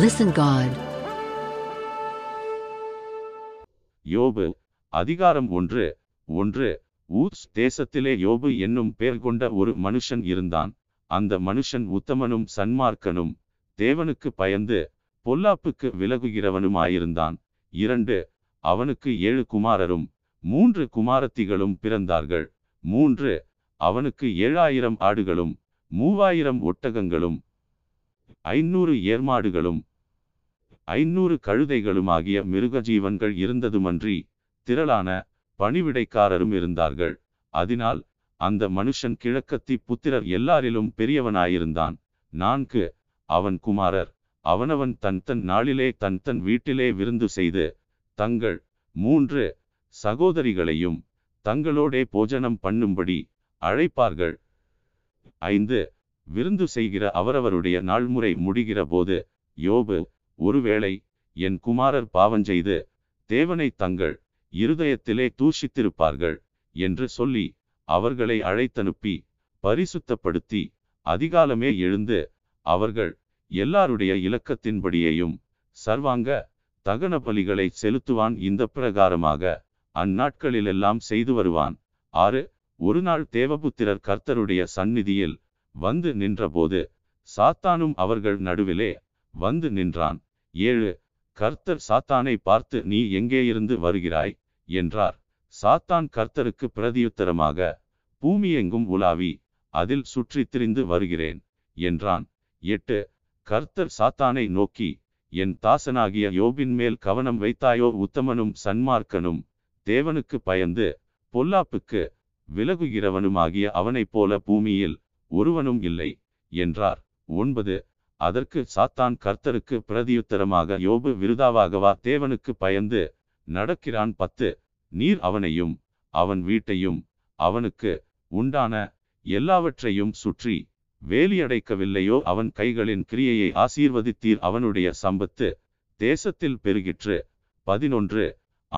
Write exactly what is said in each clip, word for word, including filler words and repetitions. Listen God. யோபு அதிகாரம் ஒன்று ஒன்று ஊத்ஸ் தேசத்திலே யோபு என்னும் பெயர் கொண்ட ஒரு மனுஷன் இருந்தான். அந்த மனுஷன் உத்தமனும் சன்மார்க்கனும் தேவனுக்கு பயந்து பொல்லாப்புக்கு விலகுகிறவனுமாயிருந்தான். இரண்டு அவனுக்கு ஏழு குமாரரும் மூன்று குமாரத்திகளும் பிறந்தார்கள். மூன்று அவனுக்கு ஏழாயிரம் ஆடுகளும் மூவாயிரம் ஒட்டகங்களும் ஐநூறு ஏர்மாடுகளும் ஐநூறு கழுதைகளுமாகிய மிருகஜீவன்கள் இருந்ததுமன்றி திரளான பணிவிடைக்காரரும் இருந்தார்கள். அதனால் அந்த மனுஷன் கிழக்கத்தி புத்திரர் எல்லாரிலும் பெரியவனாயிருந்தான். நான்கு அவன் குமாரர் அவனவன் தன் தன் நாளிலே தன் தன் வீட்டிலே விருந்து செய்து தங்கள் மூன்று சகோதரிகளையும் தங்களோடே போஜனம் பண்ணும்படி அழைப்பார்கள். ஐந்து விருந்து செய்கிற அவரவருடைய நாள்முறை முடிகிற போது யோபு, ஒருவேளை என் குமாரர் பாவஞ்செய்து தேவனை தங்கள் இருதயத்திலே தூஷித்திருப்பார்கள் என்று சொல்லி அவர்களை அழைத்தனுப்பி பரிசுத்தப்படுத்தி அதிகாலமே எழுந்து அவர்கள் எல்லாருடைய இலக்கத்தின்படியையும் சர்வாங்க தகன பலிகளை செலுத்துவான். இந்த பிரகாரமாக அந்நாட்களிலெல்லாம் செய்து வருவான். ஆறு ஒரு நாள் தேவபுத்திரர் கர்த்தருடைய சந்நிதியில் வந்து நின்றபோது சாத்தானும் அவர்கள் நடுவிலே வந்து நின்றான். ஏழு கர்த்தர் சாத்தானை பார்த்து, நீ எங்கே இருந்து வருகிறாய் என்றார். சாத்தான் கர்த்தருக்கு பிரதியுத்தரமாக, பூமியெங்கும் உலாவி அதில் சுற்றி திரிந்து வருகிறேன் என்றான். எட்டு கர்த்தர் சாத்தானை நோக்கி, என் தாசனாகிய யோபின் மேல் கவனம் வைத்தாயோ? உத்தமனும் சன்மார்க்கனும் தேவனுக்கு பயந்து பொல்லாப்புக்கு விலகுகிறவனுமாகிய அவனைப் போல பூமியில் ஒருவனும் இல்லை என்றார். ஒன்பது அதற்கு சாத்தான் கர்த்தருக்கு பிரதியுத்தரமாக, யோபு விருதாவாகவா தேவனுக்கு பயந்து நடக்கிறான்? பத்து நீர் அவனையும் அவன் வீட்டையும் அவனுக்கு உண்டான எல்லாவற்றையும் சுற்றி வேலியடைக்கவில்லையோ? அவன் கைகளின் கிரியையை ஆசீர்வதித்தீர், அவனுடைய சம்பத்து தேசத்தில் பெருகிற்று. பதினொன்று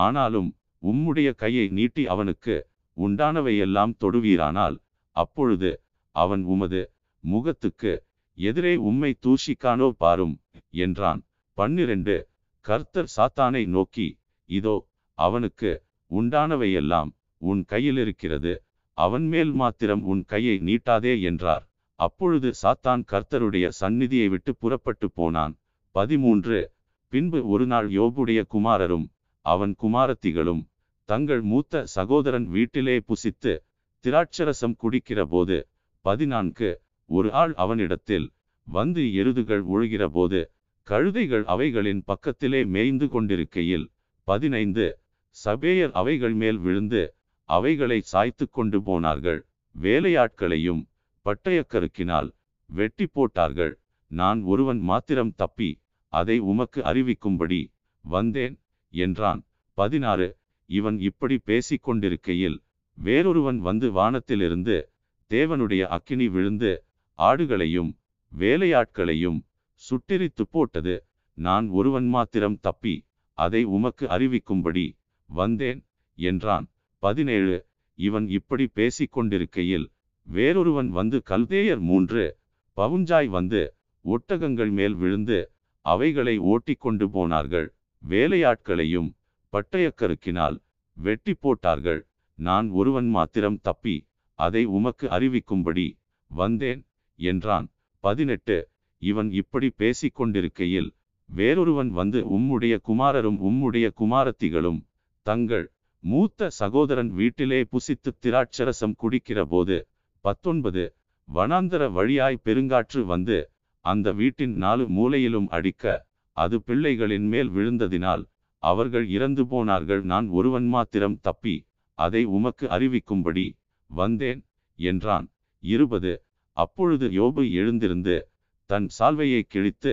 ஆனாலும் உம்முடைய கையை நீட்டி அவனுக்கு உண்டானவையெல்லாம் தொடுவீரானால் அப்பொழுது அவன் உமது முகத்துக்கு எதிரே உம்மை தூஷிக்கானோ பாரும் என்றான். பன்னிரண்டு கர்த்தர் சாத்தானை நோக்கி, இதோ அவனுக்கு உண்டானவையெல்லாம் உன் கையில் இருக்கிறது, அவன் மேல் மாத்திரம் உன் கையை நீட்டாதே என்றார். அப்பொழுது சாத்தான் கர்த்தருடைய சந்நிதியை விட்டு புறப்பட்டு போனான். பதிமூன்று பின்பு ஒரு நாள் யோபுடைய குமாரரும் அவன் குமாரத்திகளும் தங்கள் மூத்த சகோதரன் வீட்டிலே புசித்து திராட்சரசம் குடிக்கிற போது, பதினான்கு ஒரு ஆள் அவனிடத்தில் வந்து, எருதுகள் ஒழுகிற போது கழுதைகள் அவைகளின் பக்கத்திலே மேய்ந்து கொண்டிருக்கையில், பதினைந்து சபேயர் அவைகள் மேல் விழுந்து அவைகளை சாய்த்து கொண்டு போனார்கள், வேலையாட்களையும் பட்டயக்கருக்கினால் வெட்டி போட்டார்கள். நான் ஒருவன் மாத்திரம் தப்பி அதை உமக்கு அறிவிக்கும்படி வந்தேன் என்றான். பதினாறு இவன் இப்படி பேசிக்கொண்டிருக்கையில் வேறொருவன் வந்து, வானத்திலிருந்து தேவனுடைய அக்கினி விழுந்து ஆடுகளையும் வேலையாட்களையும் சுட்டெரித்து போட்டது, நான் ஒருவன் மாத்திரம் தப்பி அதை உமக்கு அறிவிக்கும்படி வந்தேன் என்றான். பதினேழு இவன் இப்படி பேசிக்கொண்டிருக்கையில் வேறொருவன் வந்து, கல்தேயர் மூன்று பவுஞ்சாய் வந்து ஒட்டகங்கள் மேல் விழுந்து அவைகளை ஓட்டி கொண்டு போனார்கள், வேலையாட்களையும் பட்டயக்கருக்கினால் வெட்டி போட்டார்கள், நான் ஒருவன் மாத்திரம் தப்பி அதை உமக்கு அறிவிக்கும்படி வந்தேன் என்றான். பதினெட்டு இவன் இப்படி பேசிக்கொண்டிருக்கையில் வேறொருவன் வந்து, உம்முடைய குமாரரும் உம்முடைய குமாரத்திகளும் தங்கள் மூத்த சகோதரன் வீட்டிலே புசித்து திராட்சரசம் குடிக்கிற போது, பத்தொன்பது வனாந்தர வழியாய் பெருங்காற்று வந்து அந்த வீட்டின் நாலு மூலையிலும் அடிக்க அது பிள்ளைகளின் மேல் விழுந்ததினால் அவர்கள் இறந்து போனார்கள், நான் ஒருவன் மாத்திரம் தப்பி அதை உமக்கு அறிவிக்கும்படி வந்தேன் என்றான். இருபது அப்பொழுது யோபு எழுந்திருந்து தன் சால்வையை கிழித்து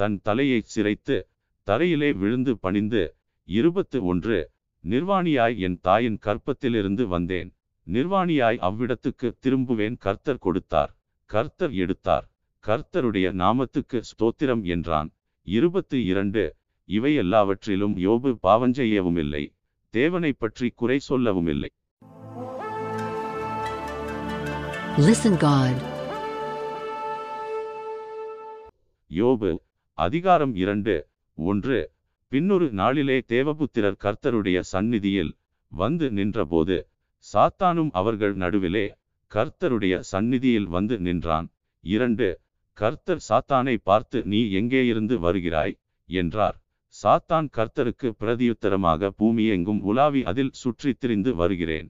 தன் தலையை சிரைத்து தரையிலே விழுந்து பணிந்து, இருபத்து ஒன்று நிர்வாணியாய் என் தாயின் கற்பத்திலிருந்து வந்தேன், நிர்வாணியாய் அவ்விடத்துக்கு திரும்புவேன், கர்த்தர் கொடுத்தார் கர்த்தர் எடுத்தார், கர்த்தருடைய நாமத்துக்கு ஸ்தோத்திரம் என்றான். இருபத்து இரண்டு இவை எல்லாவற்றிலும் யோபு பாவஞ்செய்யவும் இல்லை, தேவனை பற்றி குறை சொல்லவும் இல்லை. யோபு அதிகாரம் இரண்டு ஒன்று. பின்னொரு நாளிலே தேவபுத்திரர் கர்த்தருடைய சந்நிதியில் வந்து நின்றபோது சாத்தானும் அவர்கள் நடுவிலே கர்த்தருடைய சந்நிதியில் வந்து நின்றான். இரண்டு. கர்த்தர் சாத்தானை பார்த்து, நீ எங்கே இருந்து வருகிறாய் என்றார். சாத்தான் கர்த்தருக்கு பிரதியுத்தரமாக, பூமியெங்கும் உலாவி அதில் சுற்றித் திரிந்து வருகிறேன்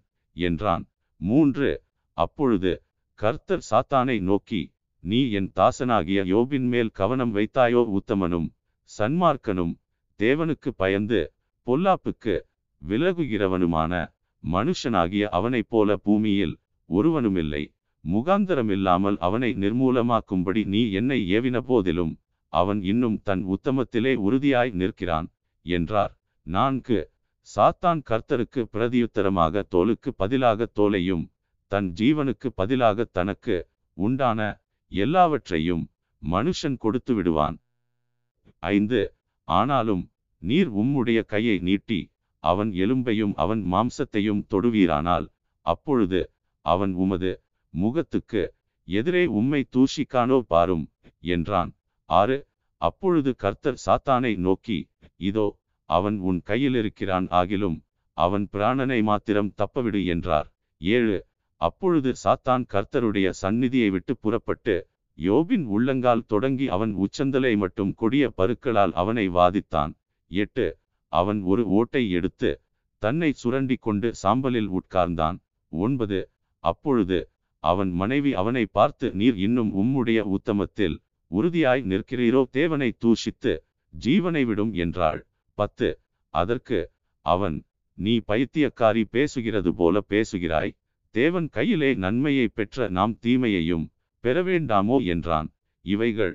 என்றான். மூன்று. அப்பொழுது கர்த்தர் சாத்தானை நோக்கி, நீ என் தாசனாகிய யோபின் மேல் கவனம் வைத்தாயோ? உத்தமனும் சன்மார்க்கனும் தேவனுக்கு பயந்து பொல்லாப்புக்கு விலகுகிறவனுமான மனுஷனாகிய அவனைப் போல பூமியில் ஒருவனுமில்லை. முகாந்தரமில்லாமல் அவனை நிர்மூலமாக்கும்படி நீ என்னை ஏவின போதிலும் அவன் இன்னும் தன் உத்தமத்திலே உறுதியாய் நிற்கிறான் என்றார். நான்கு. சாத்தான் கர்த்தருக்கு பிரதியுத்தரமாக, தோலுக்கு பதிலாக தோலையும் தன் ஜீவனுக்கு பதிலாக தனக்கு உண்டான எல்லாவற்றையும் மனுஷன் கொடுத்து விடுவான். ஐந்து. ஆனாலும் நீர் உம்முடைய கையை நீட்டி அவன் எலும்பையும் அவன் மாம்சத்தையும் தொடுவீரானால், அப்பொழுது அவன் உமது முகத்துக்கு எதிரே உம்மை தூஷிக்கானோ பாரும் என்றான். ஆறு. அப்பொழுது கர்த்தர் சாத்தானை நோக்கி, இதோ அவன் உன் கையில் இருக்கிறான், ஆகிலும் அவன் பிராணனை மாத்திரம் தப்பவிடு என்றார். ஏழு. அப்பொழுது சாத்தான் கர்த்தருடைய சந்நிதியை விட்டு புறப்பட்டு யோபின் உள்ளங்கால் தொடங்கி அவன் உச்சந்தலை மட்டும் கொடிய பருக்களால் அவனை வாதித்தான். எட்டு. அவன் ஒரு ஓட்டை எடுத்து தன்னை சுரண்டி கொண்டு சாம்பலில் உட்கார்ந்தான். ஒன்பது. அப்பொழுது அவன் மனைவி அவனை பார்த்து, நீர் இன்னும் உம்முடைய உத்தமத்தில் உறுதியாய் நிற்கிறீரோ? தேவனை தூஷித்து ஜீவனை விடும் என்றாள். பத்து. அதற்கு அவன், நீ பைத்தியக்காரி, பேசுகிறது போல பேசுகிறாய். தேவன் கையிலே நன்மையை பெற்ற நாம் தீமையையும் பெற வேண்டாமோ என்றான். இவைகள்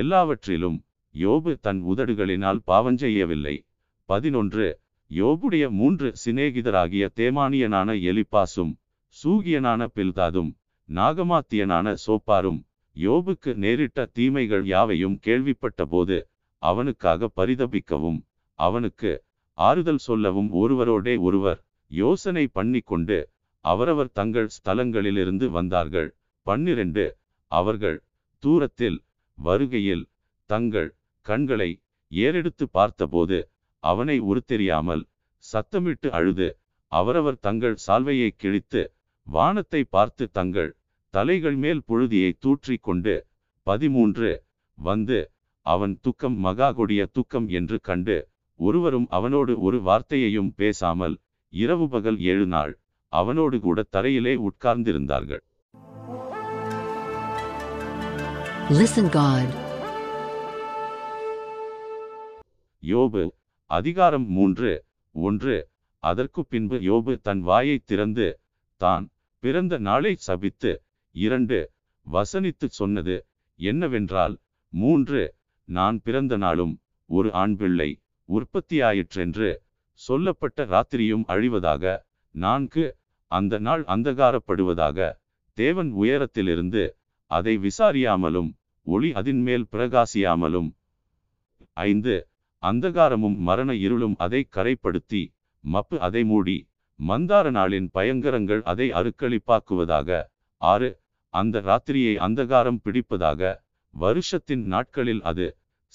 எல்லாவற்றிலும் யோபு தன் உதடுகளினால் பாவஞ்செய்யவில்லை. பதினொன்று. யோபுடைய மூன்று சிநேகிதராகிய தேமானியனான எலிப்பாசும் சூகியனான பில்தாதும் நாகமாத்தியனான சோப்பாரும் யோபுக்கு நேரிட்ட தீமைகள் யாவையும் கேள்விப்பட்ட போது அவனுக்காக பரிதபிக்கவும் அவனுக்கு ஆறுதல் சொல்லவும் ஒருவரோடே ஒருவர் யோசனை பண்ணி கொண்டு அவரவர் தங்கள் ஸ்தலங்களிலிருந்து வந்தார்கள். பன்னிரண்டு. அவர்கள் தூரத்தில் வருகையில் தங்கள் கண்களை ஏறெடுத்து பார்த்தபோது அவனை உருத்தெரியாமல் சத்தமிட்டு அழுது அவரவர் தங்கள் சால்வையை கிழித்து வானத்தை பார்த்து தங்கள் தலைகள் மேல் புழுதியை தூற்றி கொண்டு பதிமூன்று. வந்து அவன் துக்கம் மகா கொடிய துக்கம் என்று கண்டு ஒருவரும் அவனோடு ஒரு வார்த்தையையும் பேசாமல் இரவு பகல் ஏழு நாள் அவனோடு கூட தரையிலே உட்கார்ந்திருந்தார்கள். யோபு அதிகாரம் மூன்று ஒன்று. அதற்கு பின்பு யோபு தன் வாயை திறந்து தான் பிறந்த நாளை சபித்து இரண்டு வசனித்து சொன்னது என்னவென்றால், மூன்று. நான் பிறந்த நாளும் ஒரு ஆண் பிள்ளை உற்பத்தியாயிற்றென்று சொல்லப்பட்ட ராத்திரியும் அழிவதாக. நான்கு. அந்த நாள் அந்தகாரப்படுவதாக. தேவன் உயரத்திலிருந்து அதை விசாரியாமலும் ஒளி அதின்மேல் பிரகாசியாமலும். ஐந்து. அந்தகாரமும் மரண இருளும் அதை கரைப்படுத்தி மப்பு அதை மூடி மந்தார நாளின் பயங்கரங்கள் அதை அருக்களிப்பாக்குவதாக. ஆறு. அந்த ராத்திரியை அந்தகாரம் பிடிப்பதாக. வருஷத்தின் நாட்களில் அது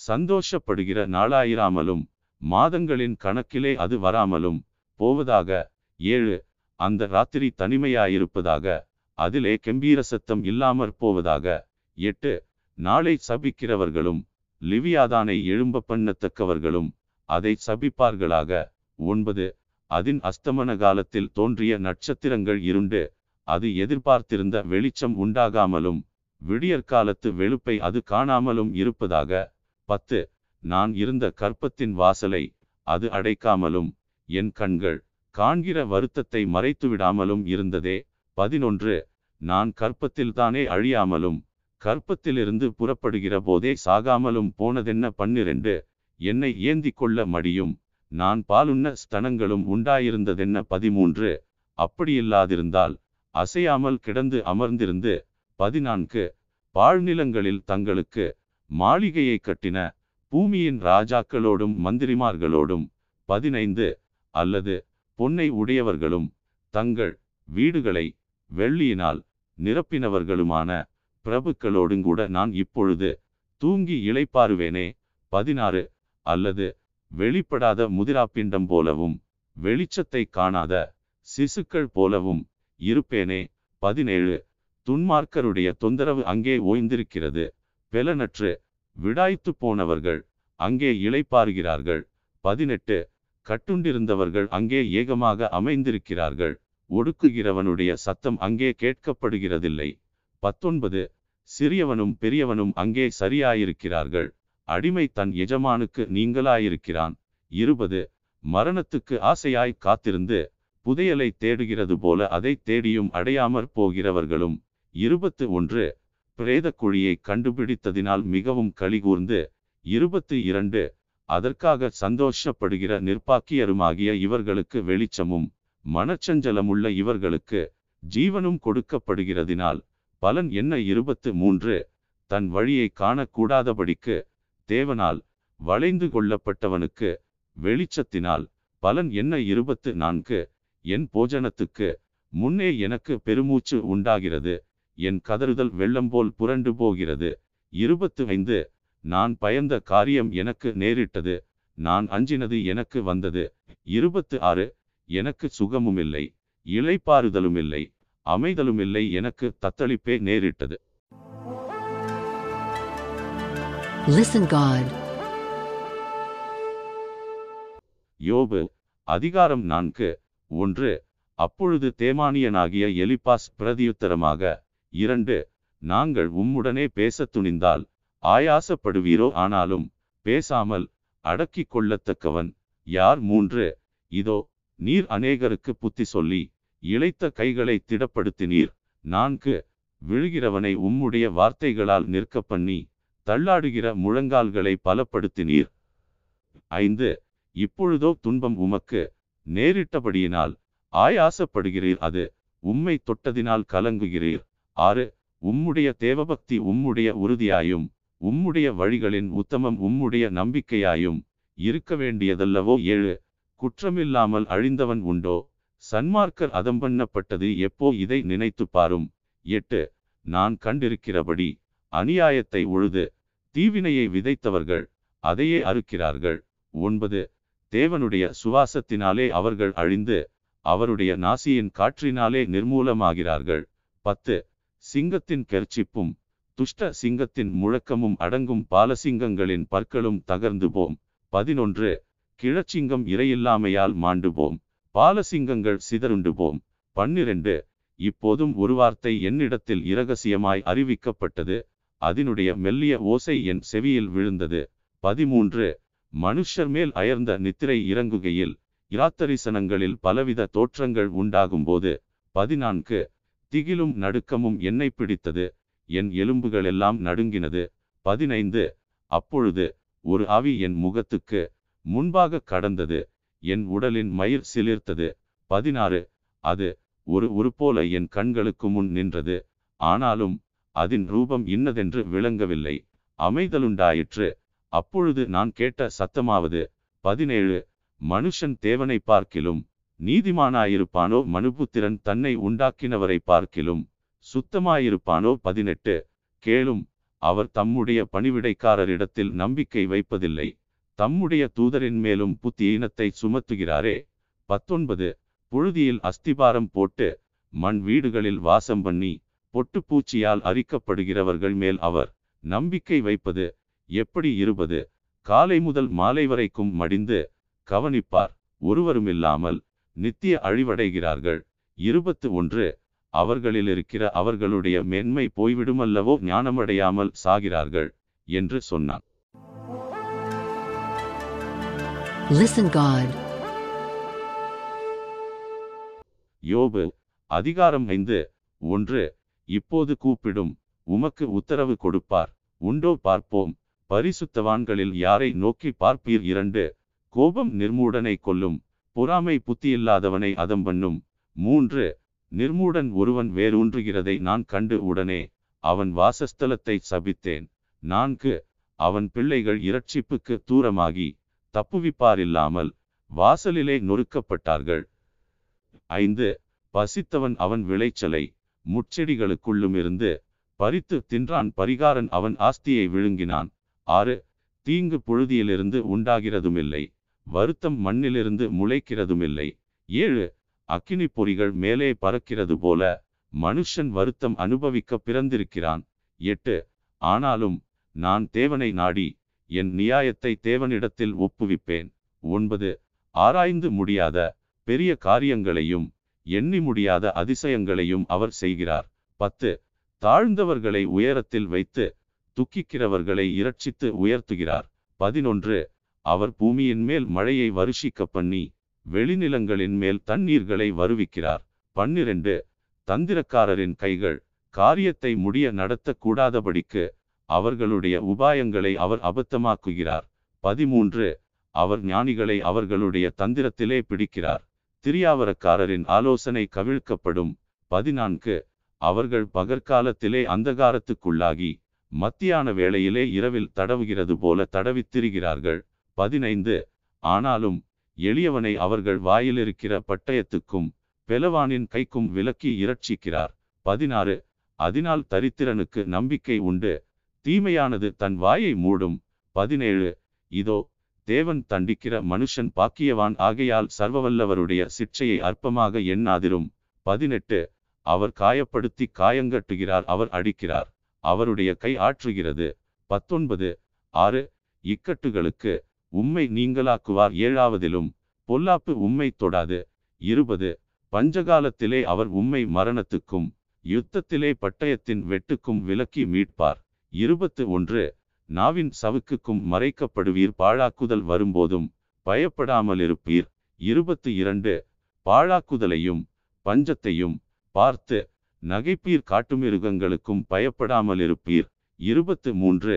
சந்தோஷப்படுகிற நாளாயிராமலும் மாதங்களின் கணக்கிலே அது வராமலும் போவதாக. ஏழு. அந்த ராத்திரி தனிமையாயிருப்பதாக. அதிலே கம்பீர சத்தம் இல்லாமற் போவதாக. எட்டு. நாளை சபிக்கிறவர்களும் லிவியாதானை எழும்ப பண்ணத்தக்கவர்களும் அதை சபிப்பார்களாக. ஒன்பது. அதன் அஸ்தமன காலத்தில் தோன்றிய நட்சத்திரங்கள் இருண்டு அது எதிர்பார்த்திருந்த வெளிச்சம் உண்டாகாமலும் விடியற்காலத்து வெளுப்பை அது காணாமலும் இருப்பதாக. பத்து. நான் இருந்த கற்பத்தின் வாசலை அது அடைக்காமலும் என் கண்கள் காண்கிற வருத்தத்தை மறைத்துவிடாமலும் இருந்ததே. பதினொன்று. நான் கற்பத்தில்தானே அழியாமலும் கற்பத்திலிருந்து புறப்படுகிற போதே சாகாமலும் போனதென்ன? பன்னிரண்டு. என்னை ஏந்தி கொள்ள மடியும் நான் பாலுண்ண ஸ்தனங்களும் உண்டாயிருந்ததென்ன? பதிமூன்று. அப்படியில்லாதிருந்தால் அசையாமல் கிடந்து அமர்ந்திருந்து. பதினான்கு. பாழ்நிலங்களில் தங்களுக்கு மாளிகையை கட்டின பூமியின் ராஜாக்களோடும் மந்திரிமார்களோடும் பதினைந்து. அல்லது பொன்னை உடையவர்களும் தங்கள் வீடுகளை வெள்ளியினால் நிரப்பினவர்களுமான பிரபுக்களோடுங்கூட நான் இப்பொழுது தூங்கி இளைப்பாறுவேனே. பதினாறு அல்லது வெளிப்படாத முதிராப்பிண்டம் போலவும் வெளிச்சத்தை காணாத சிசுக்கள் போலவும் இருப்பேனே. பதினேழு துன்மார்க்கருடைய தொந்தரவு அங்கே ஓய்ந்திருக்கிறது, பெலனற்று விடாய்த்து போனவர்கள் அங்கே இளைப்பாறுகிறார்கள். பதினெட்டு கட்டுண்டிருந்தவர்கள் அங்கே ஏகமாக அமைந்திருக்கிறார்கள், ஒடுக்குகிறவனுடைய சத்தம் அங்கே கேட்கப்படுகிறதில்லை. பத்தொன்பது சிறியவனும் பெரியவனும் அங்கே சரியாயிருக்கிறார்கள், அடிமை தன் எஜமானுக்கு நீங்களாயிருக்கிறான். இருபது மரணத்துக்கு ஆசையாய் காத்திருந்து புதையலை தேடுகிறது போல அதை தேடியும் அடையாமற் போகிறவர்களும். இருபத்து ஒன்று பிரேத குழியை கண்டுபிடித்ததினால் மிகவும் கலிகூர்ந்து இருபத்து இரண்டு அதற்காக சந்தோஷப்படுகிற நிர்பாக்கியருமாகிய இவர்களுக்கு வெளிச்சமும் மனச்சஞ்சலமுள்ள இவர்களுக்கு ஜீவனும் கொடுக்கப்படுகிறதினால் பலன் என்ன? இருபத்து மூன்று தன் வழியை காணக்கூடாதபடிக்கு தேவனால் வளைந்து கொள்ளப்பட்டவனுக்கு வெளிச்சத்தினால் பலன் என்ன? இருபத்து நான்கு என் போஜனத்துக்கு முன்னே எனக்கு பெருமூச்சு உண்டாகிறது, என் கதறுதல் வெள்ளம் போல் புரண்டு போகிறது. இருபத்து ஐந்து நான் பயந்த காரியம் எனக்கு நேரிட்டது, நான் அஞ்சினது எனக்கு வந்தது. இருபத்து ஆறு எனக்கு சுகமுமில்லை, இளைப்பாறுதலுமில்லை, அமைதலுமில்லை, எனக்கு தத்தளிப்பே நேரிட்டது. யோபு அதிகாரம் நான்கு ஒன்று அப்பொழுது தேமானியனாகிய எலிபாஸ் பிரதியுத்தரமாக, இரண்டு நாங்கள் உம்முடனே பேச துணிந்தால் ஆயாசப்படுவீரோ? ஆனாலும் பேசாமல் அடக்கி கொள்ளத்தக்கவன் யார்? மூன்று இதோ நீர் அநேகருக்கு புத்தி சொல்லி இளைத்த கைகளை திடப்படுத்தினீர். நான்கு விழுகிறவனை உம்முடைய வார்த்தைகளால் நிற்க பண்ணி தள்ளாடுகிற முழங்கால்களை பலப்படுத்தினீர். ஐந்து இப்பொழுதோ துன்பம் உமக்கு நேரிட்டபடியினால் ஆயாசப்படுகிறீர், அது உம்மை தொட்டதினால் கலங்குகிறீர். ஆறு உம்முடைய தேவபக்தி உம்முடைய உறுதியாயும் உம்முடைய வழிகளின் உத்தமம் உம்முடைய நம்பிக்கையாயும் இருக்க வேண்டியதல்லவோ? ஏழு குற்றமில்லாமல் அழிந்தவன் உண்டோ? சன்மார்க்கர் அதம்பண்ணப்பட்டது எப்போ? இதை நினைத்து பாரும். எட்டு நான் கண்டிருக்கிறபடி அநியாயத்தை உழுது தீவினையை விதைத்தவர்கள் அதையே அறுக்கிறார்கள். ஒன்பது தேவனுடைய சுவாசத்தினாலே அவர்கள் அழிந்து அவருடைய நாசியின் காற்றினாலே நிர்மூலமாகிறார்கள். பத்து சிங்கத்தின் கெர்ச்சிப்பும் துஷ்ட சிங்கத்தின் முழக்கமும் அடங்கும் பாலசிங்கங்களின் பற்களும் தகர்ந்து போம். பதினொன்று கிழச்சிங்கம் இரையில்லாமையால் மாண்டு போம், பாலசிங்கங்கள் சிதறுண்டு போம். பன்னிரண்டு இப்போதும் ஒரு வார்த்தை என்னிடத்தில் இரகசியமாய் அறிவிக்கப்பட்டது, அதனுடைய மெல்லிய ஓசை என் செவியில் விழுந்தது. பதிமூன்று மனுஷர் மேல் அயர்ந்த நித்திரை இறங்குகையில் இராத்தரிசனங்களில் பலவித தோற்றங்கள் உண்டாகும் போது. பதினான்கு திகிலும் நடுக்கமும் என்னை பிடித்தது, என் எலும்புகளெல்லாம் நடுங்கினது. பதினைந்து அப்பொழுது ஒரு ஆவி என் முகத்துக்கு முன்பாக கடந்தது, என் உடலின் மயிர் சிலிர்த்தது. பதினாறு அது ஒரு உரு போல என் கண்களுக்கு முன் நின்றது, ஆனாலும் அதன் ரூபம் இன்னதென்று விளங்கவில்லை. அமைதலுண்டாயிற்று, அப்பொழுது நான் கேட்ட சத்தமாவது. பதினேழு மனுஷன் தேவனை பார்க்கிலும் நீதிமானாயிருப்பானோ? மனுபுத்திரன் தன்னை உண்டாக்கினவரை பார்க்கிலும் சுத்தமாயிருப்பானோ? பதினெட்டு கேளும் அவர் தம்முடைய பணிவிடைக்காரரிடத்தில் நம்பிக்கை வைப்பதில்லை, தம்முடைய தூதரின் மேலும் புத்தியீனத்தை சுமத்துகிறாரே. பத்தொன்பது புழுதியில் அஸ்திபாரம் போட்டு மண் வீடுகளில் வாசம் பண்ணி பொட்டுப்பூச்சியால் அரிக்கப்படுகிறவர்கள் மேல் அவர் நம்பிக்கை வைப்பது எப்படி? இருபது காலை முதல் மாலை வரைக்கும் மடிந்து கவனிப்பார், ஒருவருமில்லாமல் நித்திய அழிவடைகிறார்கள். இருபத்து ஒன்று அவர்களில் இருக்கிற அவர்களுடைய மேன்மை போய்விடுமல்லவோ, ஞானமடையாமல் சாகிறார்கள் என்று சொன்னான். யோபு அதிகாரம் ஐந்து ஒன்று இப்போது கூப்பிடும், உமக்கு உத்தரவு கொடுப்பார் உண்டோ? பார்ப்போம், பரிசுத்தவான்களில் யாரை நோக்கி பார்ப்பீர்? இரண்டு கோபம் நிர்மூடனை கொல்லும், பொறாமை புத்தியில்லாதவனை அதம்பண்ணும். மூன்று நிர்மூடன் ஒருவன் வேரூன்றுகிறதை நான் கண்டு உடனே அவன் வாசஸ்தலத்தை சபித்தேன். நான்கு அவன் பிள்ளைகள் இரட்சிப்புக்கு தூரமாகி தப்புவிப்பாரில்லாமல் வாசலிலே நொறுக்கப்பட்டார்கள். ஐந்து பசித்தவன் அவன் விளைச்சலை முட்செடிகளுக்குள்ளுமிருந்து பறித்து தின்றான், பரிகாரன் அவன் ஆஸ்தியை விழுங்கினான். ஆறு தீங்கு புழுதியிலிருந்து உண்டாகிறதுமில்லை, வருத்தம் மண்ணிலிருந்து முளைக்கிறதுமில்லை. ஏழு அக்கினி பொறிகள் மேலே பறக்கிறது போல மனுஷன் வருத்தம் அனுபவிக்க பிறந்திருக்கிறான். எட்டு ஆனாலும் நான் தேவனை நாடி என் நியாயத்தை தேவனிடத்தில் ஒப்புவிப்பேன். ஒன்பது ஆராய்ந்து முடியாத பெரிய காரியங்களையும் எண்ணி முடியாத அதிசயங்களையும் அவர் செய்கிறார். பத்து தாழ்ந்தவர்களை உயரத்தில் வைத்து துக்கிக்கிறவர்களை இரட்சித்து உயர்த்துகிறார். பதினொன்று அவர் பூமியின் மேல் மழையை வருஷிக்க பண்ணி வெளிநிலங்களின் மேல் தண்ணீர்களை வருவிக்கிறார். பன்னிரண்டு தந்திரக்காரரின் கைகள் காரியத்தை முடிய நடத்தக்கூடாதபடிக்கு அவர்களுடைய உபாயங்களை அவர் அபத்தமாக்குகிறார். பதிமூன்று அவர் ஞானிகளை அவர்களுடைய தந்திரத்திலே பிடிக்கிறார். திரியாவரக்காரரின் ஆலோசனை கவிழ்க்கப்படும். பதினான்கு அவர்கள் பகற்காலத்திலே அந்தகாரத்துக்குள்ளாகி மத்தியான வேளையிலே இரவில் தடவுகிறது போல தடவித் திரிகிறார்கள். பதினைந்து ஆனாலும் எளியவனை அவர்கள் வாயிலிருக்கிற பட்டயத்துக்கும் பெலவானின் கைக்கும் விலக்கி இரட்சிக்கிறார். பதினாறு அதனால் தரித்திரனுக்கு நம்பிக்கை உண்டு, தீமையானது தன் வாயை மூடும். பதினேழு இதோ தேவன் தண்டிக்கிற மனுஷன் பாக்கியவான் ஆகையால் சர்வவல்லவருடைய சிற்சையை அற்பமாக எண்ணாதிரும். பதினெட்டு அவர் காயப்படுத்தி காயங்கட்டுகிறார், அவர் அடிக்கிறார், அவருடைய கை ஆற்றுகிறது. பத்தொன்பது ஆறு இக்கட்டுகளுக்கு உம்மை நீங்களாக்குவார், ஏழாவதிலும் பொல்லாப்பு உம்மை தொடாது. இருபது பஞ்சகாலத்திலே அவர் உம்மை மரணத்துக்கும் யுத்தத்திலே பட்டயத்தின் வெட்டுக்கும் விலக்கி மீட்பார். இருபத்து ஒன்று நாவின் சவுக்குக்கும் மறைக்கப்படுவீர், பாழாக்குதல் வரும்போதும் பயப்படாமல் இருப்பீர். இருபத்து இரண்டு பாழாக்குதலையும் பஞ்சத்தையும் பார்த்து நகைப்பீர், காட்டுமிருகங்களுக்கும் பயப்படாமல் இருப்பீர். இருபத்து மூன்று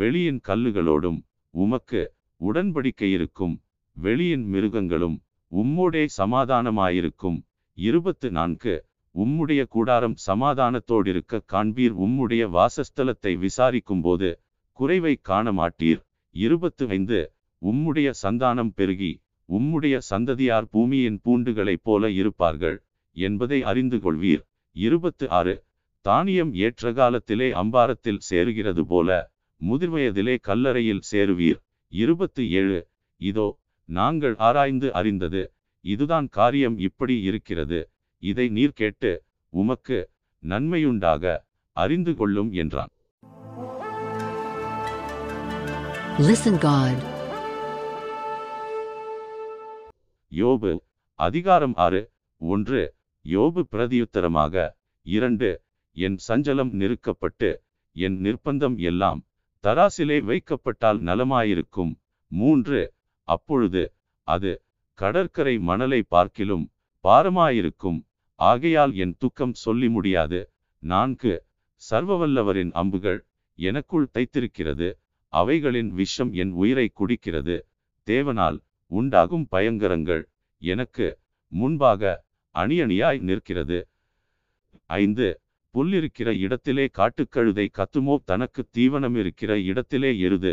வெளியின் கல்லுகளோடும் உமக்கு உடன்படிக்கை இருக்கும், வெளியின் மிருகங்களும் உம்மோடே சமாதானமாயிருக்கும். இருபத்து நான்கு உம்முடைய கூடாரம் சமாதானத்தோடிருக்க காண்பீர், உம்முடைய வாசஸ்தலத்தை விசாரிக்கும் போது குறைவை காண மாட்டீர். இருபத்து ஐந்து உம்முடைய சந்தானம் பெருகி உம்முடைய சந்ததியார் பூமியின் பூண்டுகளைப் போல இருப்பார்கள் என்பதை அறிந்து கொள்வீர். இருபத்து ஆறு தானியம் ஏற்ற காலத்திலே அம்பாரத்தில் சேருகிறது போல முதிர்வயதிலே கல்லறையில் சேருவீர். இருபத்து ஏழு இதோ நாங்கள் ஆராய்ந்து அறிந்தது இதுதான், காரியம் இப்படி இருக்கிறது, இதை நீர் கேட்டு உமக்கு நன்மையுண்டாக அறிந்து கொள்ளும் என்றான். யோபு அதிகாரம் ஆறு ஒன்று யோபு பிரதியுத்தரமாக இரண்டு என் சஞ்சலம் நிறுக்கப்பட்டு என் நிர்பந்தம் எல்லாம் தராசிலே வைக்கப்பட்டால் நலமாயிருக்கும். மூன்று அப்பொழுது அது கடற்கரை மணலை பார்க்கிலும் பாரமாயிருக்கும், ஆகையால் என் துக்கம் சொல்லி முடியாது. நான்கு சர்வவல்லவரின் அம்புகள் எனக்குள் தைத்திருக்கிறது, அவைகளின் விஷம் என் உயிரை குடிக்கிறது. தேவனால் உண்டாகும் பயங்கரங்கள் எனக்கு முன்பாக அணியணியாய் நிற்கிறது. ஐந்து புல்லிருக்கிற இடத்திலே காட்டுக்கழுதை கத்துமோ, தனக்கு தீவனம் இருக்கிற இடத்திலே எருது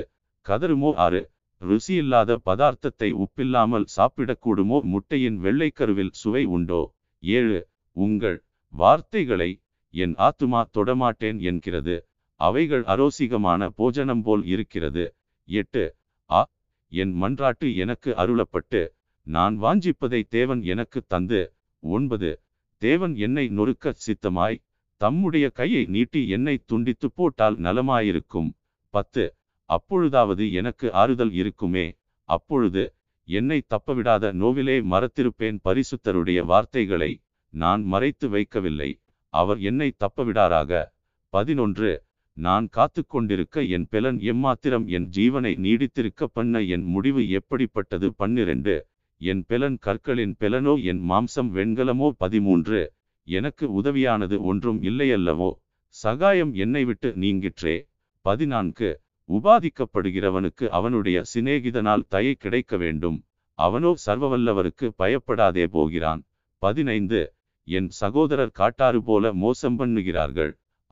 கதறுமோ. ஆறு ருசியில்லாத பதார்த்தத்தை உப்பில்லாமல் சாப்பிடக்கூடுமோ, முட்டையின் வெள்ளைக்கருவில் சுவை உண்டோ. ஏழு உங்கள் வார்த்தைகளை என் ஆத்துமா தொடமாட்டேன் என்கிறது, அவைகள் அரோசிகமான போஜனம் போல் இருக்கிறது. எட்டு ஆ என் மன்றாட்டு எனக்கு அருளப்பட்டு நான் வாஞ்சிப்பதை தேவன் எனக்கு தந்து. ஒன்பது தேவன் என்னை நொறுக்க சித்தமாய் தம்முடைய கையை நீட்டி என்னை துண்டித்து போட்டால் நலமாயிருக்கும். பத்து அப்பொழுதாவது எனக்கு ஆறுதல் இருக்குமே, அப்பொழுது என்னை தப்பவிடாத நோவிலே மறத்திருப்பேன், பரிசுத்தருடைய வார்த்தைகளை நான் மறைத்து வைக்கவில்லை, அவர் என்னை தப்பவிடாராக. பதினொன்று நான் காத்து கொண்டிருக்க என் பெலன் எம்மாத்திரம், என் ஜீவனை நீடித்திருக்க பண்ண என் முடிவு எப்படிப்பட்டது. பன்னிரண்டு என் பெலன் கற்களின் பெலனோ, என் மாம்சம் வெண்கலமோ. பதிமூன்று எனக்கு உதவியானது ஒன்றும் இல்லையல்லவோ, சகாயம் என்னை விட்டு நீங்கிற்றே. பதினான்கு உபாதிக்கப்படுகிறவனுக்கு அவனுடைய சிநேகிதனால் தயை கிடைக்க வேண்டும், அவனோ சர்வவல்லவருக்கு பயப்படாதே போகிறான். பதினைந்து என் சகோதரர் காட்டாறு போல மோசம் பண்ணுகிறார்கள்,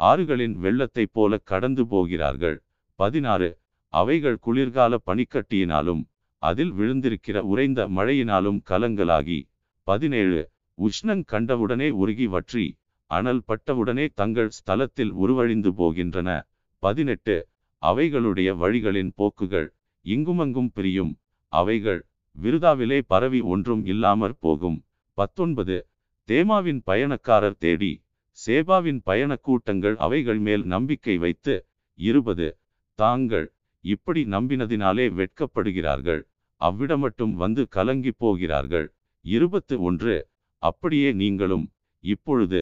ஆறுகளின் வெள்ளத்தை போல கடந்து போகிறார்கள். பதினாறு அவைகள் குளிர்கால பனிக்கட்டியினாலும் அதில் விழுந்திருக்கிற உறைந்த மழையினாலும் கலங்கலாகி பதினேழு உஷ்ணங் கண்டவுடனே உருகி வற்றி அனல் பட்டவுடனே தங்கள் ஸ்தலத்தில் உருவழிந்து போகின்றன. பதினெட்டு அவைகளுடைய வழிகளின் போக்குகள் இங்குமங்கும் பிரியும். அவைகள் விருதாவிலே பரவி ஒன்றும் இல்லாமற் போகும். பத்தொன்பது. தேமாவின் பயணக்காரர் தேடி சேபாவின் பயணக் கூட்டங்கள் அவைகள் மேல் நம்பிக்கை வைத்து இருபது. தாங்கள் இப்படி நம்பினதினாலே வெட்கப்படுகிறார்கள், அவ்விடமட்டும் வந்து கலங்கி போகிறார்கள். இருபத்து ஒன்று. அப்படியே நீங்களும் இப்பொழுது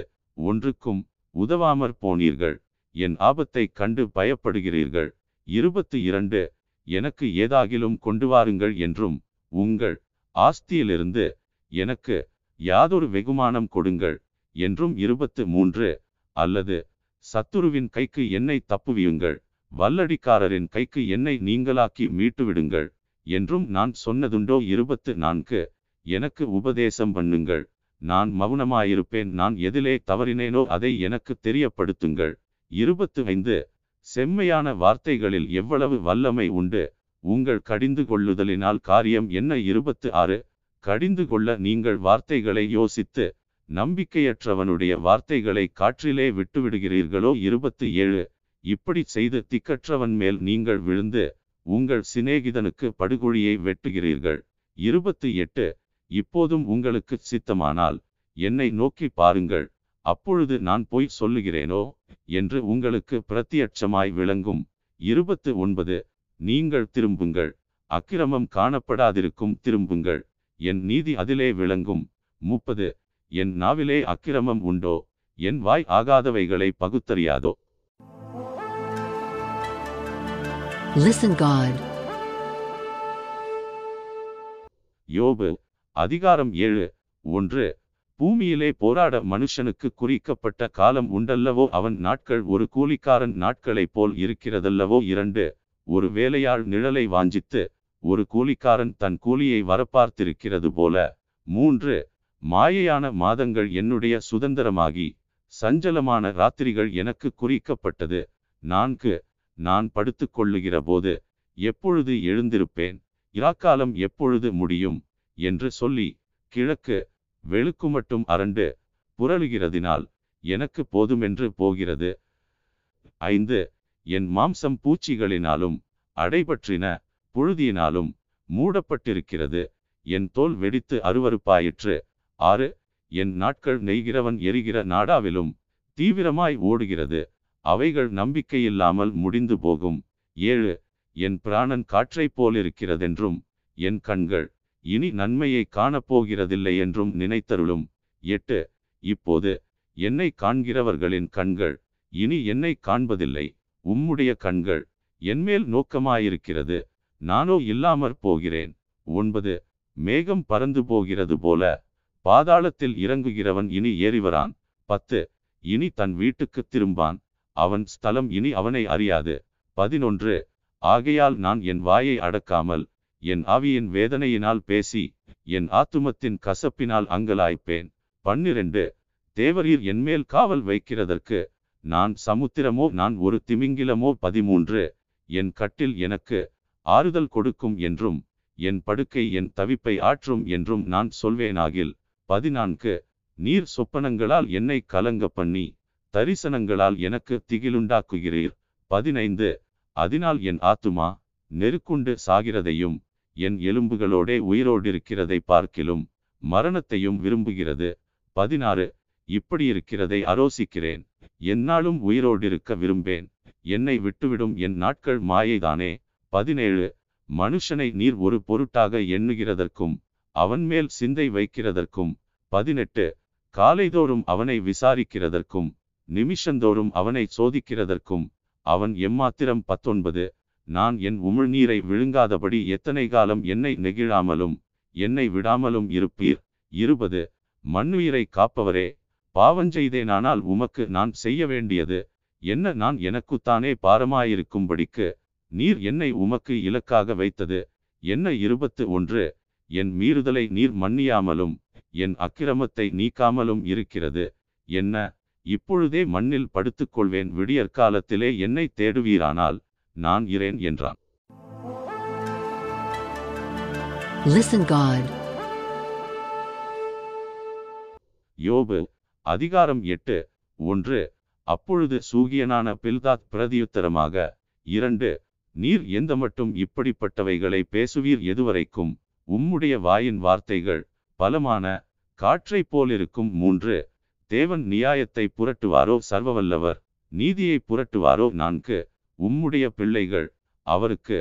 ஒன்றுக்கும் உதவாமற் போனீர்கள், என் ஆபத்தை கண்டு பயப்படுகிறீர்கள். இருபத்து இரண்டு. எனக்கு ஏதாகிலும் கொண்டு வாருங்கள் என்றும் உங்கள் ஆஸ்தியிலிருந்து எனக்கு யாதொரு வெகுமானம் கொடுங்கள் என்றும் இருபத்து மூன்று. அல்லது சத்துருவின் கைக்கு என்னை தப்புவியுங்கள், வல்லடிக்காரரின் கைக்கு என்னை நீங்களாக்கி மீட்டுவிடுங்கள் என்றும் நான் சொன்னதுண்டோ. இருபத்து நான்கு. எனக்கு உபதேசம் பண்ணுங்கள், நான் மௌனமாயிருப்பேன், நான் எதிலே தவறினேனோ அதை எனக்கு தெரியப்படுத்துங்கள். இருபத்து ஐந்து. செம்மையான வார்த்தைகளில் எவ்வளவு வல்லமை உண்டு, உங்கள் கடிந்து கொள்ளுதலினால் காரியம் என்ன. இருபத்து ஆறு. கடிந்து கொள்ள நீங்கள் வார்த்தைகளை யோசித்து நம்பிக்கையற்றவனுடைய வார்த்தைகளை காற்றிலே விட்டுவிடுகிறீர்களோ. இருபத்து ஏழு. இப்படி செய்து திக்கற்றவன் மேல் நீங்கள் விழுந்து உங்கள் சிநேகிதனுக்கு படுகொழியை வெட்டுகிறீர்கள். இருபத்து எட்டு. இப்போதும் உங்களுக்கு சித்தமானால் என்னை நோக்கி பாருங்கள், அப்பொழுது நான் போய் சொல்லுகிறேனோ என்று உங்களுக்கு பிரத்தியட்சமாய் விளங்கும். இருபத்து ஒன்பது. நீங்கள் திரும்புங்கள், அக்கிரமம் காணப்படாதிருக்கும், திரும்புங்கள், என் நீதி அதிலே விளங்கும். முப்பது. என் நாவிலே அக்கிரமம் உண்டோ, என் வாய் ஆகாதவைகளை பகுத்தறியாதோ. யோபு அதிகாரம் ஏழு. ஒன்று. பூமியிலே போராட மனுஷனுக்கு குறிக்கப்பட்ட காலம் உண்டல்லவோ, அவன் நாட்கள் ஒரு கூலிக்காரன் நாட்களை போல் இருக்கிறதல்லவோ. இரண்டு. ஒரு வேலையாள் நிழலை வாஞ்சித்து ஒரு கூலிக்காரன் தன் கூலியை வரப்பார்த்திருக்கிறது போல. மூன்று. மாயையான மாதங்கள் என்னுடைய சுதந்திரமாகி சஞ்சலமான ராத்திரிகள் எனக்கு குறிக்கப்பட்டது. நான்கு. நான் படுத்து கொள்ளுகிற போது எப்பொழுது எழுந்திருப்பேன், இராக்காலம் எப்பொழுது முடியும் என்று சொல்லி கிழக்கு வெளுக்குமட்டும் அரண்டு புரளுகிறதினால் எனக்கு போதுமென்று போகிறது. ஐந்து. என் மாம்சம் பூச்சிகளினாலும் அடைபற்றின புழுதியினாலும் மூடப்பட்டிருக்கிறது, என் தோல் வெடித்து அருவருப்பாயிற்று. ஆறு. என் நாட்கள் நெய்கிறவன் எரிகிற நாடாவிலும் தீவிரமாய் ஓடுகிறது, அவைகள் நம்பிக்கையில்லாமல் முடிந்து போகும். ஏழு. என் பிராணன் காற்றைப் போலிருக்கிறதென்றும் என் கண்கள் இனி நன்மையை காணப்போகிறதில்லை என்றும் நினைத்தருளும். எட்டு. இப்போது என்னை காண்கிறவர்களின் கண்கள் இனி என்னை காண்பதில்லை, உம்முடைய கண்கள் என்மேல் நோக்கமாயிருக்கிறது, நானோ இல்லாமற் போகிறேன். ஒன்பது. மேகம் பறந்து போகிறது போல பாதாளத்தில் இறங்குகிறவன் இனி ஏறிவரான். பத்து. இனி தன் வீட்டுக்கு திரும்பான், அவன் ஸ்தலம் இனி அவனை அறியாது. பதினொன்று. ஆகையால் நான் என் வாயை அடக்காமல் என் ஆவியின் வேதனையினால் பேசி என் ஆத்துமத்தின் கசப்பினால் அங்கலாய்ப்பேன். பன்னிரண்டு. தேவரீர் என்மேல் காவல் வைக்கிறதற்கு நான் சமுத்திரமோ, நான் ஒரு திமிங்கிலமோ. பதிமூன்று. என் கட்டில் எனக்கு ஆறுதல் கொடுக்கும் என்றும் என் படுக்கை என் தவிப்பை ஆற்றும் என்றும் நான் சொல்வேனாகில். பதினான்கு. நீர் சொப்பனங்களால் என்னை கலங்க பண்ணி தரிசனங்களால் எனக்கு திகிலுண்டாக்குகிறீர். பதினைந்து. அதனால் என் ஆத்துமா நெருக்குண்டு சாகிறதையும் என் எலும்புகளோடே உயிரோடிருக்கிறதை பார்க்கிலும் மரணத்தையும் விரும்புகிறது. பதினாறு. இப்படி இருக்கிறதை ஆரோசிக்கிறேன், என்னாலும் உயிரோடிருக்க விரும்பேன், என்னை விட்டுவிடும் என் நாட்கள் மாயைதானே. பதினேழு. மனுஷனை நீர் ஒரு பொருட்டாக எண்ணுகிறதற்கும் அவன் மேல் சிந்தை வைக்கிறதற்கும். பதினெட்டு. காலைதோறும் அவனை விசாரிக்கிறதற்கும் நிமிஷந்தோறும் அவனை சோதிக்கிறதற்கும் அவன் எம்மாத்திரம். பத்தொன்பது. நான் என் உமிழ்நீரை விழுங்காதபடி எத்தனை காலம் என்னை நெகிழாமலும் என்னை விடாமலும் இருப்பீர். இருபது. மண்ணுயிரை காப்பவரே, பாவஞ்செய்தேனானால் உமக்கு நான் செய்ய வேண்டியது என்ன, நான் எனக்குத்தானே பாரமாயிருக்கும்படிக்கு நீர் என்னை உமக்கு இலக்காக வைத்தது என்ன. இருபத்து ஒன்று. என் மீறுதலை நீர் மன்னியாமலும் என் அக்கிரமத்தை நீக்காமலும் இருக்கிறது என்ன. இப்பொழுதே மண்ணில் படுத்துக்கொள்வேன், விடியற்காலத்திலே என்னை தேடுவீரானால் நான் இரேன் என்றான். யோபு அதிகாரம் எட்டு. ஒன்று. அப்பொழுது சூகியனான பில்தாத் பிரதியுத்தரமாக இரண்டு. நீர் எந்த மட்டும் இப்படிப்பட்டவைகளை பேசுவீர்? எதுவரைக்கும் உம்முடைய வாயின் வார்த்தைகள் பலமான காற்றை போலிருக்கும். மூன்று தேவன் நியாயத்தை புரட்டுவாரோ? சர்வவல்லவர் நீதியை புரட்டுவாரோ? நான்கு உம்முடைய பிள்ளைகள் அவருக்கு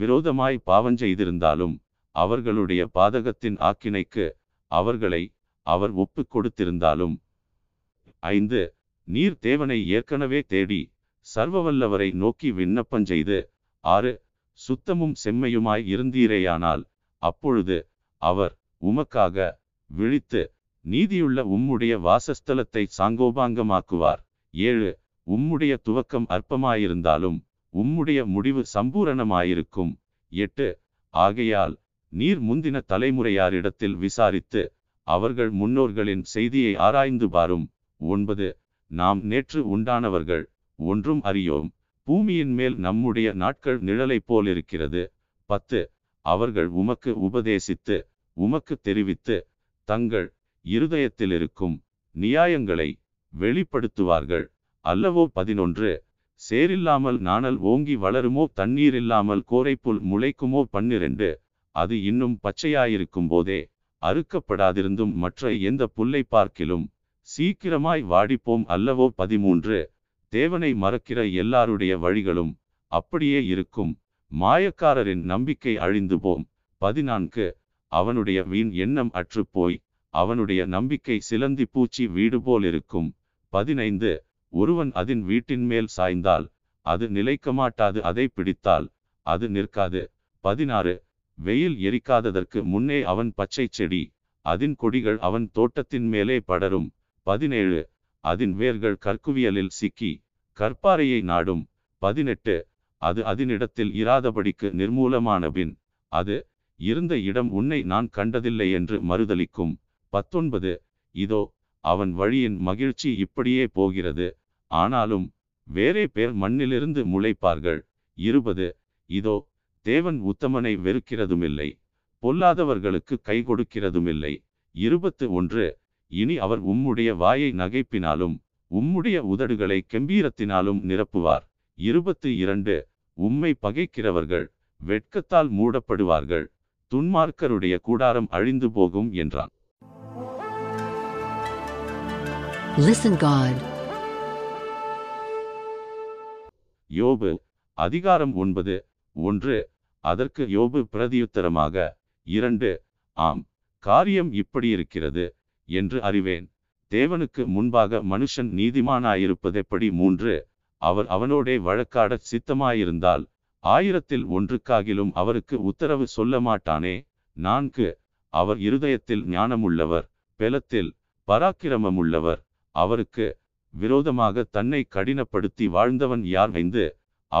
விரோதமாய் பாவஞ்செய்திருந்தாலும் அவர்களுடைய பாதகத்தின் ஆக்கினைக்கு அவர்களை அவர் ஒப்பு கொடுத்திருந்தாலும். ஐந்து நீர் தேவனை ஏற்கனவே தேடி சர்வவல்லவரை நோக்கி விண்ணப்பஞ்செய்து ஆறு சுத்தமும் செம்மையுமாய் இருந்தீரேயானால் அப்பொழுது அவர் உமக்காக விழித்து நீதியுள்ள உம்முடைய வாசஸ்தலத்தை சாங்கோபாங்கமாக்குவார். ஏழு உம்முடைய துவக்கம் அற்பமாயிருந்தாலும் உம்முடைய முடிவு சம்பூரணமாயிருக்கும். எட்டு ஆகையால் நீர் முந்தின தலைமுறையாரிடத்தில் விசாரித்து அவர்கள் முன்னோர்களின் செய்தியை ஆராய்ந்து பாரும். ஒன்பது நாம் நேற்று உண்டானவர்கள் ஒன்றும் அறியோம், பூமியின் மேல் நம்முடைய நாட்கள் நிழலை போலிருக்கிறது. பத்து அவர்கள் உமக்கு உபதேசித்து உமக்கு தெரிவித்து தங்கள் இருதயத்தில் இருக்கும் நியாயங்களை வெளிப்படுத்துவார்கள் அல்லவோ? பதினொன்று சேரில்லாமல் நாணல் ஓங்கி வளருமோ? தண்ணீரில்லாமல் கோரைப்புல் முளைக்குமோ? பன்னிரண்டு அது இன்னும் பச்சையாயிருக்கும் போதே அறுக்கப்படாதிருந்தும் மற்ற எந்த புல்லை பார்க்கிலும் சீக்கிரமாய் வாடிப்போம் அல்லவோ? பதிமூன்று தேவனை மறக்கிற எல்லாருடைய வழிகளும் அப்படியே இருக்கும், மாயக்காரரின் நம்பிக்கை அழிந்து போம். பதினான்கு அவனுடைய வீண் எண்ணம் அற்றுப்போய் அவனுடைய நம்பிக்கை சிலந்தி பூச்சி வீடு போலிருக்கும். பதினைந்து ஒருவன் அதன் வீட்டின் மேல் சாய்ந்தால் அது நிலைக்க மாட்டாது, அதை பிடித்தால் அது நிற்காது. பதினாறு வெயில் எரிக்காததற்கு முன்னே அவன் பச்சை செடி, அதன் கொடிகள் அவன் தோட்டத்தின் மேலே படரும். பதினேழு அதன் வேர்கள் கற்குவியலில் சிக்கி கற்பாறையை நாடும். பதினெட்டு அது அதனிடத்தில் இராதபடிக்கு நிர்மூலமான பின் அது இருந்த இடம் உன்னை நான் கண்டதில்லை என்று மறுதலிக்கும். பத்தொன்பது இதோ அவன் வழியின் மகிழ்ச்சி இப்படியே போகிறது, ஆனாலும் வேறே பேர் மண்ணிலிருந்து முளைப்பார்கள். இருபது இதோ தேவன் உத்தமனை வெறுக்கிறதுமில்லை, பொல்லாதவர்களுக்கு கை கொடுக்கிறதுமில்லை. இருபத்து ஒன்று இனி அவர் உம்முடைய வாயை நகைப்பினாலும் உம்முடைய உதடுகளை கெம்பீரத்தினாலும் நிரப்புவார். இருபத்து இரண்டு உம்மை பகைக்கிறவர்கள் வெட்கத்தால் மூடப்படுவார்கள், துன்மார்க்கருடைய கூடாரம் அழிந்து போகும் என்றான். Listen God. யோபு அதிகாரம் ஒன்பது. ஒன்று அதற்கு யோபு பிரதியுத்தரமாக இரண்டு ஆம் காரியம் இப்படி இருக்கிறது என்று அறிவேன், தேவனுக்கு முன்பாக மனுஷன் நீதிமானாயிருப்பதெப்படி? மூன்று அவர் அவனோடே வழக்காடச் சித்தமாயிருந்தால் ஆயிரத்தில் ஒன்றுக்காகிலும் அவருக்கு உத்தரவு சொல்ல மாட்டானே. நான்கு அவர் இருதயத்தில் ஞானமுள்ளவர், பெலத்தில் பராக்கிரமமுள்ளவர், அவருக்கு விரோதமாக தன்னை கடினப்படுத்தி வாழ்ந்தவன் யார்? ஐந்து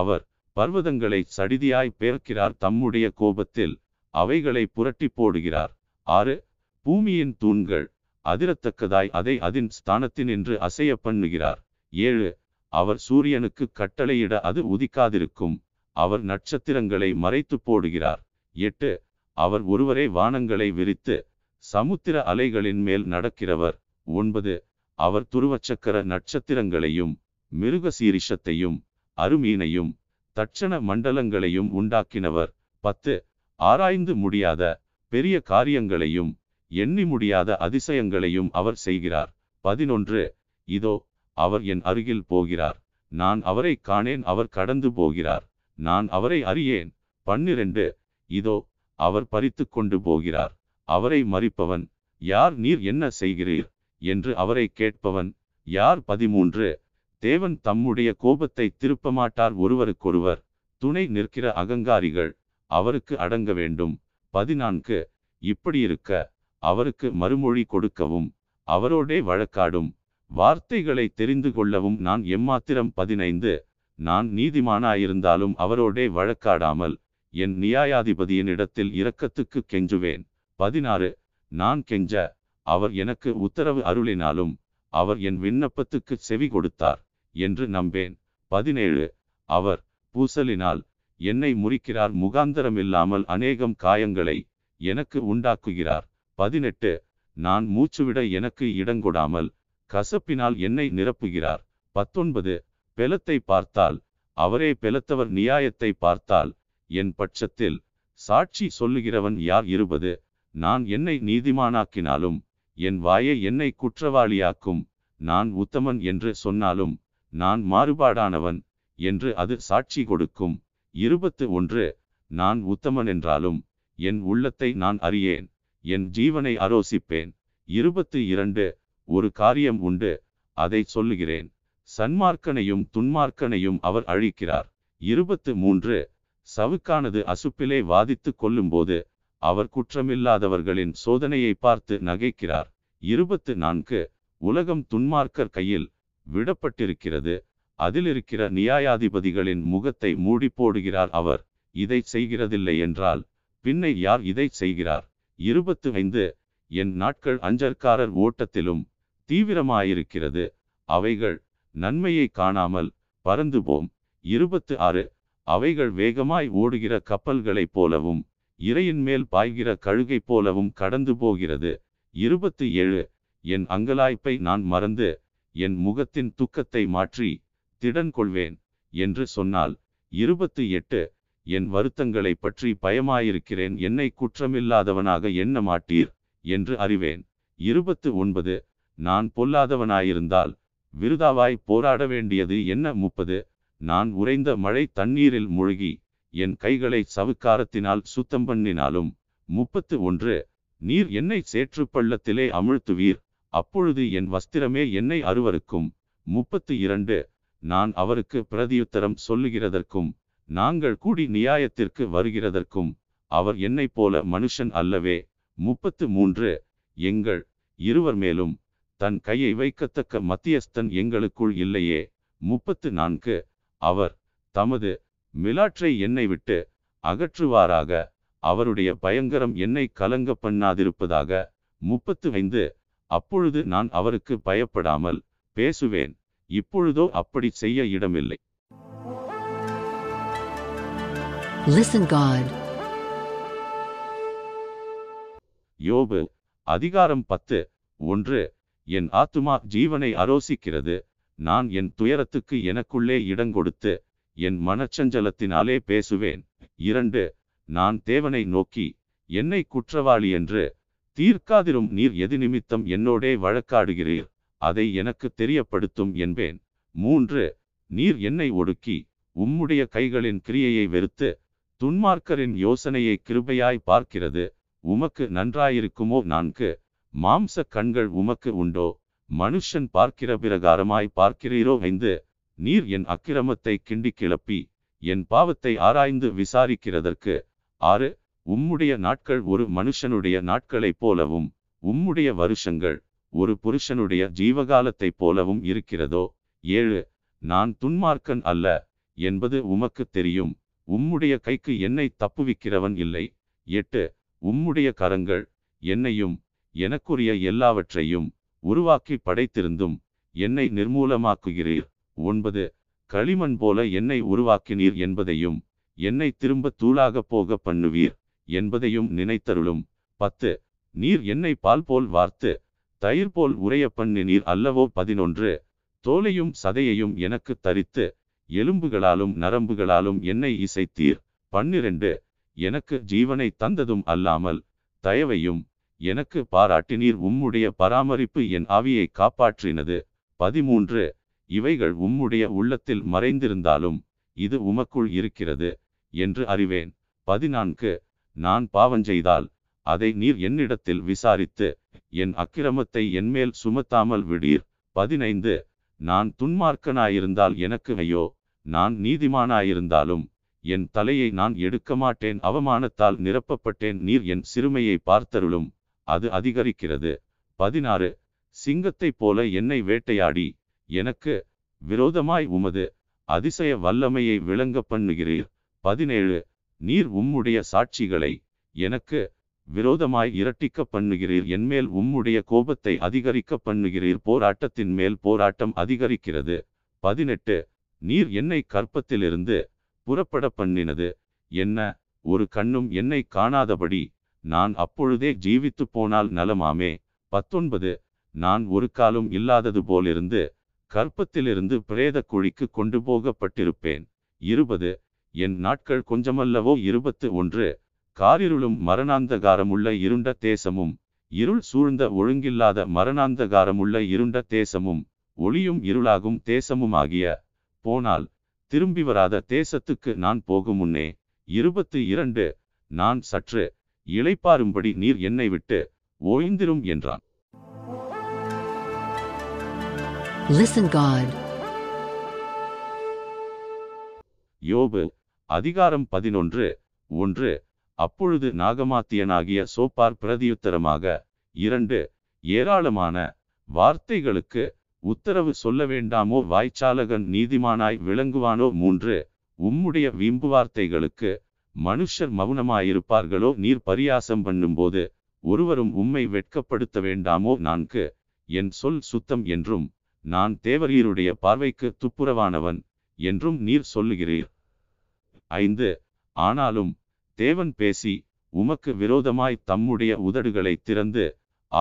அவர் பர்வதங்களை சடிதியாய் பெயர்க்கிறார், தம்முடைய கோபத்தில் அவைகளை புரட்டி போடுகிறார். ஆறு பூமியின் தூண்கள் அதிரத்தக்கதாய் அதை அதன் ஸ்தானத்தினின்று அசைய பண்ணுகிறார். ஏழு அவர் சூரியனுக்கு கட்டளையிட அது உதிக்காதிருக்கும், அவர் நட்சத்திரங்களை மறைத்து போடுகிறார். எட்டு அவர் ஒருவரே வானங்களை விரித்து சமுத்திர அலைகளின் மேல் நடக்கிறவர். ஒன்பது அவர் துருவச்சக்கர நட்சத்திரங்களையும் மிருக சீரிஷத்தையும் அருமீனையும் தட்சண மண்டலங்களையும் உண்டாக்கினவர். பத்து ஆராய்ந்து முடியாத பெரிய காரியங்களையும் எண்ணி முடியாத அதிசயங்களையும் அவர் செய்கிறார். பதினொன்று இதோ அவர் என் அருகில் போகிறார், நான் அவரை காணேன், அவர் கடந்து போகிறார், நான் அவரை அறியேன். பன்னிரண்டு இதோ அவர் பறித்து கொண்டு போகிறார், அவரை மறிப்பவன் யார்? நீர் என்ன செய்கிறீர் என்று அவரை கேட்பவன் யார்? பதிமூன்று தேவன் தம்முடைய கோபத்தை திருப்ப மாட்டார், ஒருவருக்கொருவர் துணை நிற்கிற அகங்காரிகள் அவருக்கு அடங்க வேண்டும். பதினான்கு இப்படியிருக்க அவருக்கு மறுமொழி கொடுக்கவும் அவரோடே வழக்காடும் வார்த்தைகளை தெரிந்து கொள்ளவும் நான் எம்மாத்திரம்? பதினைந்து நான் நீதிமானாயிருந்தாலும் அவரோடே வழக்காடாமல் என் நியாயாதிபதியினிடத்தில் இரக்கத்துக்கு கெஞ்சுவேன். பதினாறு நான் கெஞ்ச அவர் எனக்கு உத்தரவு அருளினாலும் அவர் என் விண்ணப்பத்துக்கு செவி கொடுத்தார் என்று நம்பேன். பதினேழு அவர் பூசலினால் என்னை முறிக்கிறார், முகாந்தரமில்லாமல் அநேகம் காயங்களை எனக்கு உண்டாக்குகிறார். பதினெட்டு நான் மூச்சுவிட எனக்கு இடங்கொடாமல் கசப்பினால் என்னை நிரப்புகிறார். பத்தொன்பது பெலத்தை பார்த்தால் அவரே பெலத்தவர் நியாயத்தை பார்த்தால், என் பட்சத்தில் சாட்சி சொல்லுகிறவன் யார் இருபது? நான் என்னை நீதிமானாக்கினாலும், என் வாயை என்னை குற்றவாளியாக்கும். நான் உத்தமன் என்று சொன்னாலும், நான் மாறுபாடானவன் என்று அது சாட்சி கொடுக்கும். இருபத்து ஒன்று நான் உத்தமன் என்றாலும், என் உள்ளத்தை நான் அறியேன், என் ஜீவனை ஆரோசிப்பேன். இருபத்து இரண்டு ஒரு காரியம் உண்டு, அதை சொல்லுகிறேன், சன்மார்க்கனையும் துன்மார்க்கனையும் அவர் அழிக்கிறார். இருபத்து மூன்று சவுக்கானது அசுப்பிலே வாதித்து கொள்ளும்போது, அவர் குற்றமில்லாதவர்களின் சோதனையை பார்த்து நகைக்கிறார். இருபத்து நான்கு உலகம் துன்மார்க்கர் கையில் விடப்பட்டிருக்கிறது, அதிலிருக்கிற நியாயாதிபதிகளின் முகத்தை மூடி போடுகிறார் அவர். இதை செய்கிறதில்லை என்றால் பின்னை யார் இதை செய்கிறார்? இருபத்து ஐந்து என் நாட்கள் அஞ்சற்காரர் ஓட்டத்திலும் தீவிரமாயிருக்கிறது, அவைகள் நன்மையை காணாமல் பறந்து போம். இருபத்து ஆறு அவைகள் வேகமாய் ஓடுகிற கப்பல்களைப் போலவும் இரையின் மேல் பாய்கிற கழுகை போலவும் கடந்து போகிறது. இருபத்து ஏழு என் அங்கலாய்ப்பை நான் மறந்து, என் முகத்தின் துக்கத்தை மாற்றி திடன் கொள்வேன் என்று சொன்னால். இருபத்து எட்டு என் வருத்தங்களை பற்றி பயமாயிருக்கிறேன், என்னை குற்றமில்லாதவனாக எண்ண மாட்டீர் என்று அறிவேன். இருபத்து ஒன்பது நான் பொல்லாதவனாயிருந்தால் விருதாவாய் போராட வேண்டியது என்ன? முப்பது நான் உறைந்த மழை தண்ணீரில் மூழ்கி என் கைகளை சவுக்காரத்தினால் சுத்தம் பண்ணினாலும். முப்பத்து ஒன்று நீர் என்னை சேற்று பள்ளத்திலே அமிழ்த்துவீர், அப்பொழுது என் வஸ்திரமே என்னை அருவருக்கும். முப்பத்து இரண்டு நான் அவருக்கு பிரதியுத்தரம் சொல்லுகிறதற்கும் நாங்கள் கூடி நியாயத்திற்கு வருகிறதற்கும் அவர் என்னை போல மனுஷன் அல்லவே. முப்பத்து மூன்று எங்கள் இருவர் மேலும் தன் கையை வைக்கத்தக்க மத்தியஸ்தன் எங்களுக்குள் இல்லையே. முப்பத்து நான்கு அவர் தமது மிலாற்றை என்னை விட்டு அகற்றுவாராக, அவருடைய பயங்கரம் என்னை கலங்க பண்ணாதிருப்பதாக. முப்பத்து ஐந்து அப்பொழுது நான் அவருக்கு பயப்படாமல் பேசுவேன், இப்பொழுதோ அப்படி செய்ய இடமில்லை. யோபு அதிகாரம் பத்து ஒன்று என் ஆத்துமா ஜீவனை ஆரோசிக்கிறது, நான் என் துயரத்துக்கு எனக்குள்ளே இடங்கொடுத்து என் மனச்சஞ்சலத்தினாலே பேசுவேன். இரண்டு நான் தேவனை நோக்கி, என்னை குற்றவாளி என்று தீர்க்காதிரும் நீர் எது நிமித்தம் என்னோடே வழக்காடுகிறீர், அதை எனக்கு தெரியப்படுத்தும் என்பேன். மூன்று நீர் என்னை ஒடுக்கி உம்முடைய கைகளின் கிரியையை வெறுத்து துன்மார்க்கரின் யோசனையை கிருபையாய் பார்க்கிறது, உமக்கு நன்றாயிருக்குமோ? நான்கு மாம்ச கண்கள் உமக்கு உண்டோ, மனுஷன் பார்க்கிற பிரகாரமாய் பார்க்கிறீரோ? ஐந்து நீர் என் அக்கிரமத்தை கிண்டி கிளப்பி என் பாவத்தை ஆராய்ந்து விசாரிக்கிறதற்கு. ஆறு உம்முடைய நாட்கள் ஒரு மனுஷனுடைய நாட்களைப் போலவும் உம்முடைய வருஷங்கள் ஒரு புருஷனுடைய ஜீவகாலத்தைப் போலவும் இருக்கிறதோ? ஏழு நான் துன்மார்க்கன் அல்ல என்பது உமக்கு தெரியும், உம்முடைய கைக்கு என்னை தப்புவிக்கிறவன் இல்லை. எட்டு உம்முடைய கரங்கள் என்னையும் எனக்குரிய எல்லாவற்றையும் உருவாக்கி படைத்திருந்தும் என்னை நிர்மூலமாக்குகிறீர். ஒன்பது களிமண் போல என்னை உருவாக்கினீர் என்பதையும் என்னை திரும்ப தூளாக போக பண்ணுவீர் என்பதையும் நினைத்தருளும். பத்து நீர் என்னை பால் போல் வார்த்து தயிர் போல் உரைய பண்ணினீர் அல்லவோ? பதினொன்று தோலையும் சதையையும் எனக்கு தரித்து எலும்புகளாலும் நரம்புகளாலும் என்னை இசைத்தீர். பன்னிரண்டு எனக்கு ஜீவனை தந்ததும் அல்லாமல் தயவையும் எனக்கு பாராட்டினீர், உம்முடைய பராமரிப்பு என் ஆவியை காப்பாற்றினது. பதிமூன்று இவைகள் உம்முடைய உள்ளத்தில் மறைந்திருந்தாலும் இது உமக்குள் இருக்கிறது என்று அறிவேன். பதினான்கு நான் பாவஞ்செய்தால் அதை நீர் என்னிடத்தில் விசாரித்து என் அக்கிரமத்தை என்மேல் சுமத்தாமல் விடீர். பதினைந்து நான் துன்மார்க்கனாயிருந்தால் எனக்கு ஐயோ, நான் நீதிமானாயிருந்தாலும் என் தலையை நான் எடுக்க மாட்டேன், அவமானத்தால் நிரப்பப்பட்டேன், நீர் என் சிறுமையை பார்த்தருளும், அது அதிகரிக்கிறது. பதினாறு சிங்கத்தைப் போல என்னை வேட்டையாடி எனக்கு விரோதமாய் உமது அதிசய வல்லமையை விளங்க பண்ணுகிறீர். பதினேழு நீர் உம்முடைய சாட்சிகளை எனக்கு விரோதமாய் இரட்டிக்க பண்ணுகிறீர், என்மேல் உம்முடைய கோபத்தை அதிகரிக்க பண்ணுகிறீர், போராட்டத்தின் மேல் போராட்டம் அதிகரிக்கிறது. பதினெட்டு நீர் என்னை கற்பத்திலிருந்து புறப்பட பண்ணினது என்ன, ஒரு கண்ணும் என்னை காணாதபடி நான் அப்பொழுதே ஜீவித்து போனால் நலமாமே. பத்தொன்பது நான் ஒரு காலும் இல்லாதது போலிருந்து கற்பத்திலிருந்து பிரேத குழிக்கு கொண்டு போகப்பட்டிருப்பேன், இருபது என் நாட்கள் கொஞ்சமல்லவோ. இருபத்து ஒன்று காரிருளும் மரணாந்தகாரமுள்ள இருண்ட தேசமும் இருள் சூழ்ந்த ஒழுங்கில்லாத மரணாந்தகாரமுள்ள இருண்ட தேசமும் ஒளியும் இருளாகும் தேசமுமாகிய போனால் திரும்பி வராத தேசத்துக்கு நான் போகும் முன்னே இருபத்து இரண்டு நான் சற்று இளைப்பாறும்படி நீர் என்னை விட்டு ஓய்ந்திரும் என்றான். யோபு அதிகாரம் பதினொன்று ஒன்று. அப்பொழுது நாகமாத்தியனாகிய சோப்பார் பிரதியுத்தரமாக இரண்டு ஏராளமான வார்த்தைகளுக்கு உத்தரவு சொல்ல வேண்டாமோ? வாய்ச்சாலகன் நீதிமானாய் விளங்குவானோ? மூன்று உம்முடைய வீம்பு வார்த்தைகளுக்கு மனுஷர் மௌனமாயிருப்பார்களோ? நீர் பரியாசம் பண்ணும்போது ஒருவரும் உம்மை வெட்கப்படுத்த வேண்டாமோ? நான்கு என் சொல் சுத்தம் என்றும் நான் தேவரீருடைய பார்வைக்கு துப்புரவானவன் என்றும் நீர் சொல்லுகிறீர். ஐந்து ஆனாலும் தேவன் பேசி உமக்கு விரோதமாய் தம்முடைய உதடுகளை திறந்து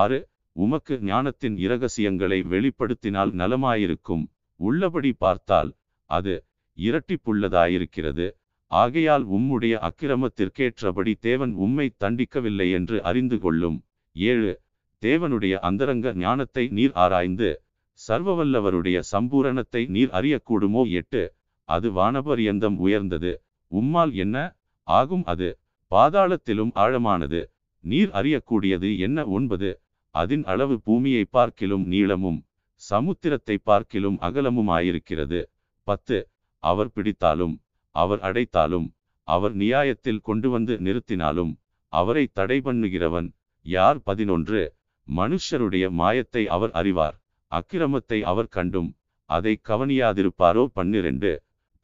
ஆறு உமக்கு ஞானத்தின் இரகசியங்களை வெளிப்படுத்தினால் நலமாயிருக்கும், உள்ளபடி பார்த்தால் அது இரட்டிப்புள்ளதாயிருக்கிறது. ஆகையால் உம்முடைய அக்கிரமத்திற்கேற்றபடி தேவன் உம்மை தண்டிக்கவில்லை என்று அறிந்து கொள்ளும். ஏழு தேவனுடைய அந்தரங்க ஞானத்தை நீர் ஆராய்ந்து சர்வவல்லவருடைய சம்பூரணத்தை நீர் அறியக்கூடுமோ? எட்டு அது வானபரியந்தம் உயர்ந்தது, உம்மால் என்ன ஆகும்? அது பாதாளத்திலும் ஆழமானது, நீர் அறியக்கூடியது என்ன? ஒன்பது அதன் அளவு பூமியை பார்க்கிலும் நீளமும் சமுத்திரத்தை பார்க்கிலும் அகலமுமாயிருக்கிறது. பத்து அவர் பிடித்தாலும் அவர் அடைத்தாலும் அவர் நியாயத்தில் கொண்டு வந்து நிறுத்தினாலும் அவரை தடை பண்ணுகிறவன் யார்? பதினொன்று மனுஷருடைய மாயத்தை அவர் அறிவார், அக்கிரமத்தை அவர் கண்டும் அதை கவனியாதிருப்பாரோ? பன்னிரண்டு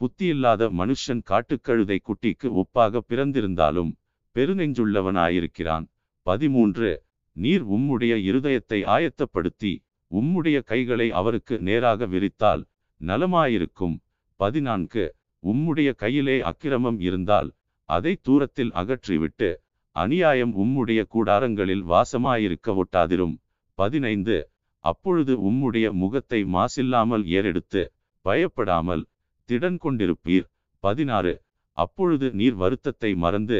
புத்தியில்லாத மனுஷன் காட்டுக்கழுதை குட்டிக்கு ஒப்பாக பிறந்திருந்தாலும் பெருநெஞ்சுள்ளவனாயிருக்கிறான். பதிமூன்று நீர் உம்முடைய இருதயத்தை ஆயத்தப்படுத்தி உம்முடைய கைகளை அவருக்கு நேராக விரித்தால் நலமாயிருக்கும். பதினான்கு உம்முடைய கையிலே அக்கிரமம் இருந்தால் அதை தூரத்தில் அகற்றிவிட்டு அநியாயம் உம்முடைய கூடாரங்களில் வாசமாயிருக்க ஒட்டாதிரும். பதினைந்து அப்பொழுது உம்முடைய முகத்தை மாசில்லாமல் ஏறெடுத்து பயப்படாமல் திடன் கொண்டிருப்பீர். பதினாறு அப்பொழுது நீர் வருத்தத்தை மறந்து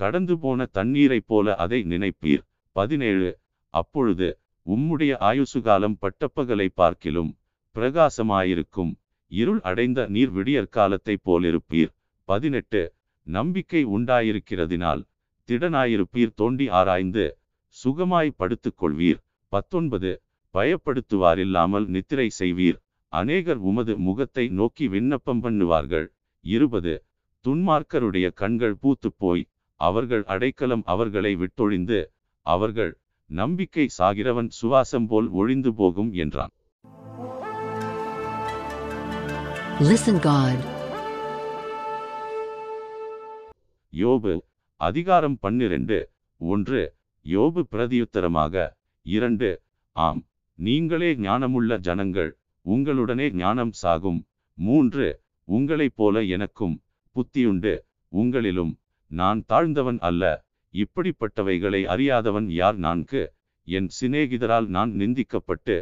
கடந்து போன தண்ணீரைப் போல அதை நினைப்பீர். பதினேழு அப்பொழுது உம்முடைய ஆயுசுகாலம் பட்டப்பகலை பார்க்கிலும் பிரகாசமாயிருக்கும், இருள் அடைந்த நீர் விடியற்காலத்தை போலிருப்பீர். பதினெட்டு நம்பிக்கை உண்டாயிருக்கிறதினால் திடனாயிருப்பீர், தோண்டி ஆராய்ந்து சுகமாய் படுத்துக்கொள்வீர். பத்தொன்பது பயப்படுத்துவாரில்லாமல் நித்திரை செய்வீர், அநேகர் உமது முகத்தை நோக்கி விண்ணப்பம் பண்ணுவார்கள். இருபது துன்மார்க்கருடைய கண்கள் பூத்து போய் அவர்கள் அடைக்கலம் அவர்களை விட்டொழிந்து அவர்கள் நம்பிக்கை சாகிறவன் சுவாசம் போல் ஒழிந்து போகும் என்றான். யோபு அதிகாரம் பன்னிரண்டு ஒன்று. யோபு பிரதியுத்தரமாக இரண்டு ஆம் நீங்களே ஞானமுள்ள ஜனங்கள், உங்களுடனே ஞானம் சாகும். மூன்று உங்களைப் போல எனக்கும் புத்தியுண்டு, உங்களிலும் நான் தாழ்ந்தவன் அல்ல, இப்படிப்பட்டவைகளை அறியாதவன் யார்? நான்கு என் சிநேகிதரால் நான் நிந்திக்கப்பட்டு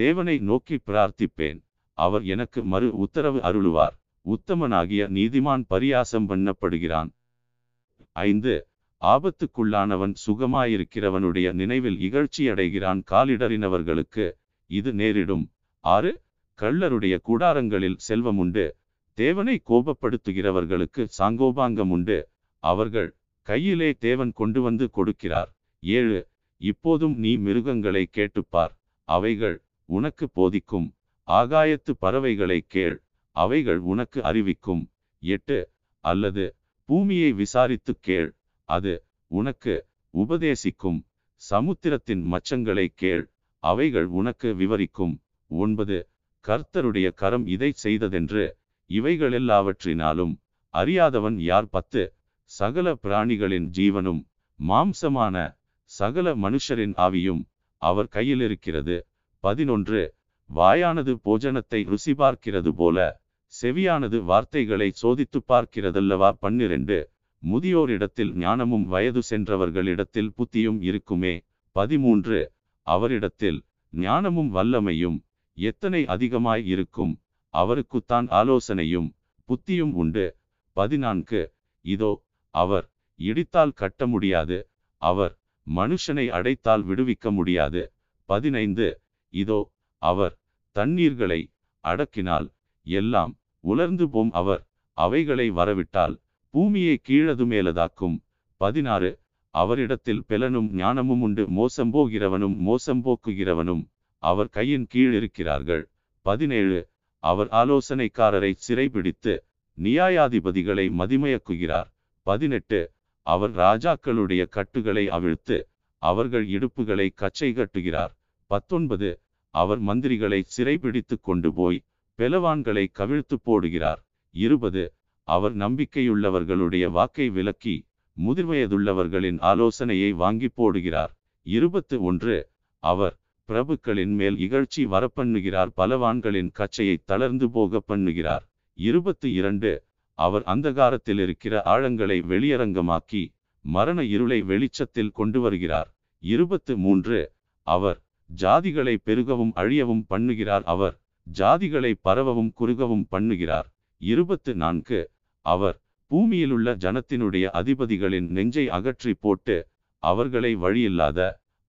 தேவனை நோக்கி பிரார்த்திப்பேன், அவர் எனக்கு மறு உத்தரவு அருளுவார், உத்தமனாகிய நீதிமான் பரியாசம் பண்ணப்படுகிறான். ஐந்து ஆபத்துக்குள்ளானவன் சுகமாயிருக்கிறவனுடைய நினைவில் இகழ்ச்சியடைகிறான், காலிடறினவர்களுக்கு இது நேரிடும். ஆறு கள்ளருடைய கூடாரங்களில் செல்வம் உண்டு, தேவனை கோபப்படுத்துகிறவர்களுக்கு சாங்கோபாங்கம் உண்டு, அவர்கள் கையிலே தேவன் கொண்டு வந்து கொடுக்கிறார். ஏழு இப்போதும் நீ மிருகங்களை கேட்டுப்பார், அவைகள் உனக்கு போதிக்கும், ஆகாயத்து பறவைகளை கேள், அவைகள் உனக்கு அறிவிக்கும். எட்டு அல்லது பூமியை விசாரித்து கேள், அது உனக்கு உபதேசிக்கும், சமுத்திரத்தின் மச்சங்களை கேள், அவைகள் உனக்கு விவரிக்கும். ஒன்பது கர்த்தருடைய கரம் இதை செய்ததென்று இவைகளெல்லாவற்றினாலும் அறியாதவன் யார்? பத்து சகல பிராணிகளின் ஜீவனும் மாம்சமான சகல மனுஷரின் ஆவியும் அவர் கையில் இருக்கிறது. பதினொன்று வாயானது போஜனத்தை ருசி பார்க்கிறது போல செவியானது வார்த்தைகளை சோதித்து பார்க்கிறதல்லவா? பன்னிரண்டு முதியோரிடத்தில் ஞானமும் வயது சென்றவர்களிடத்தில் புத்தியும் இருக்குமே. பதிமூன்று அவரிடத்தில் ஞானமும் வல்லமையும் எத்தனை அதிகமாய் இருக்கும், அவருக்குத்தான் ஆலோசனையும் புத்தியும் உண்டு. பதினான்கு. இதோ அவர் இடித்தால் கட்ட முடியாது, அவர் மனுஷனை அடைத்தால் விடுவிக்க முடியாது. பதினைந்து. இதோ அவர் தண்ணீர்களை அடக்கினால் எல்லாம் உலர்ந்து போம், அவர் அவைகளை வரவிட்டால் பூமியை கீழது மேலதாக்கும். பதினாறு. அவரிடத்தில் பெலனும் ஞானமும் உண்டு, மோசம்போகிறவனும் மோசம்போக்குகிறவனும் அவர் கையின் கீழ் இருக்கிறார்கள். பதினேழு. அவர் ஆலோசனைக்காரரை சிறைபிடித்து நியாயாதிபதிகளை மதிமயக்குகிறார். பதினெட்டு. அவர் ராஜாக்களுடைய கட்டுகளை அவிழ்த்து அவர்கள் இடுப்புகளை கச்சை கட்டுகிறார். பத்தொன்பது. அவர் மந்திரிகளை சிறைபிடித்து கொண்டு போய் பெலவான்களை கவிழ்த்து போடுகிறார். இருபது. அவர் நம்பிக்கையுள்ளவர்களுடைய வாக்கை விலக்கி முதிர்வயதுள்ளவர்களின் ஆலோசனையை வாங்கி போடுகிறார். இருபத்து ஒன்று. அவர் பிரபுக்களின் மேல் இகழ்ச்சி வர பண்ணுகிறார், பலவான்களின் கச்சையை தளர்ந்து போக பண்ணுகிறார். இருபத்து இரண்டு. அவர் அந்தகாரத்தில் இருக்கிற ஆழங்களை வெளியரங்கமாக்கி மரண இருளை வெளிச்சத்தில் கொண்டு வருகிறார். இருபத்து மூன்று. அவர் ஜாதிகளை பெருகவும் அழியவும் பண்ணுகிறார், அவர் ஜாதிகளை பரவவும் குறுகவும் பண்ணுகிறார். இருபத்து நான்கு. அவர் பூமியிலுள்ள ஜனத்தினுடைய அதிபதிகளின் நெஞ்சை அகற்றி போட்டு அவர்களை வழியில்லாத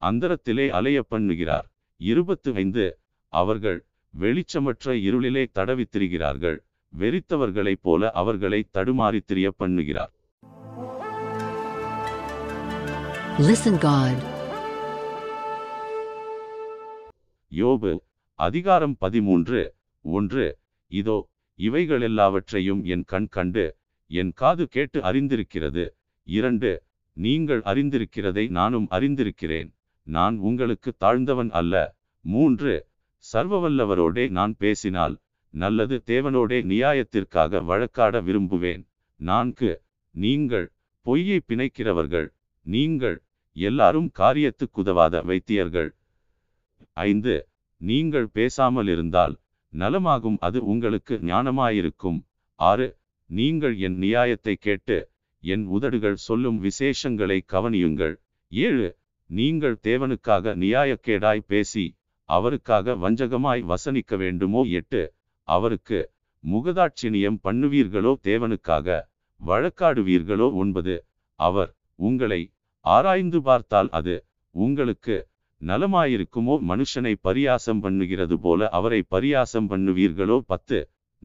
அந்தரத்திலே அலைய பண்ணுகிறார். இருபத்து ஐந்து. அவர்கள் வெளிச்சமற்ற இருளிலே தடவி திரிகிறார்கள், வெறித்தவர்களைப் போல அவர்களை தடுமாறி திரிய பண்ணுகிறார். யோபு அதிகாரம் பதிமூன்று. ஒன்று. இதோ இவைகள் எல்லாவற்றையும் என் கண் கண்டு என் காது கேட்டு அறிந்திருக்கிறது. இரண்டு. நீங்கள் அறிந்திருக்கிறதை நானும் அறிந்திருக்கிறேன், நான் உங்களுக்கு தாழ்ந்தவன் அல்ல. மூன்று. சர்வவல்லவரோடே நான் பேசினால் நல்லது, தேவனோடே நியாயத்திற்காக வழக்காட விரும்புவேன். நான்கு. நீங்கள் பொய்யை பிணைக்கிறவர்கள், நீங்கள் எல்லாரும் காரியத்துக்குதவாத வைத்தியர்கள். ஐந்து. நீங்கள் பேசாமல் இருந்தால் நலமாகும், அது உங்களுக்கு ஞானமாயிருக்கும். ஆறு. நீங்கள் என் நியாயத்தை கேட்டு என் உதடுகள் சொல்லும் விசேஷங்களை கவனியுங்கள். ஏழு. நீங்கள் தேவனுக்காக நியாயக்கேடாய் பேசி அவருக்காக வஞ்சகமாய் வசனிக்க வேண்டுமோ? எட்டு. அவருக்கு முகதாட்சிணியம் பண்ணுவீர்களோ, தேவனுக்காக வழக்காடுவீர்களோ? ஒன்பது. அவர் உங்களை ஆராய்ந்து பார்த்தால் அது உங்களுக்கு நலமாயிருக்குமோ? மனுஷனை பரியாசம் பண்ணுகிறது போல அவரை பரியாசம் பண்ணுவீர்களோ? பத்து.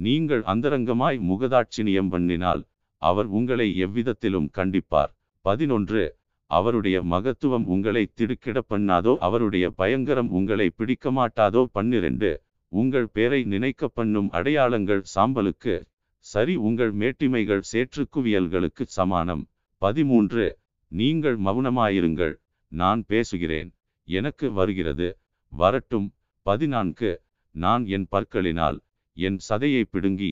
நீங்கள் அந்தரங்கமாய் முகதாட்சிணியம் பண்ணினால் அவர் உங்களை எவ்விதத்திலும் கண்டிப்பார். பதினொன்று. அவருடைய மகத்துவம் உங்களை திடுக்கிட பண்ணாதோ, அவருடைய பயங்கரம் உங்களை பிடிக்க மாட்டாதோ. பன்னிரண்டு. உங்கள் பேரை நினைக்க பண்ணும் அடையாளங்கள் சாம்பலுக்கு சரி, உங்கள் மேட்டிமைகள் சேற்று குவியல்களுக்கு சமானம். பதிமூன்று. நீங்கள் மௌனமாயிருங்கள், நான் பேசுகிறேன், எனக்கு வருகிறது வரட்டும். பதினான்கு. நான் என் பற்களினால் என் சதையை பிடுங்கி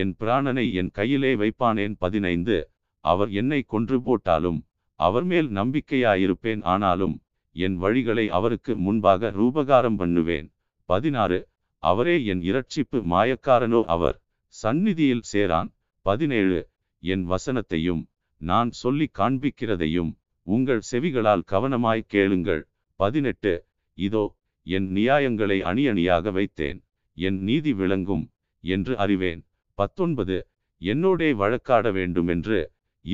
என் பிராணனை என் கையிலே வைப்பானேன். பதினைந்து. அவர் என்னை கொன்று போட்டாலும் அவர் மேல் நம்பிக்கையாயிருப்பேன், ஆனாலும் என் வழிகளை அவருக்கு முன்பாக ரூபகாரம் பண்ணுவேன். பதினாறு. அவரே என் இரட்சிப்பு, மாயக்காரனோ அவர் சந்நிதியில் சேரான். பதினேழு. என் வசனத்தையும் நான் சொல்லி காண்பிக்கிறதையும் உங்கள் செவிகளால் கவனமாய் கேளுங்கள். பதினெட்டு. இதோ என் நியாயங்களை அணியணியாக வைத்தேன், என் நீதி விளங்கும் என்று அறிவேன். பத்தொன்பது. என்னோடே வழக்காட வேண்டுமென்று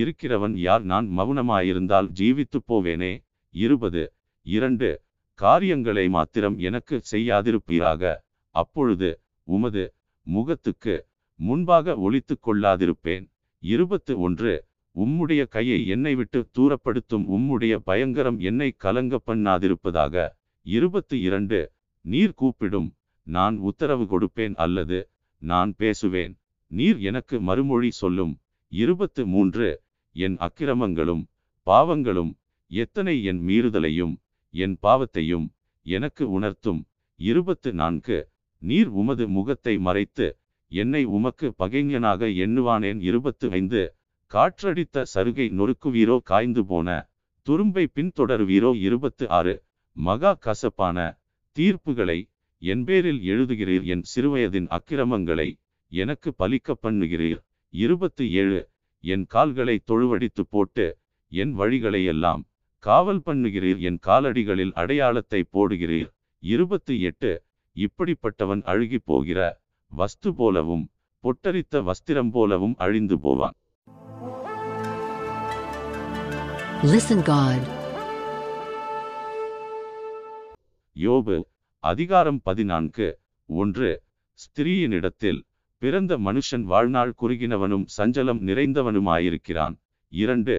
இருக்கிறவன் யார்? நான் மௌனமாயிருந்தால் ஜீவித்து போவேனே. இருபது. இரண்டு காரியங்களை மாத்திரம் எனக்கு செய்யாதிருப்பீராக, அப்பொழுது உமது முகத்துக்கு முன்பாக ஒளித்து கொள்ளாதிருப்பேன். இருபத்து ஒன்று. உம்முடைய கையை என்னை விட்டு தூரப்படுத்தும், உம்முடைய பயங்கரம் என்னை கலங்க பண்ணாதிருப்பதாக. இருபத்து இரண்டு. நீர் கூப்பிடும், நான் உத்தரவு கொடுப்பேன், அல்லது நான் பேசுவேன், நீர் எனக்கு மறுமொழி சொல்லும். இருபத்து மூன்று. என் அக்கிரமங்களும் பாவங்களும் எத்தனை, என் மீறுதலையும் என் பாவத்தையும் எனக்கு உணர்த்தும். இருபத்து நான்கு. நீர் உமது முகத்தை மறைத்து என்னை உமக்கு பகைஞனாக எண்ணுவானேன். இருபத்து ஐந்து. காற்றடித்த சருகை நொறுக்குவீரோ, காய்ந்து போன துரும்பை பின்தொடருவீரோ? இருபத்து ஆறு. மகா கசப்பான தீர்ப்புகளை என் பேரில் எழுதுகிறீர், என் சிறுவயதின் அக்கிரமங்களை எனக்கு பலிக்க பண்ணுகிறீர். இருபத்து ஏழு. என் கால்களை தொழுவடித்து போட்டு என் வழிகளையெல்லாம் காவல் பண்ணுகிறீர், என் காலடிகளில் அடையாளத்தை போடுகிறீர். இருபத்து எட்டு. இப்படிப்பட்டவன் அழுகி போகிற வஸ்து போலவும் பொட்டரித்த வஸ்திரம் போலவும் அழிந்து போவான். யோபு அதிகாரம் பதினான்கு ஒன்று. ஸ்திரீயினிடத்தில் பிறந்த மனுஷன் வாழ்நாள் குறுகினவனும் சஞ்சலம் நிறைந்தவனுமாயிருக்கிறான். இரண்டு.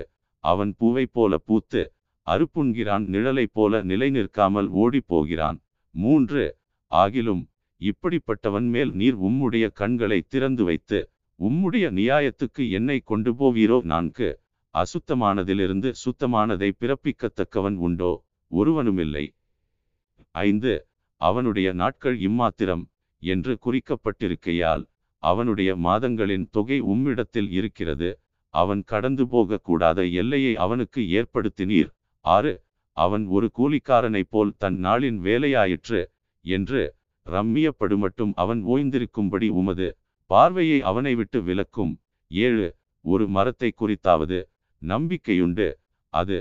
அவன் பூவை போல பூத்து அறுப்புண்கிறான், நிழலை போல நிலை நிற்காமல் ஓடி போகிறான். மூன்று. ஆகிலும் இப்படிப்பட்டவன் மேல் நீர் உம்முடைய கண்களை திறந்து வைத்து உம்முடைய நியாயத்துக்கு என்னை கொண்டு போவீரோ? நான்கு. அசுத்தமானதிலிருந்து சுத்தமானதை பிறப்பிக்கத்தக்கவன் உண்டோ? ஒருவனுமில்லை. ஐந்து. அவனுடைய நாட்கள் இம்மாத்திரம் என்று குறிக்கப்பட்டிருக்கையால் அவனுடைய மாதங்களின் தொகை உம்மிடத்தில் இருக்கிறது. அவன் கடந்து போகக்கூடாத எல்லையை அவனுக்கு ஏற்படுத்தினீர். ஆறு. அவன் ஒரு கூலிக்காரனைப் போல் தன் நாளின் வேலையாயிற்று என்று ரம்மியப்படுமட்டும் அவன் ஓய்ந்திருக்கும்படி உமது பார்வையை அவனை விட்டு விலக்கும். ஏழு. ஒரு மரத்தை குறித்தாவது நம்பிக்கையுண்டு, அது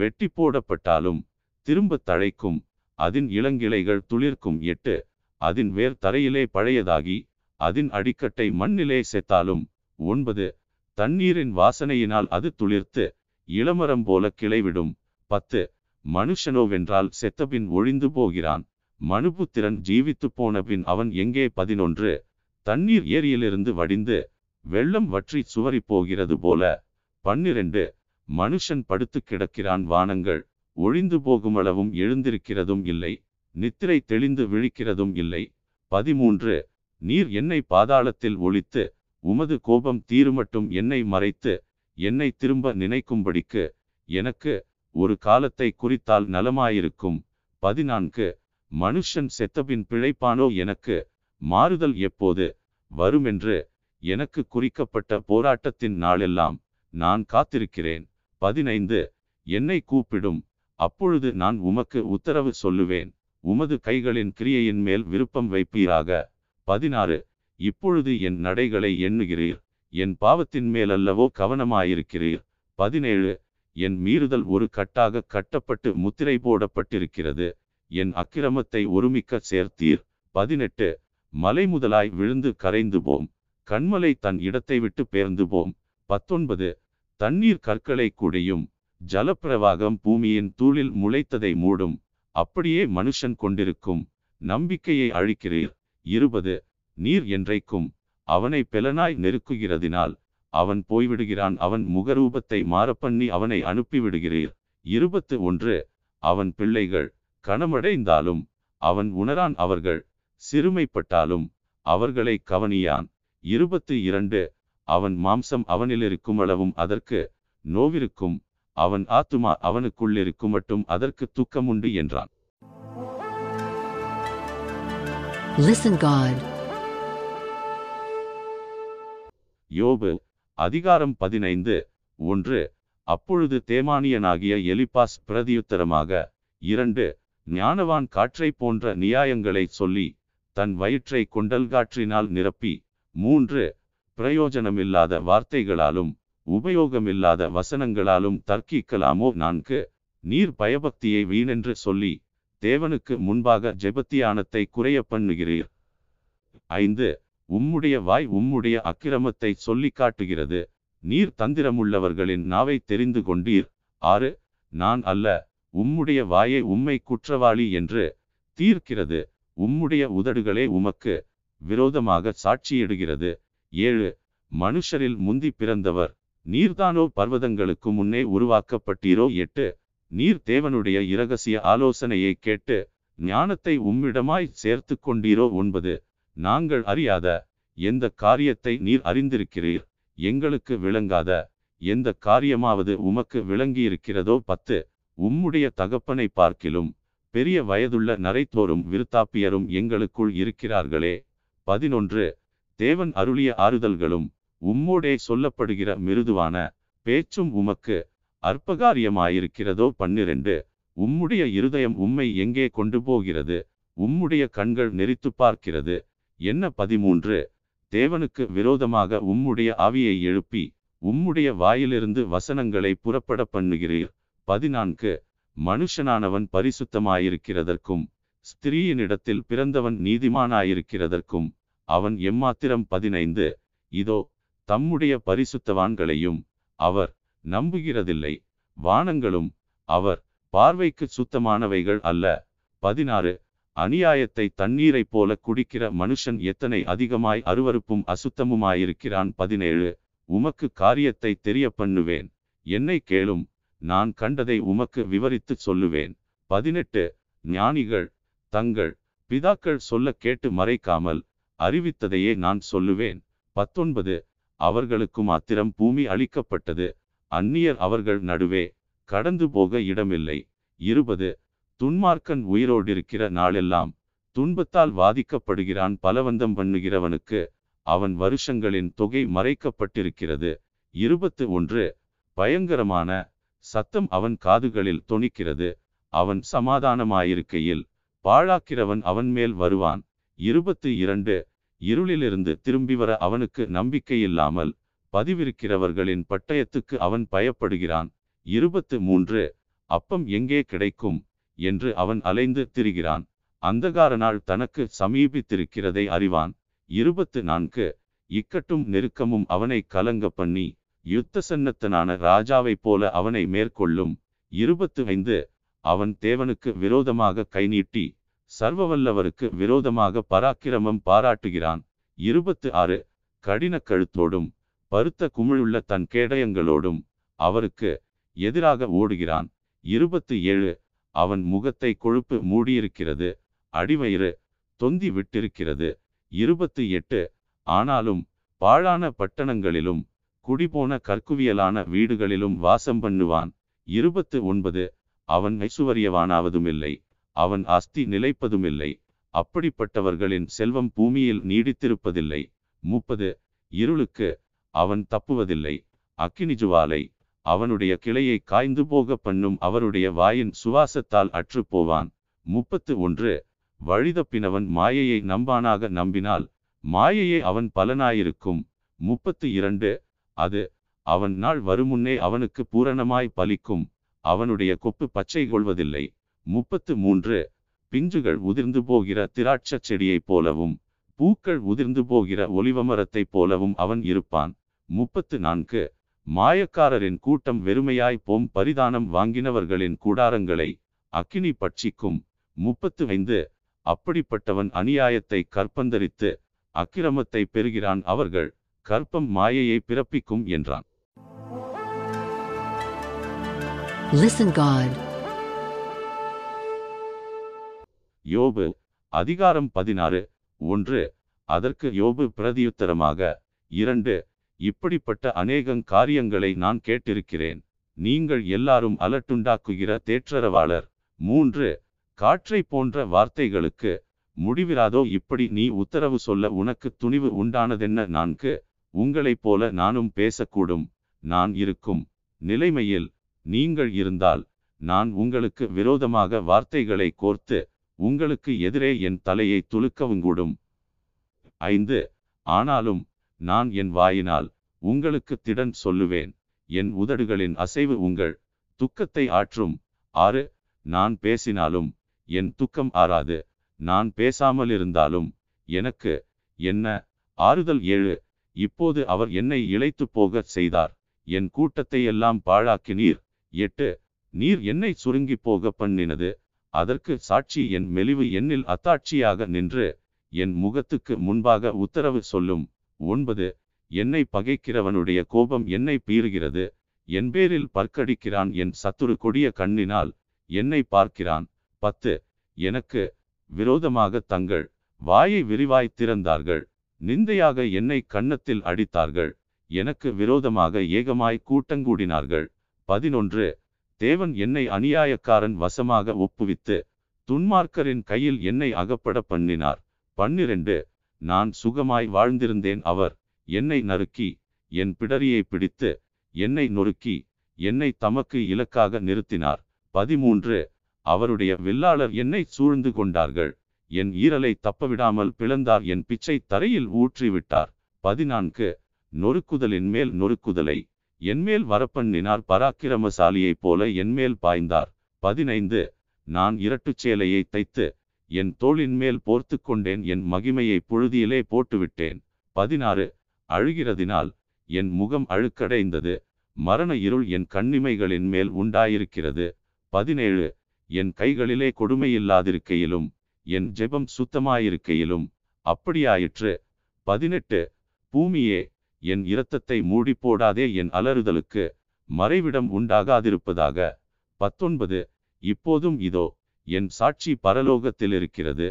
வெட்டி போடப்பட்டாலும் திரும்ப தழைக்கும், அதன் இளங்கிளைகள் துளிர்க்கும். எட்டு. அதன் வேர் தரையிலே பழையதாகி அதன் அடிக்கட்டை மண்ணிலே செத்தாலும். ஒன்பது. தண்ணீரின் வாசனையினால் அது துளிர்த்து இளமரம் போல கிளைவிடும். பத்து. மனுஷனோவென்றால் செத்தபின் ஒழிந்து போகிறான், மனுபுத்திரன் ஜீவித்து போனபின் அவன் எங்கே? பதினொன்று. தண்ணீர் ஏரியிலிருந்து வடிந்து வெள்ளம் வற்றி சுவரி போகிறது போல. பன்னிரண்டு. மனுஷன் படுத்து கிடக்கிறான், வானங்கள் ஒழிந்து போகுமளவும் எழுந்திருக்கிறதும் இல்லை, நித்திரை தெளிந்து விழிக்கிறதும் இல்லை. பதிமூன்று. நீர் என்னை பாதாளத்தில் ஒழித்து உமது கோபம் தீருமட்டும் என்னை மறைத்து என்னை திரும்ப நினைக்கும்படிக்கு எனக்கு ஒரு காலத்தை குறித்தால் நலமாயிருக்கும். பதினான்கு. மனுஷன் செத்தபின் பிழைப்பானோ? எனக்கு மாறுதல் எப்போது வருமென்று எனக்கு குறிக்கப்பட்ட போராட்டத்தின் நாளெல்லாம் நான் காத்திருக்கிறேன். பதினைந்து. என்னை கூப்பிடும், அப்பொழுது நான் உமக்கு உத்தரவு சொல்லுவேன், உமது கைகளின் கிரியையின் மேல் விருப்பம் வைப்பீராக. பதினாறு. இப்பொழுது என் நடைகளை எண்ணுகிறீர், என் பாவத்தின் மேலல்லவோ கவனமாயிருக்கிறீர். பதினேழு. என் மீறுதல் ஒரு கட்டாக கட்டப்பட்டு முத்திரை போடப்பட்டிருக்கிறது, என் அக்கிரமத்தை ஒருமிக்க சேர்த்தீர். பதினெட்டு. மலை முதலாய் விழுந்து கரைந்து போம், கண்மலை தன் இடத்தை விட்டு பெயர்ந்து போம். பத்தொன்பது. தண்ணீர் கற்களை குடையும், ஜலப்பிரவாகம் பூமியின் தூளில் முளைத்ததை மூடும், அப்படியே மனுஷன் கொண்டிருக்கும் நம்பிக்கையை அழிக்கிறீர். இருபது. நீர் என்றைக்கும் அவனை பெலனாய் நெருக்குகிறதினால் அவன் போய்விடுகிறான், அவன் முகரூபத்தை மாறப்பண்ணி அவனை அனுப்பிவிடுகிறீர். இருபத்து ஒன்று. அவன் பிள்ளைகள் கணமடைந்தாலும் அவன் உணரான், அவர்கள் சிறுமைப்பட்டாலும் அவர்களை கவனியான். இருபத்து இரண்டு. அவன் மாம்சம் அவனிலிருக்கும் அளவும் அதற்கு நோவிருக்கும், அவன் ஆத்துமா அவனுக்குள்ளிருக்கும் மட்டும் அதற்கு துக்கமுண்டு என்றான். யோபு அதிகாரம் பதினைந்து ஒன்று. அப்பொழுது தேமானியனாகிய எலிபாஸ் பிரதியுத்தரமாக, இரண்டு. ஞானவான் காற்றை போன்ற நியாயங்களை சொல்லி தன் வயிற்றை கொண்டல் காற்றினால் நிரப்பி. மூன்று. பிரயோஜனமில்லாத வார்த்தைகளாலும் உபயோகமில்லாத வசனங்களாலும் தர்க்கிக்கலாமோ? நான்கு. நீர் பயபக்தியை வீணென்று சொல்லி தேவனுக்கு முன்பாக ஜெபத்தியானத்தை குறைய பண்ணுகிறீர். ஐந்து. உம்முடைய வாய் உம்முடைய அக்கிரமத்தை சொல்லி காட்டுகிறது, நீர் தந்திரமுள்ளவர்களின் நாவை தெரிந்து கொண்டீர். ஆறு. நான் அல்ல, உம்முடைய வாயை உம்மை குற்றவாளி என்று தீர்க்கிறது, உம்முடைய உதடுகளே உமக்கு விரோதமாக சாட்சியிடுகிறது. ஏழு. மனுஷரில் முந்தி பிறந்தவர் நீர்தானோ? பர்வதங்களுக்கு முன்னே உருவாக்கப்பட்டீரோ? எட்டு. நீர் தேவனுடைய இரகசிய ஆலோசனையை கேட்டு ஞானத்தை உம்மிடமாய் சேர்த்து கொண்டீரோ? ஒன்பது. நாங்கள் அறியாத எந்த காரியத்தை நீர் அறிந்திருக்கிறீர், எங்களுக்கு விளங்காத எந்த காரியமாவது உமக்கு விளங்கியிருக்கிறதோ? பத்து. உம்முடைய தகப்பனை பார்க்கிலும் பெரிய வயதுள்ள நரைத்தோரும் விருத்தாப்பியரும் எங்களுக்குள் இருக்கிறார்களே. பதினொன்று. தேவன் அருளிய ஆறுதல்களும் உம்மோடே சொல்லப்படுகிற மிருதுவான பேச்சும் உமக்கு அற்பகாரியமாயிருக்கிறதோ? பன்னிரண்டு. உம்முடைய இருதயம் உம்மை எங்கே கொண்டு போகிறது, உம்முடைய கண்கள் நெறித்து பார்க்கிறது என்ன? பதிமூன்று. தேவனுக்கு விரோதமாக உம்முடைய ஆவியை எழுப்பி உம்முடைய வாயிலிருந்து வசனங்களை புறப்பட பண்ணுகிறீர். பதினான்கு. மனுஷனானவன் பரிசுத்தமாயிருக்கிறதற்கும் ஸ்திரீயினிடத்தில் பிறந்தவன் நீதிமானாயிருக்கிறதற்கும் அவன் எம்மாத்திரம் பதினைந்து இதோ தம்முடைய பரிசுத்தவான்களையும் அவர் நம்புகிறதில்லை, வானங்களும் அவர் பார்வைக்கு சுத்தமானவைகள் அல்ல. பதினாறு அநியாயத்தை தண்ணீரைப் போல குடிக்கிற மனுஷன் எத்தனை அதிகமாய் அருவருப்பும் அசுத்தமுமாயிருக்கிறான். பதினேழு உமக்கு காரியத்தை தெரிய பண்ணுவேன், என்னை கேளும், நான் கண்டதை உமக்கு விவரித்து சொல்லுவேன். பதினெட்டு ஞானிகள் தங்கள் பிதாக்கள் சொல்ல கேட்டு மறைக்காமல் அறிவித்ததையே நான் சொல்லுவேன். பத்தொன்பது அவர்களுக்கு மாத்திரம் பூமி அளிக்கப்பட்டது, அந்நியர் அவர்கள் நடுவே கடந்து போக இடமில்லை. இருபது துன்மார்க்கன் உயிரோடிருக்கிற நாளெல்லாம் துன்பத்தால் வாதிக்கப்படுகிறான், பலவந்தம் பண்ணுகிறவனுக்கு அவன் வருஷங்களின் தொகை மறைக்கப்பட்டிருக்கிறது. இருபத்து ஒன்று பயங்கரமான சத்தம் அவன் காதுகளில் தொனிக்கிறது, அவன் சமாதானமாயிருக்கையில் பாழாக்கிறவன் அவன் மேல் வருவான். இருபத்து இரண்டு இருளிலிருந்து திரும்பி வர அவனுக்கு நம்பிக்கையில்லாமல் பதிவிருக்கிறவர்களின் பட்டயத்துக்கு அவன் பயப்படுகிறான். இருபத்து மூன்று அப்பம் எங்கே கிடைக்கும் என்று அவன் அலைந்து திரிகிறான், அந்தகார நாள் தனக்கு சமீபித்திருக்கிறதை அறிவான். இருபத்து நான்கு இக்கட்டும் நெருக்கமும் அவனை கலங்க பண்ணி யுத்த சன்னத்தனான ராஜாவைப் போல அவனை மேற்கொள்ளும். இருபத்து ஐந்து அவன் தேவனுக்கு விரோதமாக கை நீட்டி சர்வவல்லவருக்கு விரோதமாக பராக்கிரமம் பாராட்டுகிறான். இருபத்து ஆறு கடின கழுத்தோடும் பருத்த குமிழுள்ள தன் கேடயங்களோடும் அவருக்கு எதிராக ஓடுகிறான். இருபத்து ஏழு அவன் முகத்தை கொழுப்பு மூடியிருக்கிறது, அடிவயிறு தொந்தி விட்டிருக்கிறது. இருபத்து எட்டு ஆனாலும் பாழான பட்டணங்களிலும் குடிபோன கற்குவியலான வீடுகளிலும் வாசம் பண்ணுவான். இருபத்து ஒன்பது அவன் ஐசுவரியவானாவதுமில்லை, அவன் ஆஸ்தி நிலைப்பதுமில்லை, அப்படிப்பட்டவர்களின் செல்வம் பூமியில் நீடித்திருப்பதில்லை. முப்பது இருளுக்கு அவன் தப்புவதில்லை, அக்கினிஜுவாலை அவனுடைய கிளையை காய்ந்து போக பண்ணும், அவருடைய வாயின் சுவாசத்தால் அற்று போவான். முப்பத்து ஒன்று வழிதப்பினவன் மாயையை நம்பானாக, நம்பினால் மாயையை அவன் பலனாயிருக்கும். முப்பத்து இரண்டு அது அவன் நாள் வருமுன்னே அவனுக்கு பூரணமாய் பலிக்கும், அவனுடைய கொப்பு பச்சை கொள்வதில்லை. முப்பத்து மூன்று பிஞ்சுகள் உதிர்ந்து போகிற திராட்ச செடியைப் போலவும் பூக்கள் உதிர்ந்து போகிற ஒலிவமரத்தைப் போலவும் அவன் இருப்பான். முப்பத்து நான்கு மாயக்காரரின் கூட்டம் வெறுமையாய் போம், பரிதானம் வாங்கினவர்களின் கூடாரங்களை அக்கினி பட்சிக்கும். முப்பத்து ஐந்து அப்படிப்பட்டவன் அநியாயத்தை கற்பந்தரித்து அக்கிரமத்தை பெறுகிறான், அவர்கள் கற்பம் மாயையை பிறப்பிக்கும் என்றான். யோபு அதிகாரம் பதினாறு ஒன்று அதற்கு யோபு பிரதியுத்தரமாக இரண்டு இப்படிப்பட்ட அநேகம் காரியங்களை நான் கேட்டிருக்கிறேன், நீங்கள் எல்லாரும் அலட்டுண்டாக்குகிற தேற்றரவாளர். மூன்று காற்றை போன்ற வார்த்தைகளுக்கு முடிவிராதோ, இப்படி நீ உத்தரவு சொல்ல உனக்கு துணிவு உண்டானதென்ன. நான்கு உங்களைப் போல நானும் பேசக்கூடும், நான் இருக்கும் நிலைமையில் நீங்கள் இருந்தால் நான் உங்களுக்கு விரோதமாக வார்த்தைகளை கோர்த்து உங்களுக்கு எதிரே என் தலையை துலுக்கவுங்கூடும். ஐந்து ஆனாலும் நான் என் வாயினால் உங்களுக்கு திடன் சொல்லுவேன், என் உதடுகளின் அசைவு உங்கள் துக்கத்தை ஆற்றும். ஆறு நான் பேசினாலும் என் துக்கம் ஆறாது, நான் பேசாமல் இருந்தாலும் எனக்கு என்ன ஆறுதல். ஏழு இப்போது அவர் என்னை இளைத்து போக செய்தார், என் கூட்டத்தை எல்லாம் பாழாக்கினீர். எட்டு நீர் என்னை சுருங்கி போக பண்ணினது, அதற்கு சாட்சி என் மெலிவு என்னில் அத்தாட்சியாக நின்று என் முகத்துக்கு முன்பாக உத்தரவு சொல்லும். ஒன்பது என்னை பகைக்கிறவனுடைய கோபம் என்னை பீறுகிறது, என் பேரில் பற்கடிக்கிறான், என் சத்துரு கொடிய கண்ணினால் என்னை பார்க்கிறான். பத்து எனக்கு விரோதமாக தங்கள் வாயை விரிவாய் திறந்தார்கள், நிந்தையாக என்னை கன்னத்தில் அடித்தார்கள், எனக்கு விரோதமாக ஏகமாய் கூட்டங்கூடினார்கள். பதினொன்று தேவன் என்னை அநியாயக்காரன் வசமாக ஒப்புவித்து துன்மார்க்கரின் கையில் என்னை அகப்பட பண்ணினார். பன்னிரண்டு நான் சுகமாய் வாழ்ந்திருந்தேன், அவர் என்னை நறுக்கி என் பிடரியை பிடித்து என்னை நொறுக்கி என்னை தமக்கு இலக்காக நிறுத்தினார். பதிமூன்று அவருடைய வில்லாளர் என்னை சூழ்ந்து கொண்டார்கள், என் ஈரலை தப்பவிடாமல் பிளந்தார், என் பிச்சை தரையில் ஊற்றிவிட்டார். பதினான்கு நொறுக்குதலின் மேல் நொறுக்குதலை என்மேல் வரப்பண்ணினார், பராக்கிரமசாலியைப் போல என்மேல் பாய்ந்தார். பதினைந்து நான் இரட்டுச் சேலையை தைத்து என் தோளின் மேல் போர்த்து கொண்டேன், என் மகிமையை புழுதியிலே போட்டுவிட்டேன். பதினாறு அழுகிறதினால் என் முகம் அழுக்கடைந்தது. மரண இருள் என் கண்ணிமைகளின் மேல் உண்டாயிருக்கிறது. பதினேழு. என் கைகளிலே கொடுமையில்லாதிருக்கையிலும் என் ஜெபம் சுத்தமாயிருக்கையிலும் அப்படியாயிற்று. பதினெட்டு. பூமியே, என் இரத்தத்தை மூடி போடாதே, என் அலறுதலுக்கு மறைவிடம் உண்டாகாதிருப்பதாக. பத்தொன்பது. இப்போதும் இதோ, என் சாட்சி பரலோகத்தில் இருக்கிறது,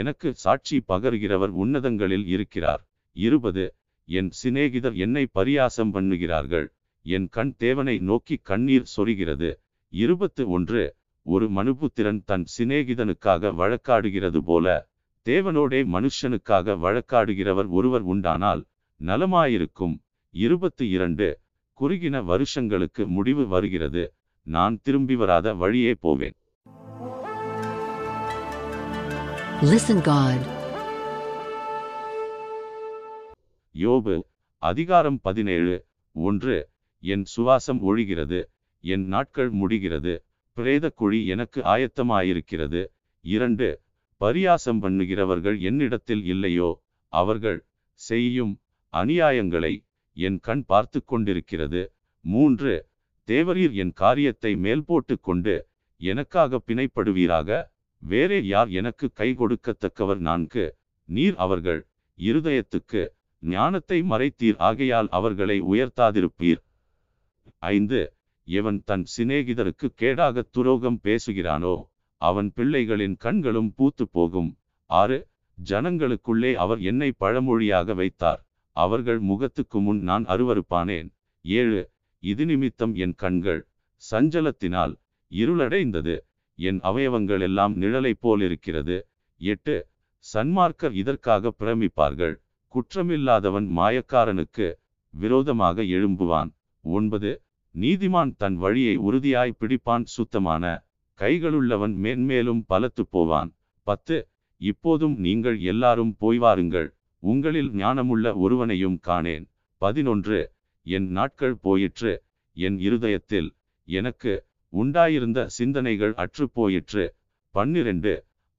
எனக்கு சாட்சி பகர்கிறவர் உன்னதங்களில் இருக்கிறார். இருபது. என் சிநேகிதர் என்னை பரியாசம் பண்ணுகிறார்கள், என் கண் தேவனை நோக்கி கண்ணீர் சொரிகிறது. இருபத்து ஒன்று. ஒரு மனுபுத்திரன் தன் சிநேகிதனுக்காக வழக்காடுகிறது போல தேவனோடே மனுஷனுக்காக வழக்காடுகிறவர் ஒருவர் உண்டானால் நலமாயிருக்கும். இருபத்து இரண்டு. குறுகின வருஷங்களுக்கு முடிவு வருகிறது, நான் திரும்பி வராத வழியே போவேன். யோபு அதிகாரம் பதினேழு. ஒன்று. என் சுவாசம் ஒழிகிறது, என் நாட்கள் முடிகிறது, பிரேத குழி எனக்கு ஆயத்தமாயிருக்கிறது. இரண்டு. பரியாசம் பண்ணுகிறவர்கள் என்னிடத்தில் இல்லையோ? அவர்கள் செய்யும் அநியாயங்களை என் கண் பார்த்து கொண்டிருக்கிறது. மூன்று. தேவரீர் என் காரியத்தை மேல் போட்டு கொண்டு எனக்காக பிணைப்படுவீராக, வேறே யார் எனக்கு கை கொடுக்கத்தக்கவர்? நான்கு. நீர் அவர்கள் இருதயத்துக்கு ஞானத்தை மறைத்தீர், ஆகையால் அவர்களை உயர்த்தாதிருப்பீர். ஐந்து. எவன் தன் சிநேகிதருக்கு கேடாக துரோகம் பேசுகிறானோ அவன் பிள்ளைகளின் கண்களும் பூத்து போகும். ஆறு. ஜனங்களுக்குள்ளே அவர் என்னை பழமொழியாக வைத்தார், அவர்கள் முகத்துக்கு முன் நான் அருவருப்பானேன். ஏழு. இது நிமித்தம் என் கண்கள் சஞ்சலத்தினால் இருளடைந்தது, என் அவயவங்கள் எல்லாம் நிழலை போல் இருக்கிறது. எட்டு. சன்மார்க்கர் இதற்காக பிரமிப்பார்கள், குற்றமில்லாதவன் மாயக்காரனுக்கு விரோதமாக எழும்புவான். ஒன்பது. நீதிமான் தன் வழியை உறுதியாய் பிடிப்பான், சுத்தமான கைகளுள்ளவன் மேன்மேலும் பலத்து போவான். பத்து. இப்போதும் நீங்கள் எல்லாரும் போய்வாருங்கள், உங்களில் ஞானமுள்ள ஒருவனையும் காணேன். பதினொன்று. என் நாட்கள் போயிற்று, என் இருதயத்தில் எனக்கு உண்டாயிருந்த சிந்தனைகள் அற்று போயிற்று. பன்னிரண்டு.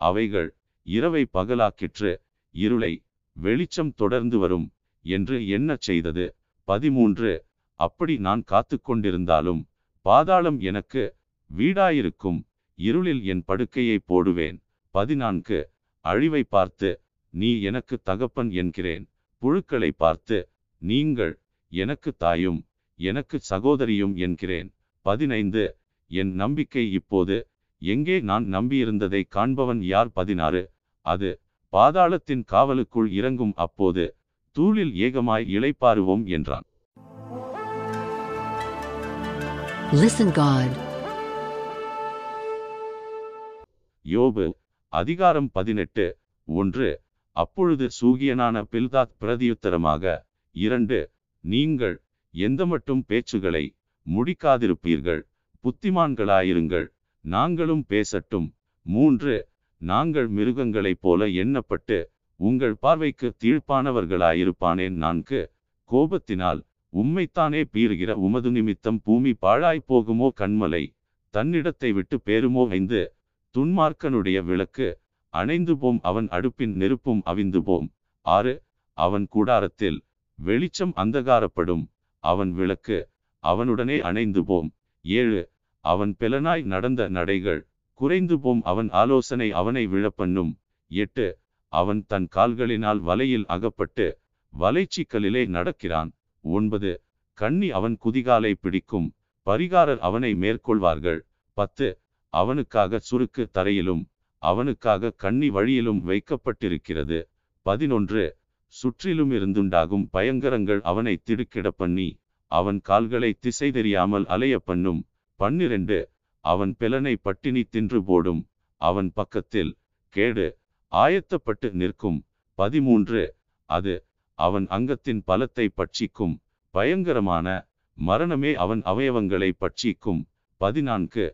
அவைகள் இரவை பகலாக்கிற்று, இருளை வெளிச்சம் தொடர்ந்து வரும் என்று என்ன செய்தது? பதிமூன்று. அப்படி நான் காத்து கொண்டிருந்தாலும் பாதாளம் எனக்கு வீடாயிருக்கும், இருளில் என் படுக்கையை போடுவேன். பதினான்கு. அழிவை பார்த்து நீ எனக்கு தகப்பன் என்கிறேன், புழுக்களை பார்த்து நீங்கள் எனக்கு தாயும் எனக்கு சகோதரியும் என்கிறேன். பதினைந்து. என் நம்பிக்கை இப்போது எங்கே? நான் நம்பியிருந்ததை காண்பவன் யார்? பதினாறு. அது பாதாளத்தின் காவலுக்குள் இறங்கும், அப்போது தூளில் ஏகமாய் இளைப்பாறுவோம் என்றான். யோபு அதிகாரம் பதினெட்டு. ஒன்று. அப்பொழுது சூகியனான பில்தாத் பிரதியுத்தரமாக, இரண்டு. நீங்கள் எந்த மட்டும் பேச்சுகளை முடிக்காதிருப்பீர்கள், புத்திமான்களாயிருங்கள், நாங்களும் பேசட்டும். மூன்று. நாங்கள் மிருகங்களைப் போல எண்ணப்பட்டு உங்கள் பார்வைக்கு தீழ்ப்பானவர்களாயிருப்பானேன். நான்கு. கோபத்தினால் உம்மைத்தானே பீறுகிற உமது நிமித்தம் பூமி பாழாய் போகுமோ, கண்மலை தன்னிடத்தை விட்டு பேருமோ? ஐந்து. துன்மார்க்கனுடைய விளக்கு அணைந்து போம், அவன் அடுப்பின் நெருப்பும் அவிந்து போம். ஆறு. அவன் கூடாரத்தில் வெளிச்சம் அந்தகாரப்படும், அவன் விளக்கு அவனுடனே அணைந்து போம். ஏழு. அவன் பெலனாய் நடந்த நடைகள் குறைந்து போம், அவன் ஆலோசனை அவனை விழப்பண்ணும். எட்டு. அவன் தன் கால்களினால் வலையில் அகப்பட்டு வலைச்சிக்கலிலே நடக்கிறான். ஒன்பது. கண்ணி அவன் குதிகாலை பிடிக்கும், பரிகாரர் அவனை மேற்கொள்வார்கள். பத்து. அவனுக்காக சுருக்கு தரையிலும் அவனுக்காக கண்ணி வழியிலும் வைக்கப்பட்டிருக்கிறது. பதினொன்று. சுற்றிலும் இருந்துண்டாகும் பயங்கரங்கள் அவனை திடுக்கிட பண்ணி அவன் கால்களை திசை தெரியாமல் அலைய பண்ணும். பன்னிரண்டு. அவன் பெலனை பட்டினி தின்று போடும், அவன் பக்கத்தில் கேடு ஆயத்தப்பட்டு நிற்கும். பதிமூன்று. அது அவன் அங்கத்தின் பலத்தை பட்சிக்கும், பயங்கரமான மரணமே அவன் அவயவங்களை பட்சிக்கும். பதினான்கு.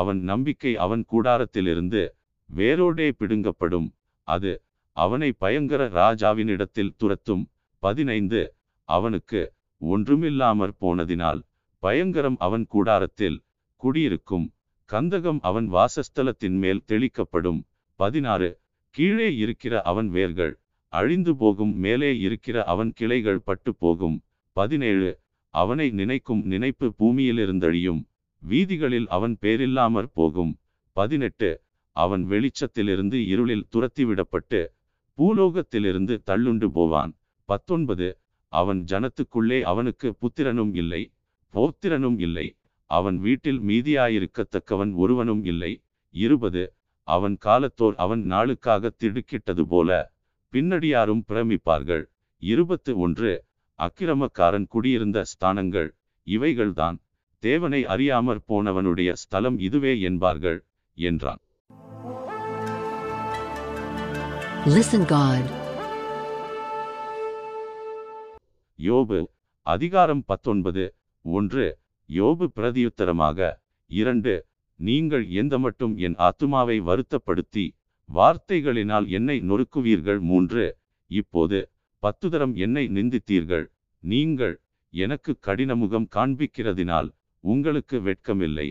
அவன் நம்பிக்கை அவன் கூடாரத்திலிருந்து வேரோடே பிடுங்கப்படும், அது அவனை பயங்கர ராஜாவினிடத்தில் துரத்தும். பதினைந்து. அவனுக்கு ஒன்றுமில்லாமற் போனதினால் பயங்கரம் அவன் கூடாரத்தில் குடியிருக்கும், கந்தகம் அவன் வாசஸ்தலத்தின் மேல் தெளிக்கப்படும். பதினாறு. கீழே இருக்கிற அவன் வேர்கள் அழிந்து போகும். மேலே இருக்கிற அவன் கிளைகள் பட்டு போகும். பதினேழு. அவனை நினைக்கும் நினைப்பு பூமியிலிருந்தழியும். வீதிகளில் அவன் பேரில்லாமற் போகும். பதினெட்டு. அவன் வெளிச்சத்திலிருந்து இருளில் துரத்திவிடப்பட்டு பூலோகத்திலிருந்து தள்ளுண்டு போவான். பத்தொன்பது. அவன் ஜனத்துக்குள்ளே அவனுக்கு புத்திரனும் இல்லை, போத்திரனும் இல்லை. அவன் வீட்டில் மீதியாயிருக்கத்தக்கவன் ஒருவனும் இல்லை. இருபது. அவன் காலத்தோர் அவன் நாளுக்காக திடுக்கிட்டது போல பின்னடியாரும் பிரமிப்பார்கள். இருபத்து ஒன்று. அக்கிரமக்காரன் குடியிருந்த ஸ்தானங்கள் இவைகள்தான். தேவனை அறியாமற் போனவனுடைய ஸ்தலம் இதுவே என்பார்கள் என்றான். யோபு அதிகாரம் பத்தொன்பது ஒன்று. யோபு பிரதியுத்தரமாக இரண்டு. நீங்கள் எந்த மட்டும் என் ஆத்துமாவை வருத்தப்படுத்தி வார்த்தைகளினால் என்னை நொறுக்குவீர்கள். மூன்று. இப்போது பத்து தரம் என்னை நிந்தித்தீர்கள். நீங்கள் எனக்கு கடினமுகம் காண்பிக்கிறதினால் உங்களுக்கு வெட்கமில்லை.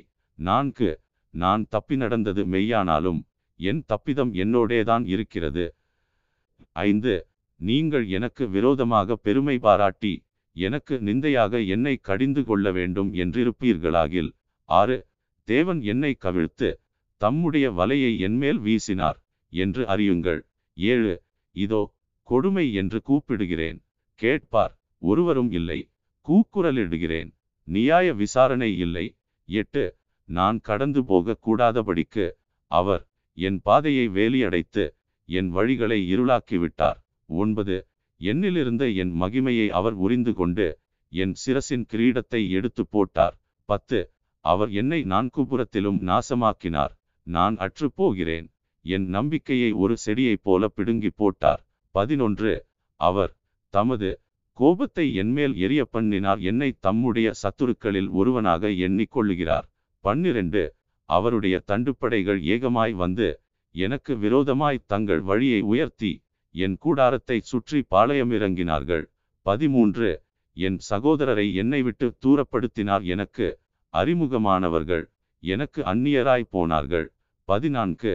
நான்கு. நான் தப்பி நடந்தது மெய்யானாலும் என் தப்பிதம் என்னோடேதான் இருக்கிறது. ஐந்து. நீங்கள் எனக்கு விரோதமாக பெருமை பாராட்டி எனக்கு நிந்தையாக என்னை கடிந்து கொள்ள வேண்டும் என்றிருப்பீர்களாகில். ஆறு. தேவன் என்னை கவிழ்த்து தம்முடைய வலையை என்மேல் வீசினார் என்று அறியுங்கள். ஏழு. இதோ கொடுமை என்று கூப்பிடுகிறேன், கேட்பார் ஒருவரும் இல்லை, கூக்குரலிடுகிறேன், நியாய விசாரணை இல்லை. எட்டு. நான் கடந்து போக கூடாதபடிக்கு அவர் என் பாதையை வேலியடைத்து என் வழிகளை இருளாக்கிவிட்டார். ஒன்பது. என்னிலிருந்த என் மகிமையை அவர் உரிந்து கொண்டு என் சிரசின் கிரீடத்தை எடுத்து போட்டார். பத்து. அவர் என்னை நான்குபுறத்திலும் நாசமாக்கினார். நான் அற்று போகிறேன், என் நம்பிக்கையை ஒரு செடியைப் போல பிடுங்கி போட்டார். பதினொன்று. அவர் தமது கோபத்தை என்மேல் எரிய பண்ணினார், என்னை தம்முடைய சத்துருக்களில் ஒருவனாக எண்ணிக்கொள்ளுகிறார். பன்னிரண்டு. அவருடைய தண்டுப்படைகள் ஏகமாய் வந்து எனக்கு விரோதமாய் தங்கள் வழியை உயர்த்தி என் கூடாரத்தை சுற்றி பாளையமிறங்கினார்கள். பதிமூன்று. என் சகோதரரை என்னை விட்டு தூரப்படுத்தினார், எனக்கு அறிமுகமானவர்கள் எனக்கு அந்நியராய் போனார்கள். பதினான்கு.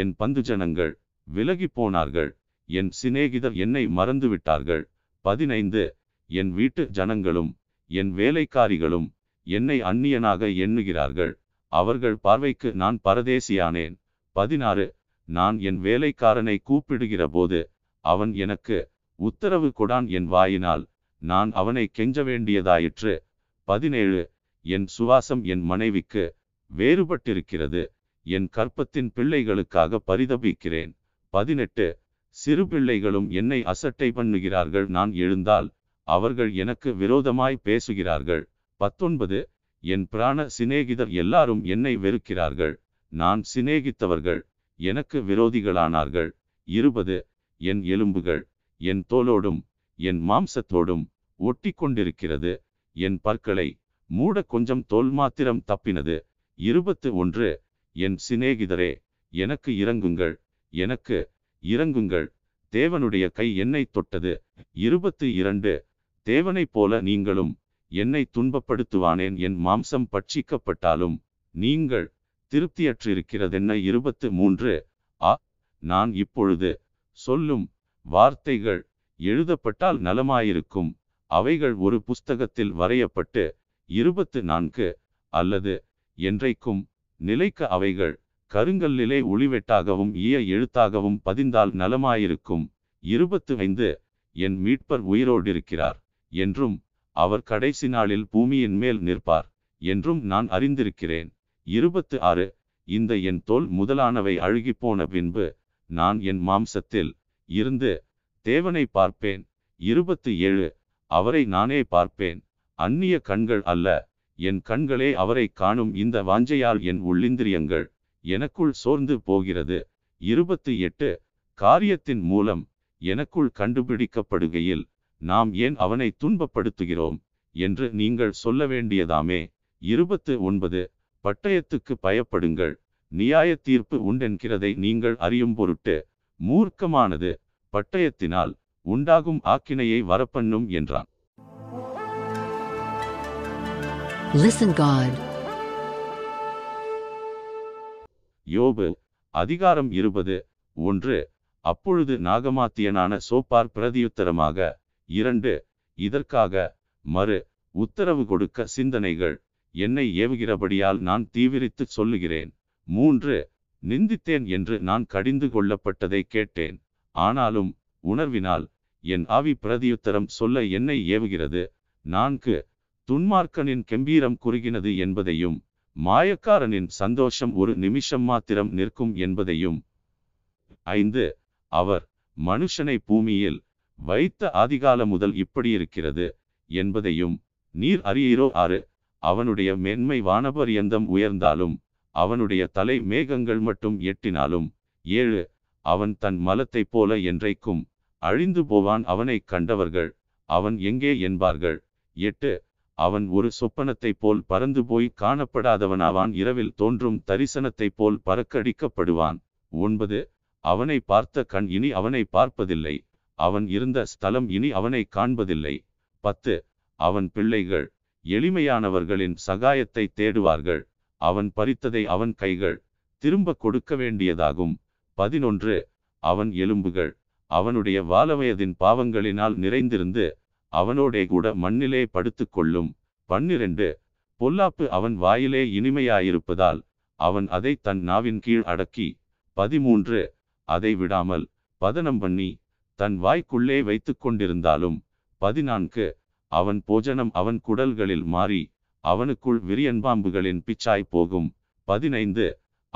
என் பந்துஜனங்கள் விலகி போனார்கள், என் சிநேகிதர் என்னை மறந்துவிட்டார்கள். பதினைந்து. என் வீட்டு ஜனங்களும் என் வேலைக்காரிகளும் என்னை அந்நியனாக எண்ணுகிறார்கள், அவர்கள் பார்வைக்கு நான் பரதேசியானேன். பதினாறு. நான் என் வேலைக்காரனை கூப்பிடுகிற போது அவன் எனக்கு உத்தரவு கொடான், என் வாயினால் நான் அவனை கெஞ்ச வேண்டியதாயிற்று. பதினேழு. என் சுவாசம் என் மனைவிக்கு வேறுபட்டிருக்கிறது, என் கற்பத்தின் பிள்ளைகளுக்காக பரிதபிக்கிறேன். பதினெட்டு. சிறு பிள்ளைகளும் என்னை அசட்டை பண்ணுகிறார்கள், நான் எழுந்தால் அவர்கள் எனக்கு விரோதமாய் பேசுகிறார்கள். பத்தொன்பது. என் பிராண சிநேகிதர் எல்லாரும் என்னை வெறுக்கிறார்கள், நான் சிநேகித்தவர்கள் எனக்கு விரோதிகளானார்கள். இருபது. என் எலும்புகள் என் தோலோடும் என் மாம்சத்தோடும் ஒட்டி கொண்டிருக்கிறது, என் பற்களை மூட கொஞ்சம் தோல் மாத்திரம் தப்பினது. இருபத்து ஒன்று. என் சிநேகிதரே எனக்கு இறங்குங்கள், எனக்கு இறங்குங்கள், தேவனுடைய கை என்னை தொட்டது. இருபத்து இரண்டு. தேவனைப் போல நீங்களும் என்னை துன்பப்படுத்துவானேன், என் மாம்சம் பட்சிக்கப்பட்டாலும் நீங்கள் திருப்தியற்றிருக்கிறதென்ன. இருபத்து மூன்று. ஆ, நான் இப்பொழுது சொல்லும் வார்த்தைகள் எழுதப்பட்டால் நலமாயிருக்கும், அவைகள் ஒரு புஸ்தகத்தில் வரையப்பட்டு இருபத்து நான்கு அல்லது என்றைக்கும் நிலைக்க அவைகள் கருங்கல்லிலே ஒளிவெட்டாகவும் ஈய எழுத்தாகவும் பதிந்தால் நலமாயிருக்கும். இருபத்து ஐந்து. என் மீட்பர் உயிரோடிருக்கிறார் என்றும் அவர் கடைசி நாளில் பூமியின் மேல் நிற்பார் என்றும் நான் அறிந்திருக்கிறேன். இருபத்து ஆறு. இந்த என் தோல் முதலானவை அழுகி போன பின்பு நான் என் மாம்சத்தில் இருந்து தேவனை பார்ப்பேன். இருபத்து ஏழு. அவரை நானே பார்ப்பேன், அந்நிய கண்கள் அல்ல, என் கண்களே அவரை காணும். இந்த வாஞ்சையால் என் உள்ளிந்திரியங்கள் எனக்குள் சோர்ந்து போகிறது. இருபத்து எட்டு. காரியத்தின் மூலம் எனக்குள் கண்டுபிடிக்கப்படுகையில் நாம் ஏன் அவனை துன்பப்படுத்துகிறோம் என்று நீங்கள் சொல்ல வேண்டியதாமே. இருபத்து ஒன்பது. பட்டயத்துக்கு பயப்படுங்கள், நியாய தீர்ப்பு உண்டென்கிறதை நீங்கள் அறியும் பொருட்டு மூர்க்கமானது பட்டயத்தினால் உண்டாகும் ஆக்கினையை வரப்பண்ணும் என்றான். யோபு அதிகாரம் இருபது ஒன்று. அப்பொழுது நாகமாத்தியனான சோப்பார் பிரதியுத்தரமாக, இரண்டு, இதற்காக மறு உத்தரவு கொடுக்க சிந்தனைகள் என்னை ஏவுகிறபடியால் நான் தீவிரித்து சொல்லுகிறேன். மூன்று, நிந்தித்தேன் என்று நான் கடிந்து கொள்ளப்பட்டதை கேட்டேன். ஆனாலும் உணர்வினால் என் ஆவி பிரதியுத்தரம் சொல்ல என்னை ஏவுகிறது. நான்கு, துன்மார்க்கனின் கெம்பீரம் குறுகினது என்பதையும் மாயக்காரனின் சந்தோஷம் ஒரு நிமிஷம் மாத்திரம் நிற்கும் என்பதையும். ஐந்து, அவர் மனுஷனை பூமியில் வைத்த ஆதிகாலம் முதல் இப்படி இருக்கிறது என்பதையும் நீர் அறியீரோ. ஆறு, அவனுடைய மேன்மை வானபரியந்தம் உயர்ந்தாலும் அவனுடைய தலை மேகங்கள் மட்டும் எட்டினாலும். ஏழு, அவன் தன் மலத்தை போல என்றைக்கும் அழிந்து போவான். அவனை கண்டவர்கள் அவன் எங்கே என்பார்கள். எட்டு, அவன் ஒரு சொப்பனத்தை போல் பறந்து போய் காணப்படாதவனாவான். இரவில் தோன்றும் தரிசனத்தை போல் பறக்கடிக்கப்படுவான். ஒன்பது, அவனை பார்த்த கண் இனி அவனை பார்ப்பதில்லை. அவன் இருந்த ஸ்தலம் இனி அவனை காண்பதில்லை. பத்து, அவன் பிள்ளைகள் எளிமையானவர்களின் சகாயத்தை தேடுவார்கள். அவன் பறித்ததை அவன் கைகள் திரும்ப கொடுக்க வேண்டியதாகும். பதினொன்று, அவன் எலும்புகள் அவனுடைய வாலவயதின் பாவங்களினால் நிறைந்திருந்து அவனோடே கூட மண்ணிலே படுத்து கொள்ளும். பன்னிரண்டு, பொல்லாப்பு அவன் வாயிலே இனிமையாயிருப்பதால் அவன் அதை தன் நாவின் கீழ் அடக்கி. பதிமூன்று, அதை விடாமல் பதனம் பண்ணி தன் வாய்க்குள்ளே வைத்து கொண்டிருந்தாலும். பதினான்கு, அவன் போஜனம் அவன் குடல்களில் மாறி அவனுக்குள் விரியன்பாம்புகளின் பிச்சாய் போகும். பதினைந்து,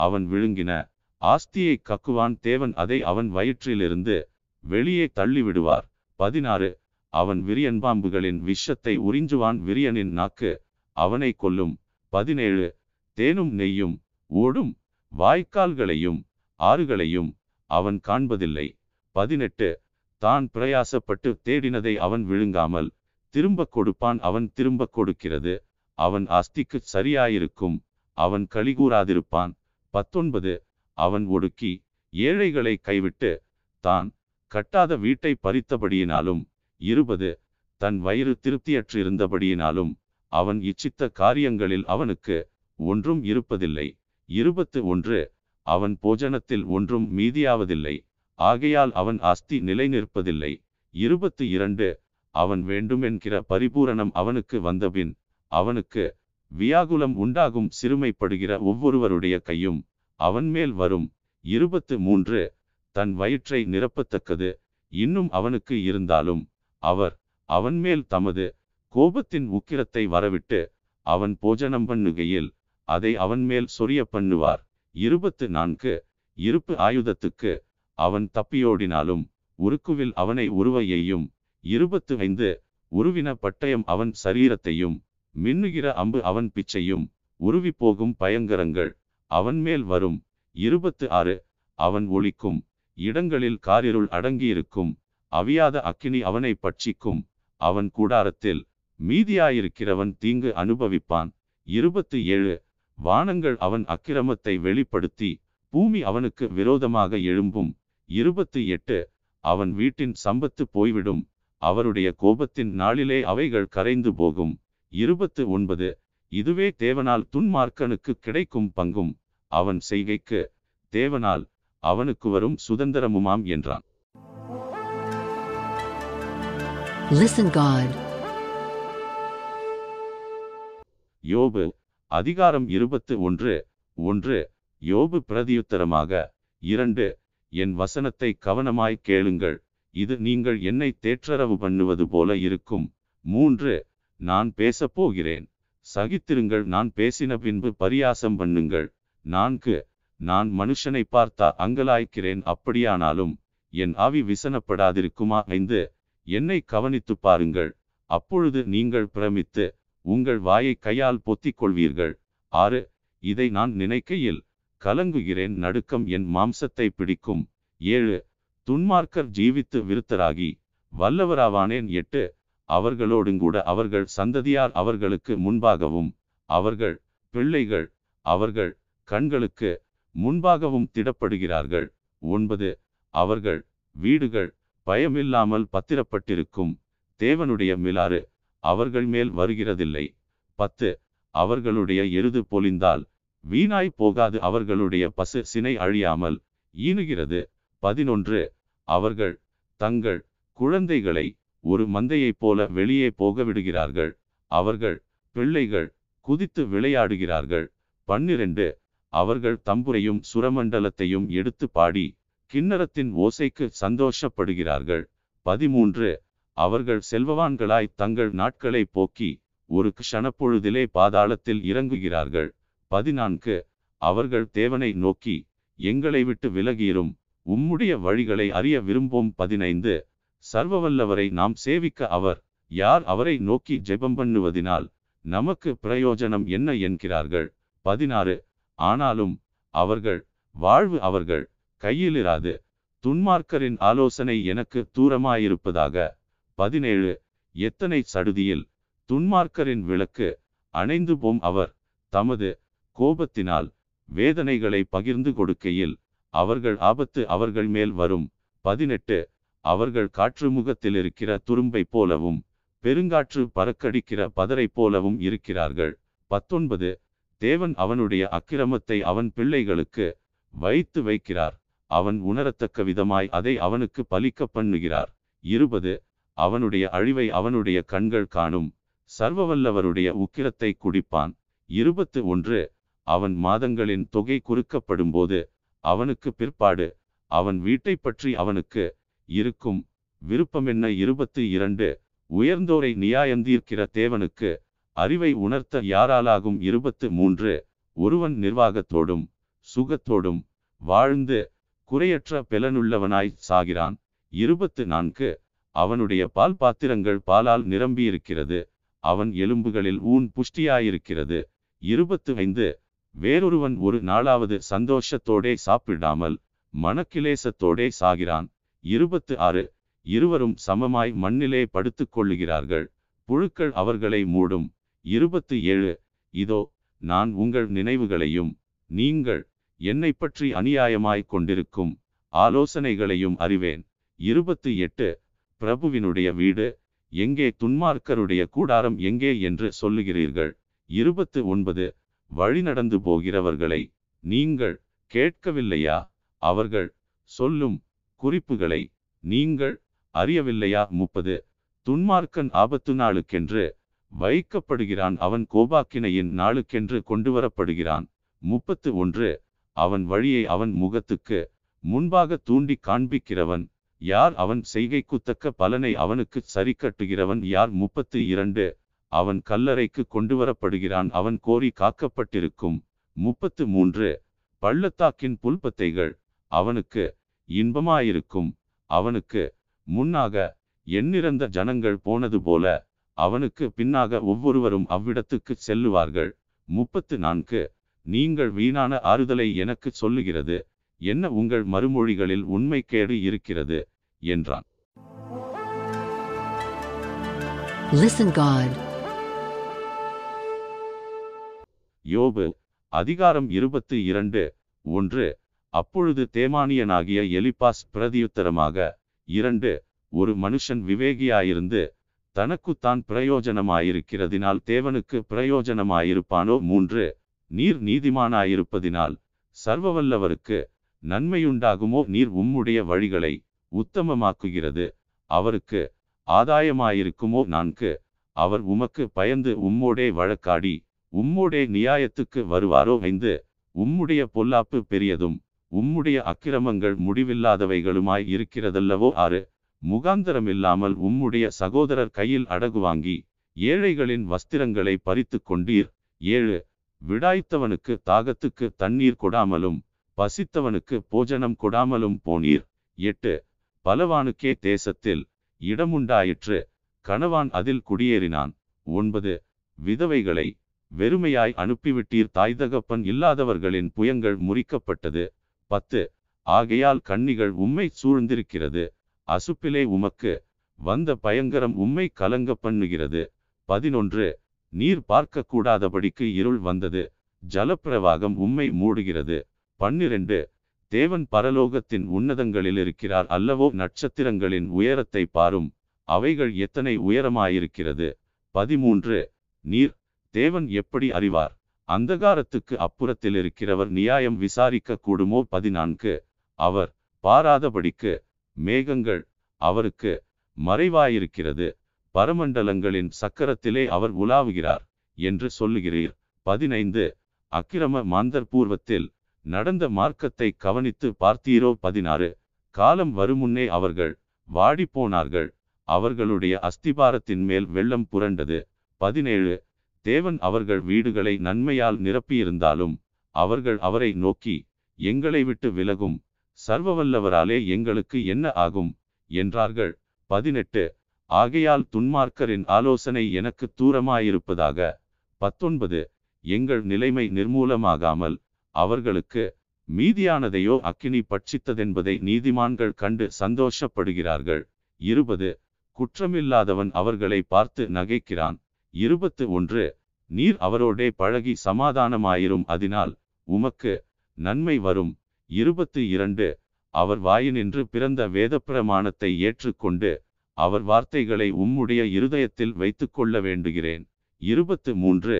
அவன் விழுங்கின ஆஸ்தியை கக்குவான். தேவன் அதை அவன் வயிற்றிலிருந்து வெளியே தள்ளிவிடுவார். பதினாறு, அவன் விரியன்பாம்புகளின் விஷத்தை உறிஞ்சுவான். விரியனின் நாக்கு அவனை கொல்லும். பதினேழு, தேனும் நெய்யும் ஓடும் வாய்க்கால்களையும் ஆறுகளையும் அவன் காண்பதில்லை. பதினெட்டு, தான் பிரயாசப்பட்டு தேடினதை அவன் விழுங்காமல் திரும்ப கொடுப்பான். அவன் திரும்ப கொடுக்கிறது. அவன் ஆஸ்திக்கு சரியாயிருக்கும். அவன் கலிகூராதிருப்பான். பத்தொன்பது, அவன் ஒடுக்கி ஏழைகளை கைவிட்டு தான் கட்டாத வீட்டை பறித்தபடியினாலும். இருபது, தன் வயிறு திருப்தியற்றிருந்தபடியினாலும் அவன் இச்சித்த காரியங்களில் அவனுக்கு ஒன்றும் இருப்பதில்லை. இருபத்து ஒன்று, அவன் போஜனத்தில் ஒன்றும் மீதியாவதில்லை. ஆகையால் அவன் ஆஸ்தி நிலை நிற்பதில்லை. இருபத்து இரண்டு, அவன் வேண்டுமென்கிற பரிபூரணம் அவனுக்கு வந்தபின் அவனுக்கு வியாகுலம் உண்டாகும். சிறுமைப்படுகிற ஒவ்வொருவருடைய கையும் அவன் மேல் வரும். இருபத்து மூன்று, தன் வயிற்றை நிரப்பத்தக்கது இன்னும் அவனுக்கு இருந்தாலும் அவர் அவன் மேல் தமது கோபத்தின் உக்கிரத்தை வரவிட்டு அவன் போஜனம் பண்ணுகையில் அதை அவன் மேல் சொரிய பண்ணுவார். இருபத்து நான்கு, இருப்பு ஆயுதத்துக்கு அவன் தப்பியோடினாலும் உருக்குவில் அவனை உருவையையும். இருபத்து ஐந்து, உருவின பட்டயம் அவன் சரீரத்தையும் மின்னுகிற அம்பு அவன் பிச்சையும். உருவி போகும் பயங்கரங்கள் அவன் மேல் வரும். இருபத்து ஆறு, அவன் ஒளிக்கும் இடங்களில் காரிருள் அடங்கியிருக்கும். அவியாத அக்கினி அவனை பட்சிக்கும். அவன் கூடாரத்தில் மீதியாயிருக்கிறவன் தீங்கு அனுபவிப்பான். இருபத்து ஏழு, வானங்கள் அவன் அக்கிரமத்தை வெளிப்படுத்தி பூமி அவனுக்கு விரோதமாக எழும்பும். இருபத்து எட்டு, அவன் வீட்டின் சம்பத்து போய்விடும். அவருடைய கோபத்தின் நாளிலே அவைகள் கரைந்து போகும். இருபத்து ஒன்பது, இதுவே தேவனால் துன்மார்க்கனுக்கு கிடைக்கும் பங்கும் அவன் செய்கைக்கு தேவனால் அவனுக்கு வரும் சுதந்திரமுமாம் என்றான். யோபு அதிகாரம் இருபத்து ஒன்று. ஒன்று, யோபு பிரதியுத்தரமாக, இரண்டு, என் வசனத்தை கவனமாய் கேளுங்கள், இது நீங்கள் என்னை தேற்றரவு பண்ணுவது போல இருக்கும். மூன்று, நான் பேசப்போகிறேன், சகித்திருங்கள், நான் பேசின பின்பு பரியாசம் பண்ணுங்கள். நான்கு, நான் மனுஷனை பார்த்தா அங்கலாய்க்கிறேன், அப்படியானாலும் என் ஆவி விசனப்படாதிருக்குமா. ஐந்து, என்னை கவனித்து பாருங்கள், அப்பொழுது நீங்கள் பிரமித்து உங்கள் வாயை கையால் பொத்திக் கொள்வீர்கள். ஆறு, இதை நான் நினைக்கையில் கலங்குகிறேன், நடுக்கம் என் மாம்சத்தை பிடிக்கும். ஏழு, துன்மார்க்கர் ஜீவித்து விருத்தராகி வல்லவராவானேன். எட்டு, அவர்களோடுங்கூட அவர்கள் சந்ததியார் அவர்களுக்கு முன்பாகவும் அவர்கள் பிள்ளைகள் அவர்கள் கண்களுக்கு முன்பாகவும் திடப்படுகிறார்கள். ஒன்பது, அவர்கள் வீடுகள் பயமில்லாமல் பத்திரப்பட்டிருக்கும், தேவனுடைய மிலாறு அவர்கள் மேல் வருகிறதில்லை. பத்து, அவர்களுடைய எருது பொலிந்தால் வீணாய் போகாது, அவர்களுடைய பசு சினை அழியாமல் ஈனுகிறது. பதினொன்று, அவர்கள் தங்கள் குழந்தைகளை ஒரு மந்தையைப் போல வெளியே போக விடுகிறார்கள். அவர்கள் பிள்ளைகள் குதித்து விளையாடுகிறார்கள். பன்னிரண்டு அவர்கள் தம்புரையும் சுரமண்டலத்தையும் எடுத்து பாடி கிண்ணரத்தின் ஓசைக்கு சந்தோஷப்படுகிறார்கள். பதிமூன்று அவர்கள் செல்வவான்களாய் தங்கள் நாட்களை போக்கி ஒரு க்ஷணப்பொழுதிலே பாதாளத்தில் இறங்குகிறார்கள். பதினான்கு அவர்கள் தேவனை நோக்கி எங்களை விட்டு விலகியிரும், உம்முடைய வழிகளை அறிய விரும்பும். பதினைந்து சர்வவல்லவரை நாம் சேவிக்க அவர் யார், அவரை நோக்கி ஜெபம் பண்ணுவதினால் நமக்கு பிரயோஜனம் என்ன என்கிறார்கள். பதினாறு ஆனாலும் அவர்கள் வாழ்வு அவர்கள் கையிலிராது, துன்மார்க்கரின் ஆலோசனை எனக்கு தூரமாயிருப்பதாக. பதினேழு எத்தனை சடுதியில் துன்மார்க்கரின் விளக்கு அணைந்து போம், அவர் தமது கோபத்தினால் வேதனைகளை பகிர்ந்து கொடுக்கையில் அவர்கள் ஆபத்து அவர்கள் மேல் வரும். பதினெட்டு அவர்கள் காற்று முகத்தில் இருக்கிற துரும்பை போலவும் பெருங்காற்று பறக்கடிக்கிற பதரை போலவும் இருக்கிறார்கள். பத்தொன்பது தேவன் அவனுடைய அக்கிரமத்தை அவன் பிள்ளைகளுக்கு வைத்து வைக்கிறார், அவன் உணரத்தக்க விதமாய் அதை அவனுக்கு பலிக்க பண்ணுகிறார். இருபது அவனுடைய அழிவை அவனுடைய கண்கள் காணும், சர்வவல்லவருடைய உக்கிரத்தை குடிப்பான். இருபத்து ஒன்று அவன் மாதங்களின் தொகை குறுக்கப்படும் போது அவனுக்கு பிற்பாடு அவன் வீட்டை பற்றி அவனுக்கு இருக்கும் விருப்பமென்ன. இருபத்து இரண்டு உயர்ந்தோரை நியாயந்தீர்க்கிற தேவனுக்கு அறிவை உணர்த்த யாராலாகும். இருபத்து மூன்று ஒருவன் நிர்வாகத்தோடும் சுகத்தோடும் வாழ்ந்து குறையற்ற பெலனுள்ளவனாய் சாகிறான். இருபத்து நான்கு அவனுடைய பால் பாத்திரங்கள் பாலால் நிரம்பியிருக்கிறது, அவன் எலும்புகளில் ஊன் புஷ்டியாயிருக்கிறது. இருபத்து ஐந்து வேறொருவன் ஒரு நாளாவது சந்தோஷத்தோடே சாப்பிடாமல் மனக்கிலேசத்தோடே சாகிறான். இருபத்து ஆறு இருவரும் சமமாய் மண்ணிலே படுத்து கொள்ளுகிறார்கள், புழுக்கள் அவர்களை மூடும். இருபத்து ஏழு இதோ நான் உங்கள் நினைவுகளையும் நீங்கள் என்னை பற்றி அநியாயமாய் கொண்டிருக்கும் ஆலோசனைகளையும் அறிவேன். இருபத்து எட்டு பிரபுவினுடைய வீடு எங்கே, துன்மார்க்கருடைய கூடாரம் எங்கே என்று சொல்லுகிறீர்கள். இருபத்து ஒன்பது வழி நடந்து போகிறவர்களை நீங்கள் கேட்கவில்லையா, அவர்கள் சொல்லும் குறிப்புகளை நீங்கள் அறியவில்லையா. முப்பது துன்மார்க்கன் ஆபத்து நாளுக்கென்று வைக்கப்படுகிறான், அவன் கோபாக்கினையின் நாளுக்கென்று கொண்டு வரப்படுகிறான். முப்பத்து ஒன்று அவன் வழியை அவன் முகத்துக்கு முன்பாக தூண்டி காண்பிக்கிறவன் யார், அவன் செய்கைக்குத்தக்க பலனை அவனுக்கு சரி கட்டுகிறவன் யார். முப்பத்து இரண்டு அவன் கல்லறைக்கு கொண்டு வரப்படுகிறான், அவன் கோரி காக்கப்பட்டிருக்கும். முப்பத்து மூன்று பள்ளத்தாக்கின் புல்பத்தைகள் அவனுக்கு இன்பமாயிருக்கும், அவனுக்கு முன்னாக எண்ணிறந்த ஜனங்கள் போனது போல அவனுக்கு பின்னாக ஒவ்வொருவரும் அவ்விடத்துக்கு செல்லுவார்கள். முப்பத்து நான்கு நீங்கள் வீணான ஆறுதலை எனக்கு சொல்லுகிறது என்ன, உங்கள் மறுமொழிகளில் உண்மைக்கேடு இருக்கிறது என்றான். யோபு அதிகாரம் இருபத்தி இரண்டு ஒன்று அப்பொழுது தேமானியனாகிய எலிபாஸ் பிரதியுத்தரமாக இரண்டு ஒரு மனுஷன் விவேகியாயிருந்து தனக்குத்தான் பிரயோஜனமாயிருக்கிறதினால் தேவனுக்கு பிரயோஜனமாயிருப்பானோ. மூன்று நீர் நீதிமானாயிருப்பதினால் சர்வவல்லவருக்கு நன்மையுண்டாகுமோ. நீர் உம்முடைய வழிகளை உத்தமமாக்குகிறது, அவருக்கு ஆதாயமாயிருக்குமோ. நான்கு அவர் உமக்கு பயந்து உம்மோடே வழக்காடி உம்மோடே நியாயத்துக்கு வருவாரோ. ஐந்து உம்முடைய பொல்லாப்பு பெரியதும் உம்முடைய அக்கிரமங்கள் முடிவில்லாதவைகளுமாய் இருக்கிறதல்லவோ. ஆறு முகாந்திரம் இல்லாமல் உம்முடைய சகோதரர் கையில் அடகு வாங்கி ஏழைகளின் வஸ்திரங்களை பறித்து கொண்டீர். ஏழு விடாய்த்தவனுக்கு தாகத்துக்கு தண்ணீர் கொடாமலும் பசித்தவனுக்கு போஜனம் கொடாமலும் போனீர். எட்டு பலவானுக்கே தேசத்தில் இடமுண்டாயிற்று, கணவான் அதில் குடியேறினான். ஒன்பது விதவைகளை வெறுமையாய் அனுப்பிவிட்டீர், தாய்தகப்பன் இல்லாதவர்களின் புயங்கள் முறிக்கப்பட்டது. பத்து ஆகையால் கண்ணிகள் உம்மை சூழ்ந்திருக்கிறது, அசுப்பிலே உமக்கு வந்த பயங்கரம் உம்மை கலங்க பண்ணுகிறது. பதினொன்று நீர் பார்க்க கூடாதபடிக்கு இருள் வந்தது, ஜலப்பிரவாகம் உம்மை மூடுகிறது. பன்னிரண்டு தேவன் பரலோகத்தின் உன்னதங்களில் இருக்கிறார் அல்லவோ, நட்சத்திரங்களின் உயரத்தை பாரும், அவைகள் எத்தனை உயரமாயிருக்கிறது. பதிமூன்று நீர் தேவன் எப்படி அறிவார், அந்தகாரத்துக்கு அப்புறத்தில் இருக்கிறவர் நியாயம் விசாரிக்க கூடுமோ. பதினான்கு அவர் பாராதபடிக்கு மேகங்கள் அவருக்கு மறைவாயிருக்கிறது, பரமண்டலங்களின் சக்கரத்திலே அவர் உலாவுகிறார் என்று சொல்லுகிறீர். பதினைந்து. அக்கிரம மாந்தர் பூர்வத்தில் நடந்த மார்க்கத்தை கவனித்து பார்த்தீரோ? பதினாறு. காலம் வருமுன்னே அவர்கள் வாடிப்போனார்கள், அவர்களுடைய அஸ்திபாரத்தின் மேல் வெள்ளம் புரண்டது. பதினேழு. தேவன் அவர்கள் வீடுகளை நன்மையால் நிரப்பியிருந்தாலும் அவர்கள் அவரை நோக்கி, எங்களை விட்டு விலகும், சர்வவல்லவராலே எங்களுக்கு என்ன ஆகும் என்றார்கள். பதினெட்டு. ஆகையால் துன்மார்க்கரின் ஆலோசனை எனக்கு தூரமாயிருப்பதாக. பத்தொன்பது. எங்கள் நிலைமை நிர்மூலமாகாமல் அவர்களுக்கு மீதியானதையோ அக்கினி பட்சித்ததென்பதை நீதிமான்கள் கண்டு சந்தோஷப்படுகிறார்கள். இருபது. குற்றமில்லாதவன் அவர்களை பார்த்து நகைக்கிறான். இருபத்து ஒன்று. நீர் அவரோடே பழகி சமாதானமாயிரும், அதனால் உமக்கு நன்மை வரும். இருபத்து இரண்டு. அவர் வாயினின்று பிறந்த வேதப்பிரமாணத்தை ஏற்றுக்கொண்டு அவர் வார்த்தைகளை உம்முடைய இருதயத்தில் வைத்து கொள்ள வேண்டுகிறேன். இருபத்து மூன்று.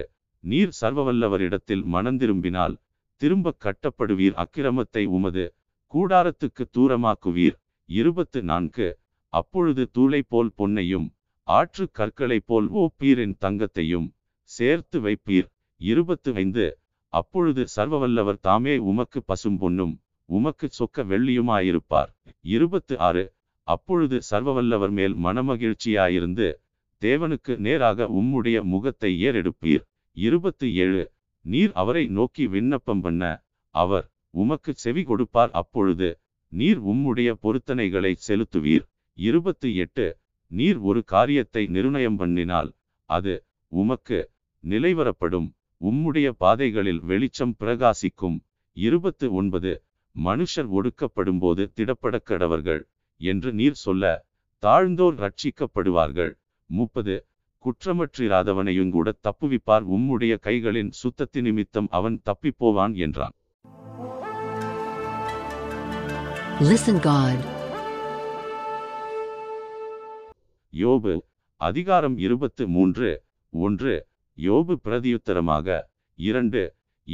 நீர் சர்வவல்லவரிடத்தில் மனந்திரும்பினால் திரும்ப கட்டப்படுவீர், அக்கிரமத்தை உமது கூடாரத்துக்கு தூரமாக்குவீர். இருபத்து நான்கு. அப்பொழுது தூளை போல் பொன்னையும் ஆற்று கற்களை போல் ஓப்பீரின் தங்கத்தையும் சேர்த்து வைப்பீர். இருபத்து ஐந்து. அப்பொழுது சர்வவல்லவர் தாமே உமக்கு பசும்பொன்னும் உமக்கு சொக்க வெள்ளியுமாயிருப்பார். இருபத்து ஆறு. அப்பொழுது சர்வவல்லவர் மேல் மனமகிழ்ச்சியாயிருந்து தேவனுக்கு நேராக உம்முடைய முகத்தை ஏறெடுப்பீர். இருபத்து ஏழு. நீர் அவரை நோக்கி விண்ணப்பம் பண்ண அவர் உமக்கு செவி கொடுப்பார், அப்பொழுது நீர் உம்முடைய பொருத்தனைகளை செலுத்துவீர். இருபத்து எட்டு. நீர் ஒரு காரியத்தை நிர்ணயம் பண்ணினால் அது உமக்கு நிலைவரப்படும், உம்முடைய பாதைகளில் வெளிச்சம் பிரகாசிக்கும். இருபத்து ஒன்பது. மனுஷர் ஒடுக்கப்படும் போது திடப்படக்கடவர்கள் என்று நீர் சொல்ல தாழ்ந்தோர் ரட்சிக்கப்படுவார்கள். முப்பது. குற்றமற்றிராதவனையுங்கூட தப்புவிப்பார், உம்முடைய கைகளின் சுத்தத்தி நிமித்தம் அவன் தப்பிப்போவான் என்றான். யோபு அதிகாரம் இருபத்து மூன்று. ஒன்று. யோபு பிரதியுத்தரமாக. இரண்டு.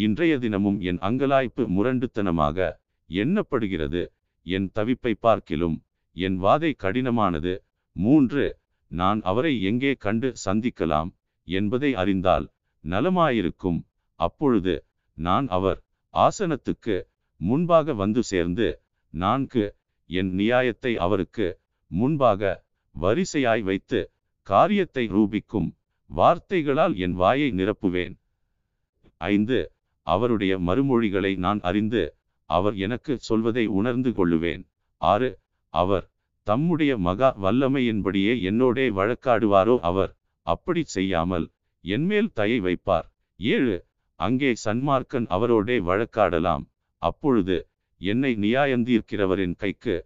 இன்றைய தினமும் என் அங்கலாய்ப்பு முரண்டுத்தனமாக எண்ணப்படுகிறது, என் தவிப்பை பார்க்கிலும் என் வாதை கடினமானது. மூன்று. நான் அவரை எங்கே கண்டு சந்திக்கலாம் என்பதை அறிந்தால் நலமாயிருக்கும், அப்பொழுது நான் அவர் ஆசனத்துக்கு முன்பாக வந்து சேர்ந்து. நான்கு. என் நியாயத்தை அவருக்கு முன்பாக வரிசையாய் வைத்து காரியத்தை ரூபிக்கும் வார்த்தைகளால் என் வாயை நிரப்புவேன். ஐந்து. அவருடைய மறுமொழிகளை நான் அறிந்து அவர் எனக்கு சொல்வதை உணர்ந்து கொள்ளுவேன். ஆறு. அவர் தம்முடைய மகா வல்லமையின்படியே என்னோடே வழக்காடுவாரோ? அவர் அப்படி செய்யாமல் என்மேல் தயை வைப்பார். ஏழு. அங்கே சன்மார்க்கன் அவரோடே வழக்காடலாம், அப்பொழுது என்னை நியாயந்தீர்க்கிறவரின் கைக்கு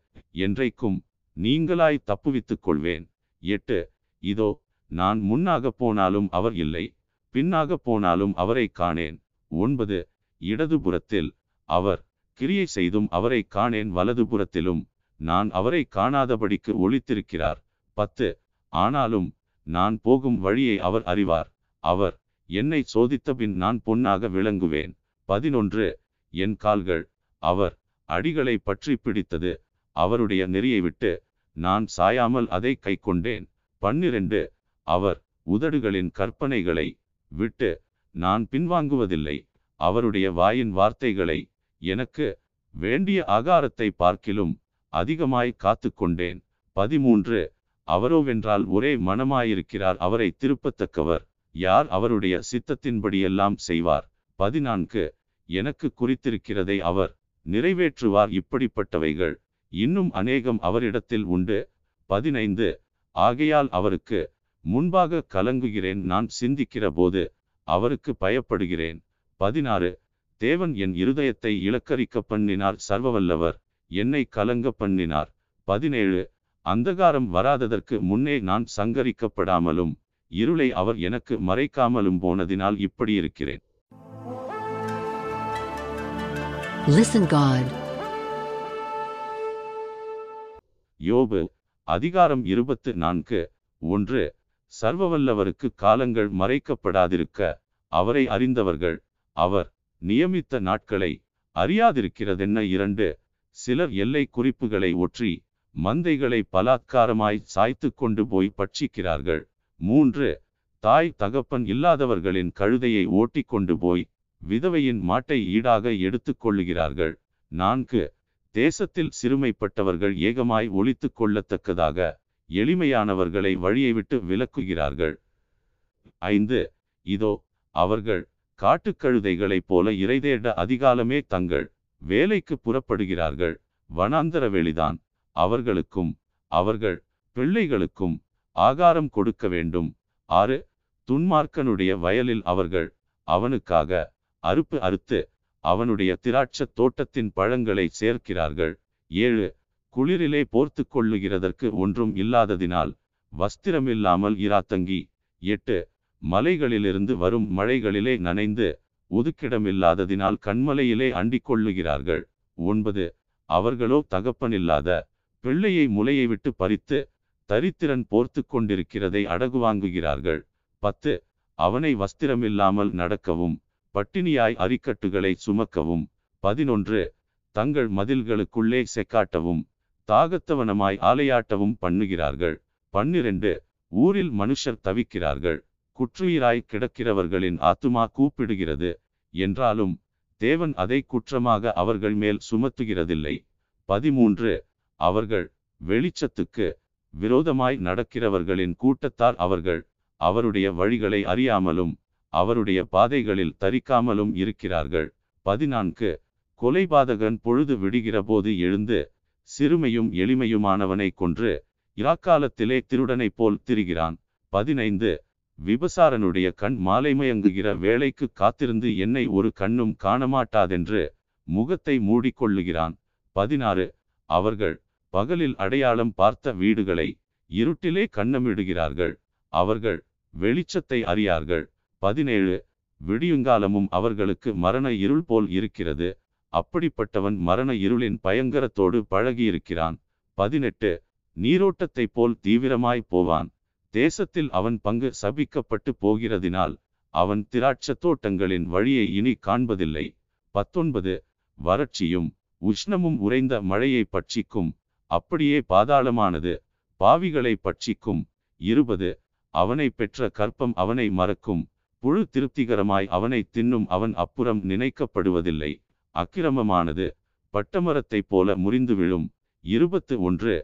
என்றைக்கும் நீங்களாய் தப்புவித்துக் கொள்வேன். எட்டு. இதோ நான் முன்னாக போனாலும் அவர் இல்லை, பின்னாக போனாலும் அவரை காணேன். ஒன்பது. இடதுபுறத்தில் அவர் கிரியை செய்தும் அவரை காணேன், வலதுபுறத்திலும் நான் அவரை காணாதபடிக்கு ஒளித்திருக்கிறார். பத்து. ஆனாலும் நான் போகும் வழியை அவர் அறிவார், அவர் என்னை சோதித்த பின் நான் பொன்னாக விளங்குவேன். பதினொன்று. என் கால்கள் அவர் அடிகளை பற்றி பிடித்தது, அவருடைய நெறியை விட்டு நான் சாயாமல் அதை கை கொண்டேன். பன்னிரண்டு. அவர் உதடுகளின் கற்பனைகளை விட்டு நான் பின்வாங்குவதில்லை, அவருடைய வாயின் வார்த்தைகளை எனக்கு வேண்டிய ஆகாரத்தை பார்க்கிலும் அதிகமாய் காத்து கொண்டேன். பதிமூன்று. அவரோவென்றால் ஒரே மனமாயிருக்கிறார், அவரை திருப்பத்தக்கவர் யார்? அவருடைய சித்தத்தின்படியெல்லாம் செய்வார். பதினான்கு. எனக்கு குறித்திருக்கிறதை அவர் நிறைவேற்றுவார், இப்படிப்பட்டவைகள் இன்னும் அநேகம் அவரிடத்தில் உண்டு. பதினைந்து. ஆகையால் அவருக்கு முன்பாக கலங்குகிறேன், நான் சிந்திக்கிற போது அவருக்கு பயப்படுகிறேன். பதினாறு. தேவன் என் இருதயத்தை இலக்கரிக்க பண்ணினார், சர்வவல்லவர் என்னை கலங்க பண்ணினார். பதினேழு. அந்தகாரம் வராததற்கு முன்னே நான் சங்கரிக்கப்படாமலும் இருளை அவர் எனக்கு மறைக்காமலும் போனதினால் இப்படி இருக்கிறேன். யோபு அதிகாரம் இருபத்து நான்கு. ஒன்று. சர்வவல்லவருக்கு காலங்கள் மறைக்கப்படாதிருக்க அவரை அறிந்தவர்கள் அவர் நியமித்த நாட்களை அறியாதிருக்கிறதென்ன? இரண்டு. சிலர் எல்லை குறிப்புகளை ஒற்றி மந்தைகளை பலாத்காரமாய் சாய்த்து கொண்டு போய் பட்சிக்கிறார்கள். மூன்று, தாய் தகப்பன் இல்லாதவர்களின் கழுதையை ஓட்டி கொண்டு போய் விதவையின் மாட்டை ஈடாக எடுத்து கொள்ளுகிறார்கள். நான்கு, தேசத்தில் சிறுமைப்பட்டவர்கள் ஏகமாய் ஒழித்து கொள்ளத்தக்கதாக எளிமையானவர்களை வழியை விட்டு விலக்குகிறார்கள். ஐந்து, இதோ அவர்கள் காட்டுக்கழுதைகளைப் போல இரைதேட அதிகாலமே தங்கள் வேலைக்கு புறப்படுகிறார்கள். வனாந்தர வெளிதான் அவர்களுக்கும் அவர்கள் பிள்ளைகளுக்கும் ஆகாரம் கொடுக்க வேண்டும். ஆறு, துன்மார்க்கனுடைய வயலில் அவர்கள் அவனுக்காக அறுப்பு அறுத்து அவனுடைய திராட்ச தோட்டத்தின் பழங்களை சேர்க்கிறார்கள். ஏழு, குளிரிலே போர்த்து கொள்ளுகிறதற்கு ஒன்றும் இல்லாததினால் வஸ்திரமில்லாமல் இராத்தங்கி. எட்டு, மலைகளிலிருந்து வரும் மழைகளிலே நனைந்து ஒதுக்கிடமில்லாததினால் கண்மலையிலே அண்டிக் கொள்ளுகிறார்கள். ஒன்பது, அவர்களோ தகப்பனில்லாத பிள்ளையை முலையை விட்டு பறித்து தரித்திரன் போர்த்து கொண்டிருக்கிறதை அடகு வாங்குகிறார்கள். பத்து, அவனை வஸ்திரமில்லாமல் நடக்கவும் பட்டினியாய் அரிக்கட்டுகளை சுமக்கவும். பதினொன்று, தங்கள் மதில்களுக்குள்ளே செக்காட்டவும் தாகத்தவனமாய் ஆலையாட்டவும் பண்ணுகிறார்கள். பன்னிரண்டு, ஊரில் மனுஷர் தவிக்கிறார்கள். குற்றுயிராய் கிடக்கிறவர்களின் ஆத்துமா கூப்பிடுகிறது. என்றாலும் தேவன் அதை குற்றமாக அவர்கள் மேல் சுமத்துகிறதில்லை. பதிமூன்று, அவர்கள் வெளிச்சத்துக்கு விரோதமாய் நடக்கிறவர்களின் கூட்டத்தார் அவர்கள் அவருடைய வழிகளை அறியாமலும் அவருடைய பாதைகளில் தரிக்காமலும் இருக்கிறார்கள். பதினான்கு, கொலைபாதகன் பொழுது விடுகிற போது எழுந்து சிறுமையும் எளிமையுமானவனை கொன்று இராக்காலத்திலே திருடனை போல் திரிகிறான். பதினைந்து, விபசாரனுடைய கண் மாலைமயங்குகிற வேளைக்கு காத்திருந்து என்னை ஒரு கண்ணும் காணமாட்டாதென்று முகத்தை மூடிக்கொள்ளுகிறான். பதினாறு, அவர்கள் பகலில் அடையாளம் பார்த்த வீடுகளை இருட்டிலே கண்ணமிடுகிறார்கள். அவர்கள் வெளிச்சத்தை அறியார்கள். பதினேழு, விடியுங்காலமும் அவர்களுக்கு மரண இருள் போல் இருக்கிறது. அப்படிப்பட்டவன் மரண இருளின் பயங்கரத்தோடு பழகியிருக்கிறான். பதினெட்டு, நீரோட்டத்தை போல் தீவிரமாய் போவான். தேசத்தில் அவன் பங்கு சபிக்கப்பட்டு போகிறதினால் அவன் திராட்ச தோட்டங்களின் வழியை இனி காண்பதில்லை. பத்தொன்பது, வறட்சியும் உஷ்ணமும் உறைந்த மழையை பட்சிக்கும். அப்படியே பாதாளமானது பாவிகளை பட்சிக்கும். இருபது, அவனை பெற்ற கற்பம் அவனை மறக்கும். புழு திருப்திகரமாய் அவனை தின்னும். அவன் அப்புறம் நினைக்கப்படுவதில்லை. அக்கிரமமானது பட்டமரத்தைப் போல முறிந்து விழும். இருபத்து ஒன்று,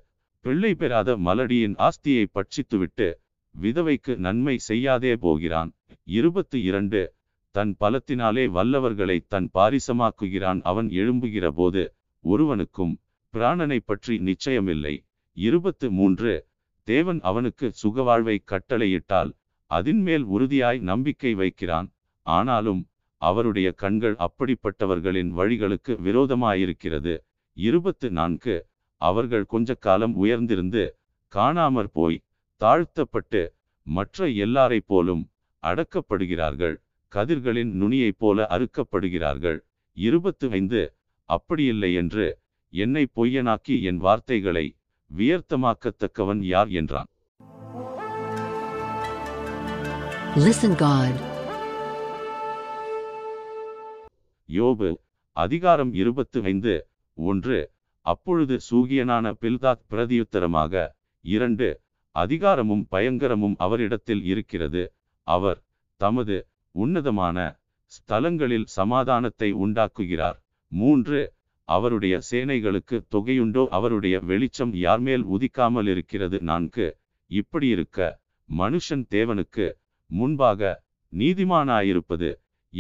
பிள்ளை பெறாத மலடியின் ஆஸ்தியை பட்சித்துவிட்டு விதவைக்கு நன்மை செய்யாதே போகிறான். இருபத்து இரண்டு, தன் பலத்தினாலே வல்லவர்களை தன் பாரிசமாக்குகிறான். அவன் எழும்புகிற போது ஒருவனுக்கும் பிராணனை பற்றி நிச்சயமில்லை. இருபத்து மூன்று, தேவன் அவனுக்கு சுகவாழ்வை கட்டளையிட்டால் அதின்மேல் உறுதியாய் நம்பிக்கை வைக்கிறான். ஆனாலும் அவருடைய கண்கள் அப்படிப்பட்டவர்களின் வழிகளுக்கு விரோதமாயிருக்கிறது. இருபத்து நான்கு, அவர்கள் கொஞ்ச காலம் உயர்ந்திருந்து காணாமற் போய் தாழ்த்தப்பட்டு மற்ற எல்லாரை போலும் அடக்கப்படுகிறார்கள். கதிர்களின் நுனியைப் போல அறுக்கப்படுகிறார்கள். இருபத்து ஐந்து, அப்படியில்லை என்று என்னை பொய்யனாக்கி என் வார்த்தைகளை வியர்த்தமாக்கத்தக்கவன் யார் என்றான். யோபு அதிகாரம் இருபத்து ஐந்து ஒன்று. அப்பொழுது சூகியனான பில்தாத் பிரதியுத்தரமாக, இரண்டு, அதிகாரமும் பயங்கரமும் அவரிடத்தில் இருக்கிறது. அவர் தமது உன்னதமான ஸ்தலங்களில் சமாதானத்தை உண்டாக்குகிறார். மூன்று, அவருடைய சேனைகளுக்கு தொகையுண்டோ? அவருடைய வெளிச்சம் யார்மேல் உதிக்காமல் இருக்கிறது? நான்கு, இப்படி இருக்க மனுஷன் தேவனுக்கு முன்பாக நீதிமானாயிருப்பது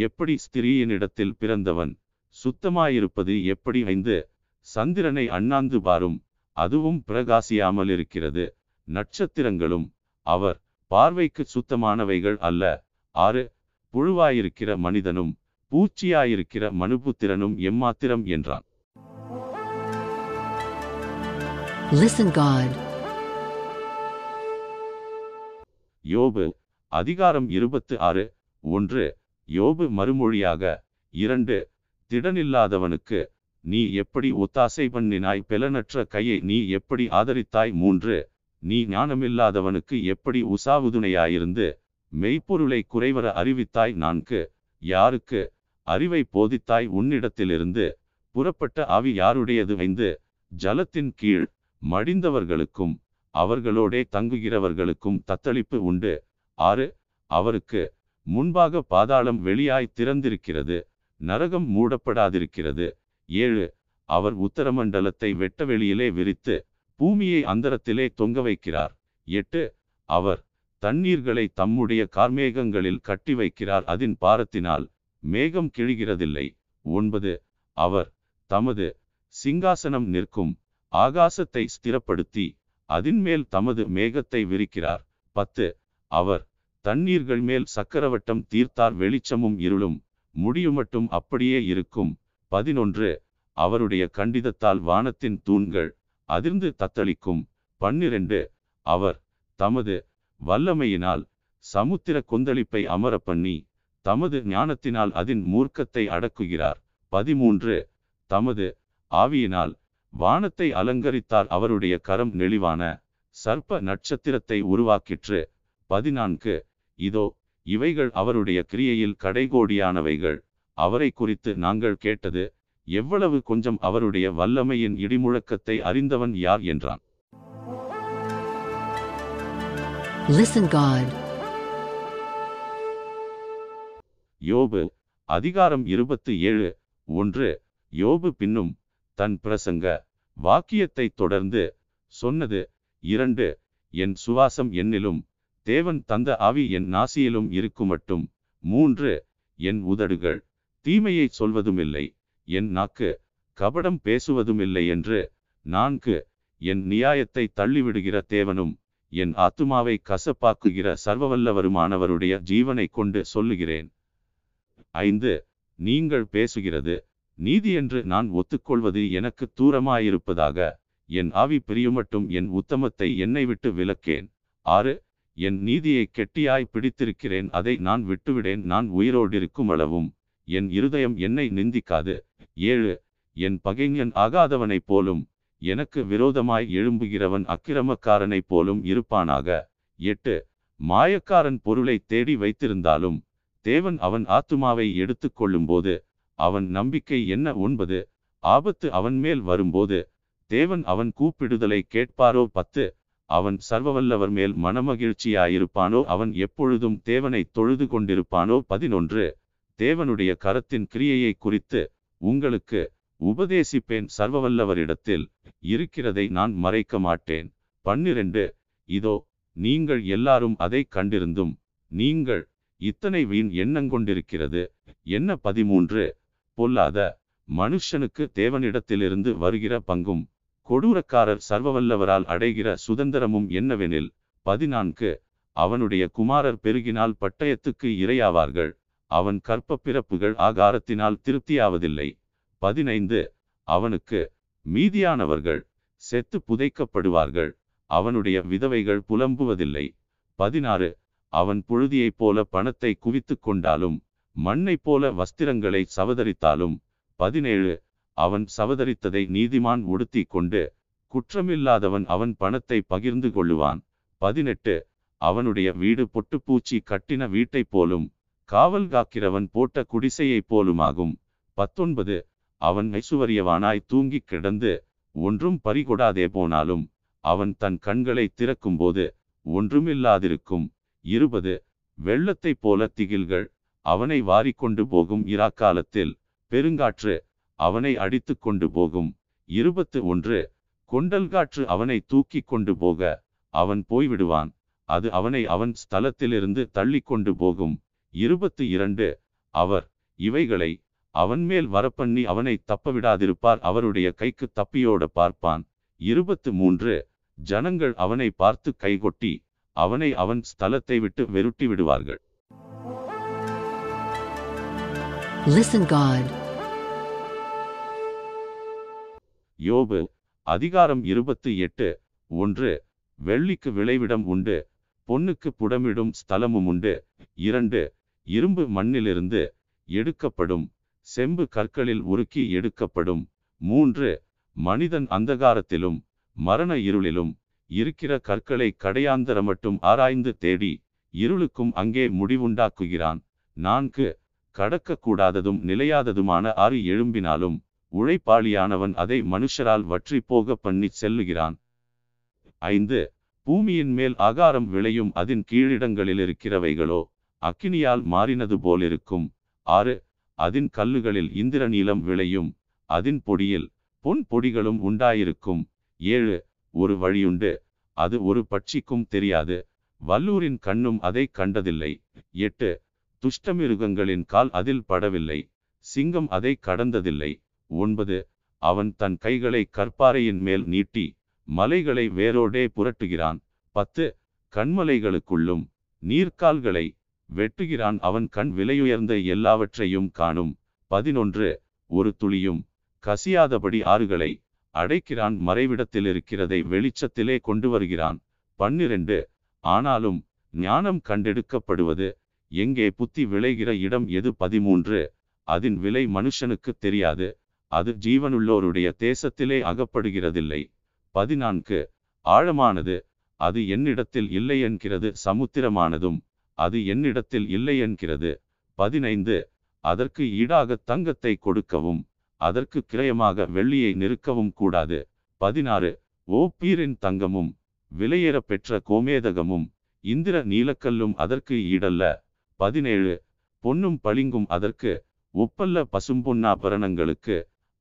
எப்படி? ஸ்திரீயினிடத்தில் பிறந்தவன் சுத்தமாயிருப்பது எப்படி? ஐந்து, சந்திரனை அண்ணாந்து பாரும், அதுவும் பிரகாசியாமல் இருக்கிறது. நட்சத்திரங்களும் அவர் பார்வைக்கு சுத்தமானவைகள் அல்ல. ஆறு, புழுவாயிருக்கிற மனிதனும் பூச்சியாயிருக்கிற மனுபுத்திரனும் எம்மாத்திரம் என்றான். யோபு அதிகாரம் இருபத்து ஆறு ஒன்று. யோபு மறுமொழியாக, இரண்டு, திடனில்லாதவனுக்கு நீ எப்படி ஒத்தாசை பண்ணினாய்? பெலனற்ற கையை நீ எப்படி ஆதரித்தாய்? மூன்று, நீ ஞானமில்லாதவனுக்கு எப்படி உசாவுதுணையாயிருந்து மெய்ப்பொருளை குறைவர அறிவித்தாய்? நான்கு, யாருக்கு அறிவை போதித்தாய்? உன்னிடத்திலிருந்து புறப்பட்ட ஆவி யாருடையது? ஐந்து, ஜலத்தின் கீழ் மடிந்தவர்களுக்கும் அவர்களோடே தங்குகிறவர்களுக்கும் தத்தளிப்பு உண்டு. ஆறு. அவருக்கு முன்பாக பாதாளம் வெளியாய் திறந்திருக்கிறது, நரகம் மூடப்படாதிருக்கிறது. ஏழு. அவர் உத்தரமண்டலத்தை வெட்டவெளியிலே விரித்து பூமியை அந்தரத்திலே தொங்க வைக்கிறார். எட்டு. அவர் தண்ணீர்களை தம்முடைய கார்மேகங்களில் கட்டி வைக்கிறார், அதன் பாரத்தினால் மேகம் கிழிகிறதில்லை. ஒன்பது. அவர் தமது சிங்காசனம் நிற்கும் ஆகாசத்தை ஸ்திரப்படுத்தி அதின்மேல் தமது மேகத்தை விரிக்கிறார். பத்து. அவர் தண்ணீர்கள் மேல் சக்கரவட்டம் தீர்த்தார், வெளிச்சமும் இருளும் முடியுமட்டும் அப்படியே இருக்கும். பதினொன்று. அவருடைய கண்டிதத்தால் வானத்தின் தூண்கள் அதிர்ந்து தத்தளிக்கும். பன்னிரண்டு. அவர் தமது வல்லமையினால் சமுத்திர கொந்தளிப்பை அமர பண்ணி தமது ஞானத்தினால் அதன் மூர்க்கத்தை அடக்குகிறார். பதிமூன்று. தமது ஆவியினால் வானத்தை அலங்கரித்தார், அவருடைய கரம் நெளிவான சர்ப்ப நட்சத்திரத்தை உருவாக்கிற்று. பதினான்கு. இதோ இவைகள் அவருடைய கிரியையில் கடைகோடியானவைகள், அவரை குறித்து நாங்கள் கேட்டது எவ்வளவு கொஞ்சம், அவருடைய வல்லமையின் இடிமுழக்கத்தை அறிந்தவன் யார் என்றான். யோபு அதிகாரம் இருபத்தி ஏழு ஒன்று. யோபு பின்னும் தன் பிரசங்க வாக்கியத்தை தொடர்ந்து சொன்னது இரண்டு. என் சுவாசம் என்னிலும் தேவன் தந்த ஆவி என் நாசியிலும் இருக்குமட்டும். மூன்று. என் உதடுகள் தீமையை சொல்வதுமில்லை, என் நாக்கு கபடம் பேசுவதுமில்லை என்று. நான்கு. என் நியாயத்தை தள்ளிவிடுகிற தேவனும் என் ஆத்துமாவை கசப்பாக்குகிற சர்வவல்லவருமானவருடைய ஜீவனை கொண்டு சொல்லுகிறேன். ஐந்து. நீங்கள் பேசுகிறது நீதி என்று நான் ஒத்துக்கொள்வது எனக்கு தூரமாயிருப்பதாக, என் ஆவி பிரியுமட்டும் என் உத்தமத்தை என்னை விட்டு விலக்கேன். ஆறு. என் நீதியை கெட்டியாய் பிடித்திருக்கிறேன், அதை நான் விட்டுவிடேன், நான் உயிரோடிருக்கும் அளவும் என் இருதயம் என்னை நிந்திக்காது. ஏழு. என் பகைஞன் ஆகாதவனைப் போலும் எனக்கு விரோதமாய் எழும்புகிறவன் அக்கிரமக்காரனைப் போலும் இருப்பானாக. எட்டு. மாயக்காரன் பொருளை தேடி வைத்திருந்தாலும் தேவன் அவன் ஆத்துமாவை எடுத்து கொள்ளும்போது அவன் நம்பிக்கை என்ன. ஒன்பது. ஆபத்து அவன் மேல் வரும்போது தேவன் அவன் கூப்பிடுதலை கேட்பாரோ. பத்து. அவன் சர்வவல்லவர் மேல் மனமகிழ்ச்சியாயிருப்பானோ, அவன் எப்பொழுதும் தேவனை தொழுது கொண்டிருப்பானோ. பதினொன்று. தேவனுடைய கரத்தின் கிரியையை குறித்து உங்களுக்கு உபதேசிப்பேன், சர்வவல்லவரிடத்தில் இருக்கிறதை நான் மறைக்க மாட்டேன். பன்னிரண்டு. இதோ நீங்கள் எல்லாரும் அதை கண்டிருந்தும் நீங்கள் இத்தனை வீண் எண்ணங்கொண்டிருக்கிறது என்ன. பதிமூன்று. பொல்லாத மனுஷனுக்கு தேவனிடத்திலிருந்து வருகிற பங்கும் கொடூரக்காரர் சர்வவல்லவரால் அடைகிற சுதந்திரமும் என்னவெனில். பதினான்கு. அவனுடைய குமாரர் பெருகினால் பட்டயத்துக்கு இரையாவார்கள், அவன் கற்ப பிறப்புகள் ஆகாரத்தினால் திருப்தியாவதில்லை. பதினைந்து. அவனுக்கு மீதியானவர்கள் செத்து புதைக்கப்படுவார்கள், அவனுடைய விதவைகள் புலம்புவதில்லை. பதினாறு. அவன் புழுதியைப் போல பணத்தை குவித்து கொண்டாலும் மண்ணைப் போல வஸ்திரங்களை சவதரித்தாலும். பதினேழு. அவன் சவதரித்ததை நீதிமான் உடுத்தி கொண்டு குற்றமில்லாதவன் அவன் பணத்தை பகிர்ந்து கொள்ளுவான். பதினெட்டு. அவனுடைய வீடு பொட்டுப்பூச்சி கட்டின வீட்டைப் போலும் காவல் காக்கிறவன் போட்ட குடிசையைப் போலுமாகும். பத்தொன்பது. அவன் ஐசுவரியவானாய் தூங்கி கிடந்து ஒன்றும் பறிகொடாதே போனாலும் அவன் தன் கண்களை திறக்கும்போது ஒன்றுமில்லாதிருக்கும். இருபது. வெள்ளத்தைப் போல திகில்கள் அவனை வாரிக்கொண்டு போகும், இராக்காலத்தில் பெருங்காற்று அவனை அடித்து கொண்டு போகும். இருபத்து ஒன்று. கொண்டல்காற்று அவனை தூக்கி கொண்டு போக அவன் போய்விடுவான், அது அவனை அவன் ஸ்தலத்திலிருந்து தள்ளி கொண்டு போகும். இருபத்து இரண்டு. அவர் இவைகளை அவன் மேல் வரப்பண்ணி அவனை தப்பவிடாதிருப்பார், அவருடைய கைக்கு தப்பியோட பார்ப்பான். இருபத்து மூன்று. ஜனங்கள் அவனை பார்த்து கைகொட்டி அவனை அவன் ஸ்தலத்தை விட்டு வெருட்டி விடுவார்கள். யோபு அதிகாரம் இருபத்தி எட்டு ஒன்று. வெள்ளிக்கு விளைவிடம் உண்டு, பொன்னுக்கு புடமிடும் ஸ்தலமும் உண்டு. இரண்டு. இரும்பு மண்ணிலிருந்து எடுக்கப்படும், செம்பு கற்களில் உருக்கி எடுக்கப்படும். மூன்று. மனிதன் அந்தகாரத்திலும் மரண இருளிலும் இருக்கிற கற்களை கடையாந்தர மட்டும் ஆராய்ந்து தேடி இருளுக்கும் அங்கே முடிவுண்டாக்குகிறான். நான்கு. கடக்கக்கூடாததும் நிலையாததுமான ஆறு எழும்பினாலும் உழைப்பாளியானவன் அதை மனுஷரால் வற்றி போக பண்ணி செல்லுகிறான். ஐந்து. பூமியின் மேல் ஆகாரம் விளையும் அதன் கீழிடங்களிலிருக்கிறவைகளோ அக்கினியால் மாறினது போலிருக்கும். ஆறு. அதன் கல்லுகளில் இந்திர நீலம் விளையும், அதன் பொடியில் பொன் பொடிகளும் உண்டாயிருக்கும். ஏழு. ஒரு வழியுண்டு, அது ஒரு பட்சிக்கும் தெரியாது, வல்லூரின் கண்ணும் அதை கண்டதில்லை. எட்டு. துஷ்டமிருகங்களின் கால் அதில் படவில்லை, சிங்கம் அதை கடந்ததில்லை. ஒன்பது. அவன் தன் கைகளை கற்பாறையின் மேல் நீட்டி மலைகளை வேரோடே புரட்டுகிறான். பத்து. கண்மலைகளுக்குள்ளும் நீர்க்கால்களை வெட்டுகிறான், அவன் கண் விலையுயர்ந்த எல்லாவற்றையும் காணும். பதினொன்று. ஒரு துளியும் கசியாதபடி ஆறுகளை அடைக்கிறான், மறைவிடத்தில் இருக்கிறதை வெளிச்சத்திலே கொண்டு வருகிறான். பன்னிரண்டு. ஆனாலும் ஞானம் கண்டெடுக்கப்படுவது எங்கே, புத்தி விளைகிற இடம் எது? பதிமூன்று. அதன் விலை மனுஷனுக்கு தெரியாது, அது ஜீவனுள்ளோருடைய தேசத்திலே அகப்படுகிறதில்லை. பதினான்கு. ஆழமானது அது என்னிடத்தில் இல்லை என்கிறது, சமுத்திரமானதும் அது என்னிடத்தில் இல்லை என்கிறது. பதினைந்து. அதற்கு ஈடாக தங்கத்தை கொடுக்கவும் அதற்கு கிரயமாக வெள்ளியை நிறுக்கவும் கூடாது. பதினாறு. ஓப்பீரின் தங்கமும் விலையேற பெற்ற கோமேதகமும் இந்திர நீலக்கல்லும் அதற்கு ஈடல்ல. பதினேழு. பொன்னும் பளிங்கும் அதற்கு ஒப்பல்ல, பசும்பொன்னாபரணங்களுக்கு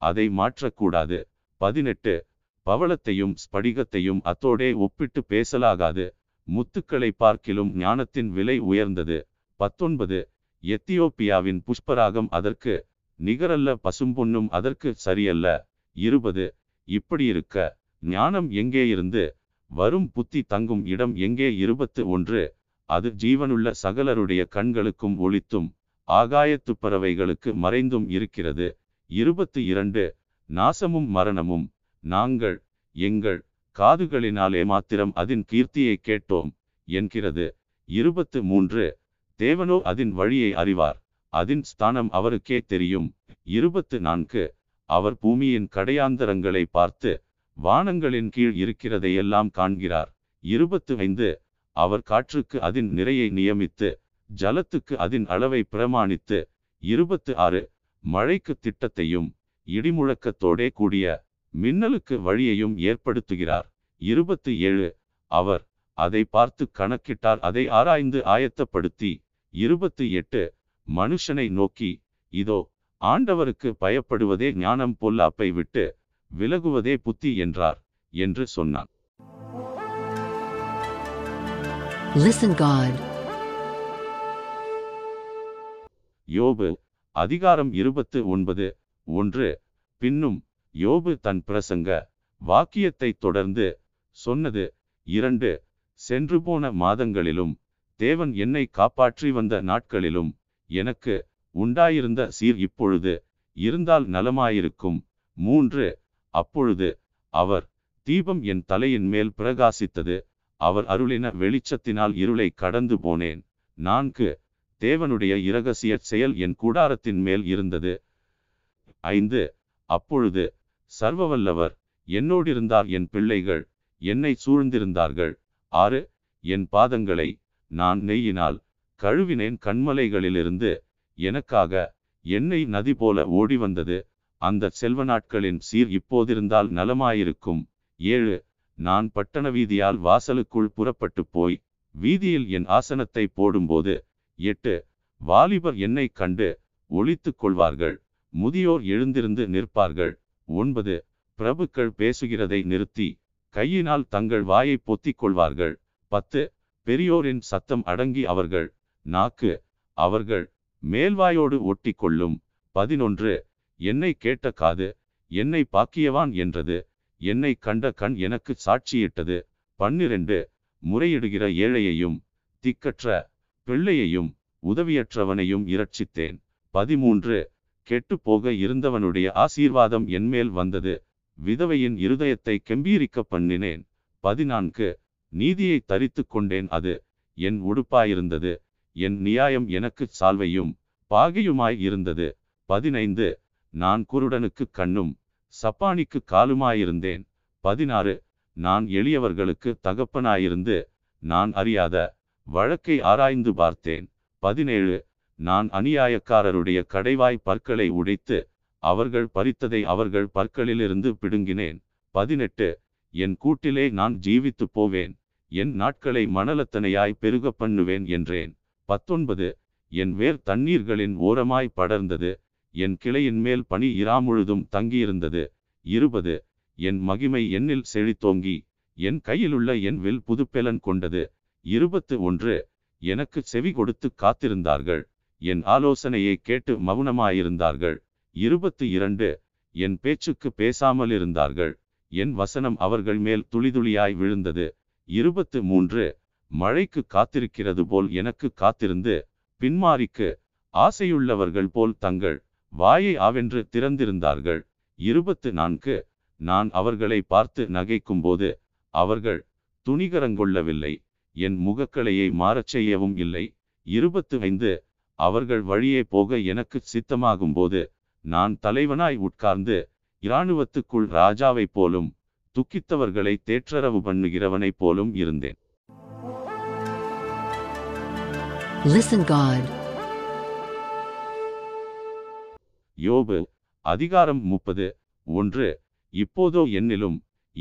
அதை மாற்றக்கூடாது. பதினெட்டு. பவளத்தையும் ஸ்படிகத்தையும் அத்தோடே ஒப்பிட்டு பேசலாகாது, முத்துக்களை பார்க்கிலும் ஞானத்தின் விலை உயர்ந்தது. பத்தொன்பது. எத்தியோப்பியாவின் புஷ்பராகம் அதற்கு நிகரல்ல, பசும்பொன்னும் அதற்கு சரியல்ல. இருபது. இப்படியிருக்க ஞானம் எங்கே இருந்து வரும், புத்தி தங்கும் இடம் எங்கே? இருபத்து ஒன்று. அது ஜீவனுள்ள சகலருடைய கண்களுக்கும் ஒளித்தும் ஆகாயத்து பறவைகளுக்கு மறைந்தும் இருக்கிறது. இருபத்து இரண்டு. நாசமும் மரணமும் நாங்கள் எங்கள் காதுகளினாலே மாத்திரம் அதன் கீர்த்தியை கேட்டோம் என்கிறது. இருபத்து மூன்று. தேவனோ அதன் வழியை அறிவார், அதன் ஸ்தானம் அவருக்கே தெரியும். இருபத்து நான்கு. அவர் பூமியின் கடையாந்தரங்களை பார்த்து வானங்களின் கீழ் இருக்கிறதையெல்லாம் காண்கிறார். இருபத்து ஐந்து. அவர் காற்றுக்கு அதன் நிறையை நியமித்து ஜலத்துக்கு அதன் அளவை பிரமாணித்து. இருபத்து ஆறு. மழைக்கு திட்டத்தையும் இடிமுழக்கத்தோடே கூடிய மின்னலுக்கு வழியையும் ஏற்படுத்துகிறார். இருபத்து ஏழு. அவர் அதை பார்த்து கணக்கிட்டார், அதை ஆராய்ந்து ஆயத்தப்படுத்தி. இருபத்து எட்டு. மனுஷனை நோக்கி, இதோ ஆண்டவருக்கு பயப்படுவதே ஞானம், பொல்லாப்பை விட்டு விலகுவதே புத்தி என்றார் என்று சொன்னான். யோபு அதிகாரம் இருபத்து ஒன்பது ஒன்று. பின்னும் யோபு தன் பிரசங்க வாக்கியத்தை தொடர்ந்து சொன்னது இரண்டு. சென்று போன மாதங்களிலும் தேவன் என்னை காப்பாற்றி வந்த நாட்களிலும் எனக்கு உண்டாயிருந்த சீர் இப்பொழுது இருந்தால் நலமாயிருக்கும். மூன்று. அப்பொழுது அவர் தீபம் என் தலையின் மேல் பிரகாசித்தது, அவர் அருளின வெளிச்சத்தினால் இருளை கடந்து போனேன். நான்கு. தேவனுடைய இரகசிய செயல் என் கூடாரத்தின் மேல் இருந்தது. ஐந்து. அப்பொழுது சர்வவல்லவர் என்னோடிருந்தார், என் பிள்ளைகள் என்னை சூழ்ந்திருந்தார்கள். ஆறு. என் பாதங்களை நான் நெய்யினால் கழுவினேன், கண்மலைகளிலிருந்து எனக்காக எண்ணெய் நதி போல ஓடி வந்தது. அந்த செல்வ நாட்களின் சீர் இப்போதிருந்தால் நலமாயிருக்கும். ஏழு. நான் பட்டண வீதியால் வாசலுக்குள் புறப்பட்டு போய் வீதியில் என் ஆசனத்தை போடும்போது. எட்டு. வாலிபர் என்னை கண்டு ஒளித்து கொள்வார்கள், முதியோர் எழுந்திருந்து நிற்பார்கள். ஒன்பது. பிரபுக்கள் பேசுகிறதை நிறுத்தி கையினால் தங்கள் வாயை பொத்திக் கொள்வார்கள். பத்து. பெரியோரின் சத்தம் அடங்கி அவர்கள் நாக்கு அவர்கள் மேல்வாயோடு ஒட்டி கொள்ளும். பதினொன்று. என்னை கேட்ட காது என்னை பாக்கியவான் என்றது, என்னை கண்ட கண் எனக்கு சாட்சியிட்டது. பன்னிரண்டு. முறையிடுகிற ஏழையையும் திக்கற்ற பிள்ளையையும் உதவியற்றவனையும் இரட்சித்தேன். பதிமூன்று. கெட்டு போக இருந்தவனுடைய ஆசீர்வாதம் என்மேல் வந்தது, விதவையின் இருதயத்தை கெம்பீரிக்க பண்ணினேன். பதினான்கு. நீதியை தரித்து கொண்டேன், அது என் உடுப்பாயிருந்தது, என் நியாயம் எனக்கு சால்வையும் பாகையுமாய் இருந்தது. பதினைந்து. நான் குருடனுக்கு கண்ணும் சப்பானிக்கு காலுமாயிருந்தேன். பதினாறு. நான் எளியவர்களுக்கு தகப்பனாயிருந்து நான் அறியாத வழக்கை ஆராய்ந்து பார்த்தேன். பதினேழு. நான் அநியாயக்காரருடைய கடைவாய் பற்களை உடைத்து அவர்கள் பறித்ததை அவர்கள் பற்களிலிருந்து பிடுங்கினேன். பதினெட்டு. என் கூட்டிலே நான் ஜீவித்து போவேன், என் நாட்களை மணலத்தனையாய் பெருக பண்ணுவேன் என்றேன். பத்தொன்பது. என் வேர் தண்ணீர்களின் ஓரமாய் படர்ந்தது, என் கிளையின் மேல் பனி இராமுழுதும் தங்கியிருந்தது. இருபது. என் மகிமை என்னில் செழித்தோங்கி என் கையிலுள்ள என் வில் புதுப்பெலன் கொண்டது. இருபத்து ஒன்று. எனக்கு செவி கொடுத்து காத்திருந்தார்கள், என் ஆலோசனையை கேட்டு மௌனமாயிருந்தார்கள். இருபத்து இரண்டு. என் பேச்சுக்கு பேசாமல் இருந்தார்கள், என் வசனம் அவர்கள் மேல் துளிதுளியாய் விழுந்தது. இருபத்து மூன்று. மழைக்கு காத்திருக்கிறது போல் எனக்கு காத்திருந்து, பின்மாரிக்கு ஆசையுள்ளவர்கள் போல் தங்கள் வாயை ஆவென்று திறந்திருந்தார்கள். இருபத்து நான்கு. நான் அவர்களை பார்த்து நகைக்கும் போது அவர்கள் துணிகரங்கொள்ளவில்லை, என் முகக்கலையை மாறச் செய்யவும் இல்லை. இருபத்து ஐந்து. அவர்கள் வழியே போக எனக்கு சித்தமாகும் போது நான் தலைவனாய் உட்கார்ந்து இராணுவத்துக்குள் ராஜாவைப் போலும் துக்கித்தவர்களை தேற்றரவு பண்ணுகிறவனைப் போலும் இருந்தேன். யோபு அதிகாரம் முப்பது ஒன்று. இப்போதோ என்னிலும்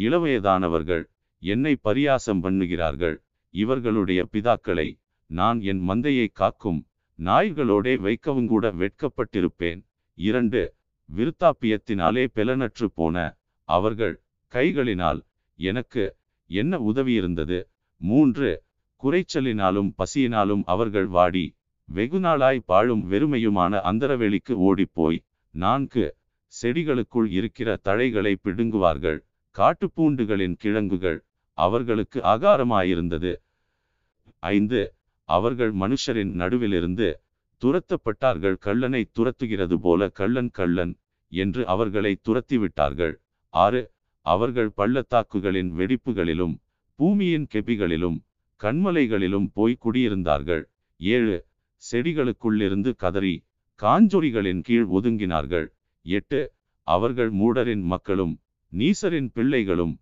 இளவயதானவர்கள் என்னை பரியாசம் பண்ணுகிறார்கள், இவர்களுடைய பிதாக்களை நான் என் மந்தையை காக்கும் நாய்களோடே வைக்கவும் கூட வெட்கப்பட்டிருப்பேன். இரண்டு. விருத்தாப்பியத்தினாலே பெலனற்று போன அவர்கள் கைகளினால் எனக்கு என்ன உதவி இருந்தது? மூன்று. குறைச்சலினாலும் பசியினாலும் அவர்கள் வாடி வெகுநாளாய் பாழும் வெறுமையுமான அந்தரவெளிக்கு ஓடிப்போய் நான்கு. செடிகளுக்குள் இருக்கிற தழைகளை பிடுங்குவார்கள், காட்டுப்பூண்டுகளின் கிழங்குகள் அவர்களுக்கு ஆகாரமாயிருந்தது. ஐந்து. அவர்கள் மனுஷரின் நடுவிலிருந்து துரத்தப்பட்டார்கள், கள்ளனை துரத்துகிறது போல கள்ளன் கள்ளன் என்று அவர்களை துரத்திவிட்டார்கள். ஆறு. அவர்கள் பள்ளத்தாக்குகளின் வெடிப்புகளிலும் பூமியின் கெபிகளிலும் கண்மலைகளிலும் போய் குடியிருந்தார்கள். ஏழு. செடிகளுக்குள்ளிருந்து கதறி காஞ்சொறிகளின் கீழ் ஒதுங்கினார்கள். எட்டு. அவர்கள் மூடரின் மக்களும் நீசரின் பிள்ளைகளும்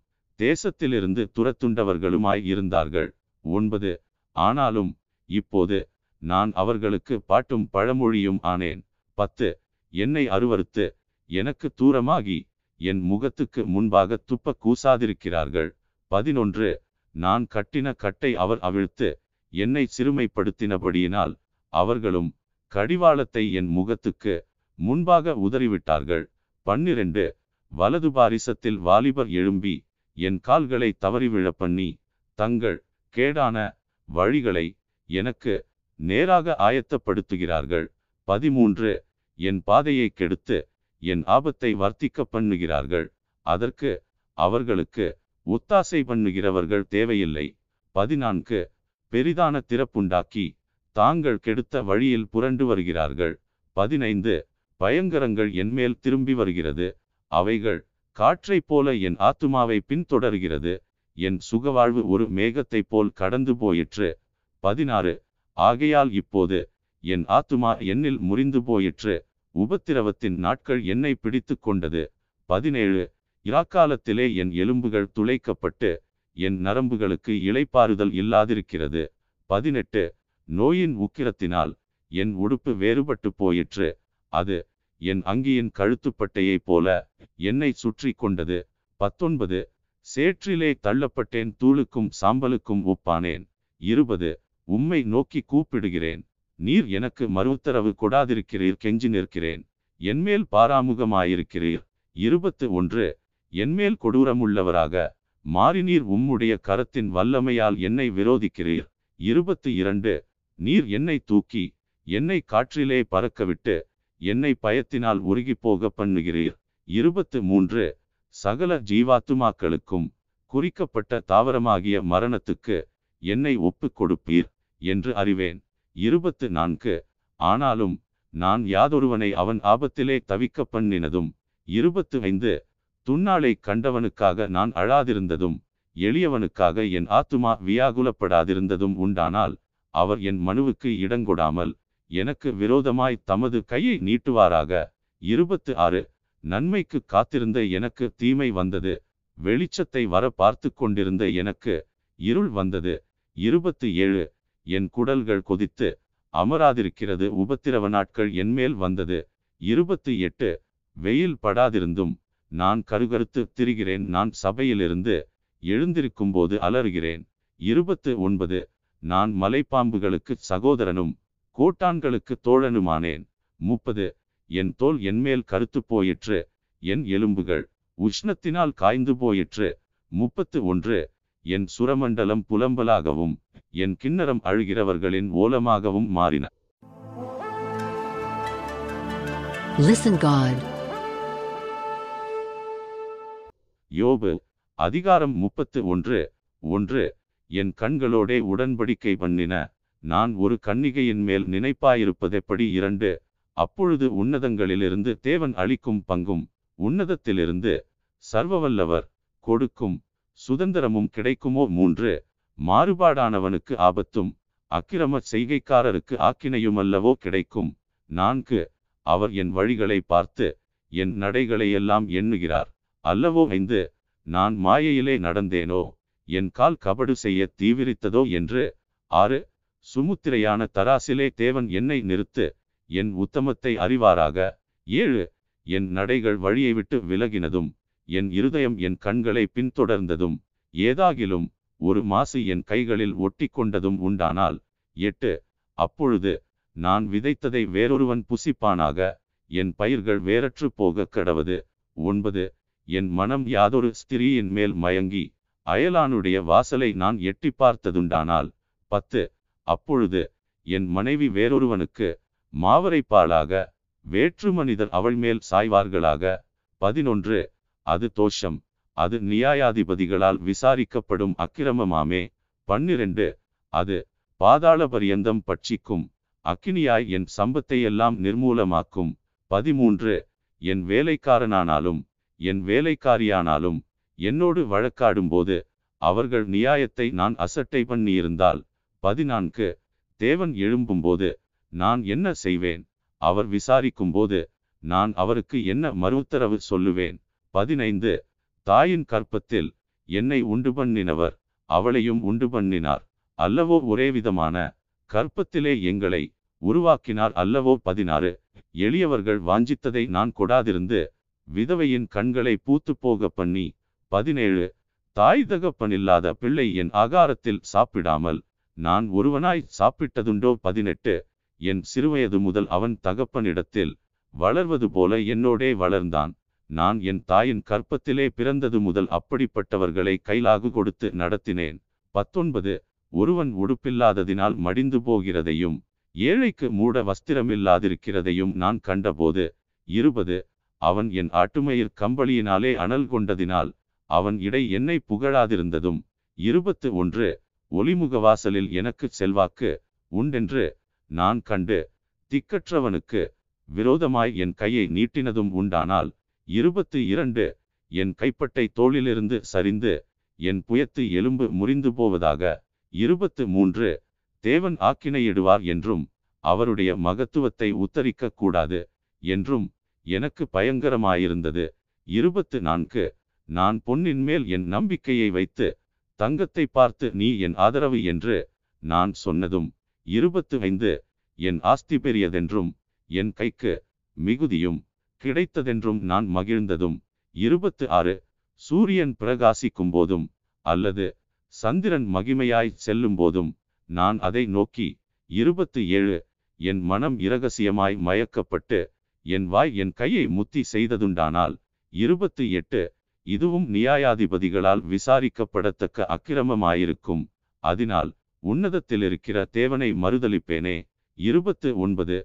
தேசத்திலிருந்து துரத்துண்டவர்களுமாய் இருந்தார்கள். ஒன்பது. ஆனாலும் இப்போது நான் அவர்களுக்கு பாட்டும் பழமொழியும் ஆனேன். பத்து. என்னை அருவறுத்து எனக்கு தூரமாகி என் முகத்துக்கு முன்பாக துப்ப கூசாதிருக்கிறார்கள். பதினொன்று. நான் கட்டின கட்டை அவர் அவிழ்த்து என்னை சிறுமைப்படுத்தினபடியினால் அவர்களும் கடிவாளத்தை என் முகத்துக்கு முன்பாக உதறிவிட்டார்கள். பன்னிரண்டு. வலது பாரிசத்தில் வாலிபர் எழும்பி என் கால்களை தவறி விழப்பண்ணி தங்கள் கேடான வழிகளை எனக்கு நேராக ஆயத்தப்படுத்துகிறார்கள். பதிமூன்று. என் பாதையை கெடுத்து என் ஆபத்தை வர்த்திக்க பண்ணுகிறார்கள், அதற்கு அவர்களுக்கு ஒத்தாசை பண்ணுகிறவர்கள் தேவையில்லை. பதினான்கு. பெரிதான திறப்புண்டாக்கி தாங்கள் கெடுத்த வழியில் புரண்டு வருகிறார்கள். பதினைந்து. பயங்கரங்கள் என்மேல் திரும்பி வருகிறது, அவைகள் காற்றைப் போல என் ஆத்துமாவை பின்தொடர்கிறது, என் சுகவாழ்வு ஒரு மேகத்தை போல் கடந்து போயிற்று. பதினாறு. ஆகையால் இப்போது என் ஆத்துமா என்னில் முறிந்து போயிற்று, உபத்திரவத்தின் நாட்கள் என்னை பிடித்து கொண்டது. பதினேழு. இராக்காலத்திலே என் எலும்புகள் துளைக்கப்பட்டு என் நரம்புகளுக்கு இளைப்பாறுதல் இல்லாதிருக்கிறது. பதினெட்டு. நோயின் உக்கிரத்தினால் என் உடுப்பு வேறுபட்டு போயிற்று, அது என் அங்கியின் கழுத்துப்பட்டையைப் போல என்னை சுற்றி கொண்டது. பத்தொன்பது. சேற்றிலே தள்ளப்பட்டேன், தூளுக்கும் சாம்பலுக்கும் ஒப்பானேன். இருபது. உம்மை நோக்கி கூப்பிடுகிறேன், நீர் எனக்கு மறுத்தரவு கொடாதிருக்கிறீர், கெஞ்சி நிற்கிறேன், என்மேல் பாராமுகமாயிருக்கிறீர். இருபத்து ஒன்று. என்மேல் கொடூரமுள்ளவராக மாறி நீர் உம்முடைய கரத்தின் வல்லமையால் என்னை விரோதிக்கிறீர். இருபத்து இரண்டு. நீர் என்னை தூக்கி என்னை காற்றிலே பறக்கவிட்டு என்னை பயத்தினால் உருகி போக பண்ணுகிறீர். இருபத்து மூன்று. சகல ஜீவாத்துமாக்களுக்கும் குறிக்கப்பட்ட தாவரமாகிய மரணத்துக்கு என்னை ஒப்பு கொடுப்பீர் என்று அறிவேன். இருபத்து நான்கு. ஆனாலும் நான் யாதொருவனை அவன் ஆபத்திலே தவிக்க பண்ணினதும், இருபத்து ஐந்து. துன்னாளை கண்டவனுக்காக நான் அழாதிருந்ததும், எளியவனுக்காக என் ஆத்துமா வியாகுலப்படாதிருந்ததும் உண்டானால், அவர் என் மனுவுக்கு இடங்கொடாமல் எனக்கு விரோதமாய் தமது கையை நீட்டுவாராக. இருபத்து ஆறு. நன்மைக்கு காத்திருந்த எனக்கு தீமை வந்தது, வெளிச்சத்தை வர பார்த்து கொண்டிருந்த எனக்கு இருள் வந்தது. இருபத்து ஏழு. என் குடல்கள் கொதித்து அமராதிருக்கிறது, உபத்திரவ நாட்கள் என்மேல் வந்தது. இருபத்து எட்டு. வெயில் படாதிருந்தும் நான் கருகருத்து திரிகிறேன், நான் சபையிலிருந்து எழுந்திருக்கும் போது அலறுகிறேன். இருபத்து ஒன்பது. நான் மலைப்பாம்புகளுக்கு சகோதரனும் கோட்டான்களுக்கு தோழனுமானேன். முப்பது. என் தோல் என்மேல் கருத்து போயிற்று, என் எலும்புகள் உஷ்ணத்தினால் காய்ந்து போயிற்று. முப்பத்து ஒன்று. என் சுரமண்டலம் புலம்பலாகவும் என் கிண்ணறம் அழுகிறவர்களின் ஓலமாகவும் மாறின. யோபு அதிகாரம் முப்பத்து ஒன்று ஒன்று. என் கண்களோடே உடன்படிக்கை பண்ணின, நான் ஒரு கன்னிகையின் மேல் நினைப்பாயிருப்பதெப்படி? இரண்டு. அப்பொழுது உன்னதங்களிலிருந்து தேவன் அளிக்கும் பங்கும் உன்னதத்திலிருந்து சர்வவல்லவர் கொடுக்கும் சுதந்திரமும் கிடைக்குமோ? மூன்று. மாறுபாடானவனுக்கு ஆபத்தும் அக்கிரம செய்கைக்காரருக்கு ஆக்கினையுமல்லவோ கிடைக்கும்? நான்கு. அவர் என் வழிகளை பார்த்து என் நடைகளை எல்லாம் எண்ணுகிறார் அல்லவோ? ஐந்து. நான் மாயையிலே நடந்தேனோ, என் கால் கபடு செய்ய தீவிரித்ததோ என்று. ஆறு. சுமுத்திரையான தராசிலே தேவன் என்னை நிறுத்து, என் உத்தமத்தை அறிவாராக. ஏழு. என் நடைகள் வழியை விட்டு விலகினதும் என் இருதயம் என் கண்களை பின்தொடர்ந்ததும் ஏதாகிலும் ஒரு மாசு என் கைகளில் ஒட்டி கொண்டதும் உண்டானால். எட்டு. அப்பொழுது நான் விதைத்ததை வேறொருவன் புசிப்பானாக, என் பயிர்கள் வேறற்று போக கடவது. ஒன்பது. என் மனம் யாதொரு ஸ்திரீயின் மேல் மயங்கி அயலானுடைய வாசலை நான் எட்டி பார்த்ததுண்டானால். பத்து. அப்பொழுது என் மனைவி வேறொருவனுக்கு மாவரைப்பாளாக, வேற்று மனிதர் அவள் மேல் சாய்வார்களாக. பதினொன்று. அது தோஷம், அது நியாயாதிபதிகளால் விசாரிக்கப்படும் அக்கிரமமாமே. பன்னிரண்டு. அது பாதாள பரியந்தம் பட்சிக்கும், அக்கினியாய் என் சம்பத்தையெல்லாம் நிர்மூலமாக்கும். பதிமூன்று. என் வேலைக்காரனானாலும் என் வேலைக்காரியானாலும் என்னோடு வழக்காடும்போது அவர்கள் நியாயத்தை நான் அசட்டை பண்ணியிருந்தால். பதினான்கு. தேவன் எழும்பும்போது நான் என்ன செய்வேன்? அவர் விசாரிக்கும்போது நான் அவருக்கு என்ன மறுஉத்தரவு சொல்லுவேன்? பதினைந்து. தாயின் கற்பத்தில் என்னை உண்டு பண்ணினவர் அவளையும் உண்டு பண்ணினார் அல்லவோ? ஒரே விதமான கற்பத்திலே எங்களை உருவாக்கினார் அல்லவோ? பதினாறு. எளியவர்கள் வாஞ்சித்ததை நான் கொடாதிருந்து விதவையின் கண்களை பூத்து போக பண்ணி. பதினேழு. தாய் தகப்பனில்லாத பிள்ளை என் ஆகாரத்தில் சாப்பிடாமல் நான் ஒருவனாய் சாப்பிட்டதுண்டோ? பதினெட்டு. என் சிறுவயது முதல் அவன் தகப்பனிடத்தில் வளர்வது போல என்னோடே வளர்ந்தான், நான் என் தாயின் கற்பத்திலே பிறந்தது முதல் அப்படிப்பட்டவர்களை கைலாகு கொடுத்து நடத்தினேன். பத்தொன்பது. ஒருவன் உடுப்பில்லாததினால் மடிந்து போகிறதையும் ஏழைக்கு மூட வஸ்திரமில்லாதிருக்கிறதையும் நான் கண்டபோது. இருபது. அவன் என் ஆட்டுமயிர் கம்பளியினாலே அனல் கொண்டதினால் அவன் இடை என்னை புகழாதிருந்ததும். இருபத்து ஒன்று. ஒளிமுகவாசலில் எனக்கு செல்வாக்கு உண்டென்று நான் கண்டு திக்கற்றவனுக்கு விரோதமாய் என் கையை நீட்டினதும் உண்டானால். இருபத்து இரண்டு. என் கைப்பட்டை தோளிலிருந்து சரிந்து என் புயத்து எலும்பு முறிந்து போவதாக. இருபத்து மூன்று. தேவன் ஆக்கினையிடுவார் என்றும் அவருடைய மகத்துவத்தை உத்தரிக்க கூடாது என்றும் எனக்கு பயங்கரமாயிருந்தது. இருபத்து நான்கு. நான் பொன்னின் மேல் என் நம்பிக்கையை வைத்து தங்கத்தை பார்த்து நீ என் ஆதரவு என்று நான் சொன்னதும். இருபத்து ஐந்து. என் ஆஸ்தி பெரியதென்றும் என் கைக்கு மிகுதியும் கிடைத்ததென்றும் நான் மகிழ்ந்ததும். இருபத்து ஆறு. சூரியன் பிரகாசிக்கும் போதும் அல்லது சந்திரன் மகிமையாய் செல்லும் போதும் நான் அதை நோக்கி. இருபத்து ஏழு. என் மனம் இரகசியமாய் மயக்கப்பட்டு என் வாய் என் கையை முத்தி செய்ததுண்டானால். இருபத்து எட்டு. இதுவும் நியாயாதிபதிகளால் விசாரிக்கப்படத்தக்க அக்கிரமமாயிருக்கும், அதனால் உன்னதத்திலிருக்கிற தேவனை மறுதலிப்பேனே. இருபத்து ஒன்பது.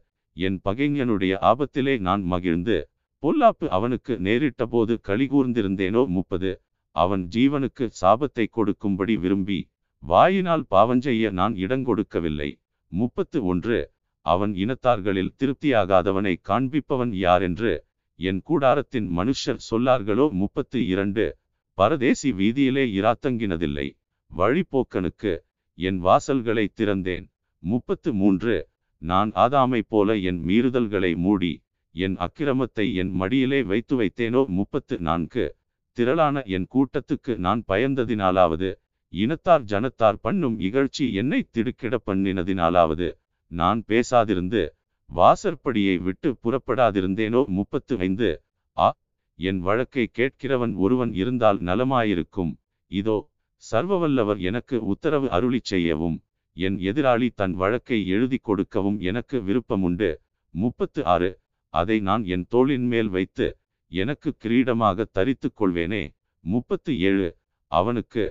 என் பகைஞனுடைய ஆபத்திலே நான் மகிழ்ந்து பொல்லாப்பு அவனுக்கு நேரிட்ட போது களிகூர்ந்திருந்தேனோ. முப்பது. அவன் ஜீவனுக்கு சாபத்தை கொடுக்கும்படி விரும்பி வாயினால் பாவஞ்செய்ய நான் இடங்கொடுக்கவில்லை. முப்பத்து ஒன்று. அவன் இனத்தார்களில் திருப்தியாகாதவனை காண்பிப்பவன் யாரென்று என் கூடாரத்தின் மனுஷர் சொல்லார்களோ. முப்பத்து இரண்டு. பரதேசி வீதியிலே இராத்தங்கினதில்லை, வழிபோக்கனுக்கு என் வாசல்களை திறந்தேன். முப்பத்து மூன்று. நான் ஆதாமை போல என் மீறுதல்களை மூடி என் அக்கிரமத்தை என் மடியிலே வைத்து வைத்தேனோ. முப்பத்து நான்கு. திரளான என் கூட்டத்துக்கு நான் பயந்ததினாலாவது இனத்தார் ஜனத்தார் பண்ணும் இகழ்ச்சி என்னை திடுக்கிட பண்ணினதினாலாவது நான் பேசாதிருந்து வாசற்படியை விட்டு புறப்படாதிருந்தேனோ. முப்பத்து ஐந்து. ஆ, என் வழக்கை கேட்கிறவன் ஒருவன் இருந்தால் நலமாயிருக்கும், இதோ சர்வவல்லவர் எனக்கு உத்தரவு அருளி செய்யவும், என் எதிராளி தன் வழக்கை எழுதி கொடுக்கவும் எனக்கு விருப்பமுண்டு. முப்பத்து ஆறு அதை நான் என் தோளின் மேல் வைத்து எனக்கு கிரீடமாக தரித்து கொள்வேனே. முப்பத்து ஏழு அவனுக்கு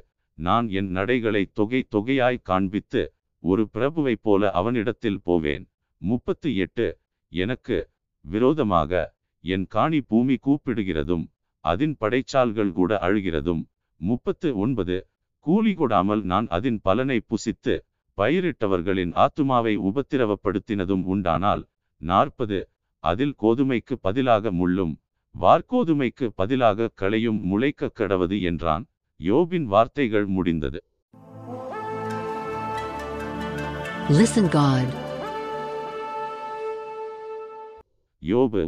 நான் என் நடைகளை தொகை தொகையாய் காண்பித்து ஒரு பிரபுவை போல அவனிடத்தில் போவேன். முப்பத்து எட்டு எனக்கு விரோதமாக என் காணி பூமி கூப்பிடுகிறதும் அதன் படைச்சால்கள் கூட அழுகிறதும். முப்பத்து ஒன்பது கூலி கொடாமல் நான் அதன் பலனை புசித்து பயிரிட்டவர்களின் ஆத்துமாவை உபத்திரவப்படுத்தினதும் உண்டானால். நாற்பது அதில் கோதுமைக்கு பதிலாக முள்ளும் வார்கோதுமைக்கு பதிலாக களையும் முளைக்க கடவது என்றான். யோபின் வார்த்தைகள் முடிந்தது. யோபு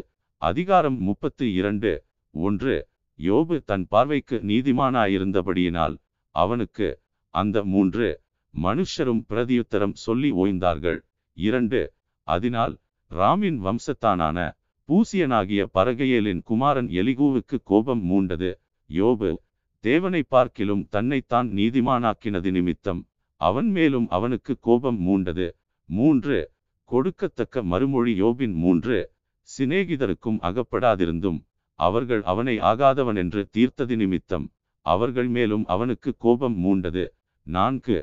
அதிகாரம் முப்பத்து இரண்டு ஒன்று. யோபு தன் பார்வைக்கு நீதிமானாயிருந்தபடியினால் அவனுக்கு அந்த மூன்று மனுஷரும் பிரதியுத்தரம் சொல்லி ஓய்ந்தார்கள். இரண்டு அதனால் ராமின் வம்சத்தானான பூசியனாகிய பரகையேலின் குமாரன் எலிகூவுக்கு கோபம் மூண்டது. யோபு தேவனை பார்க்கிலும் தன்னைத்தான் நீதிமானாக்கினது நிமித்தம் அவன் மேலும் அவனுக்கு கோபம் மூண்டது. மூன்று கொடுக்கத்தக்க மறுமொழி யோபின் மூன்று சிநேகிதருக்கும் அகப்படாதிருந்தும் அவர்கள் அவனை ஆகாதவன் என்று தீர்த்தது நிமித்தம் அவர்கள் மேலும் அவனுக்கு கோபம் மூண்டது. நான்கு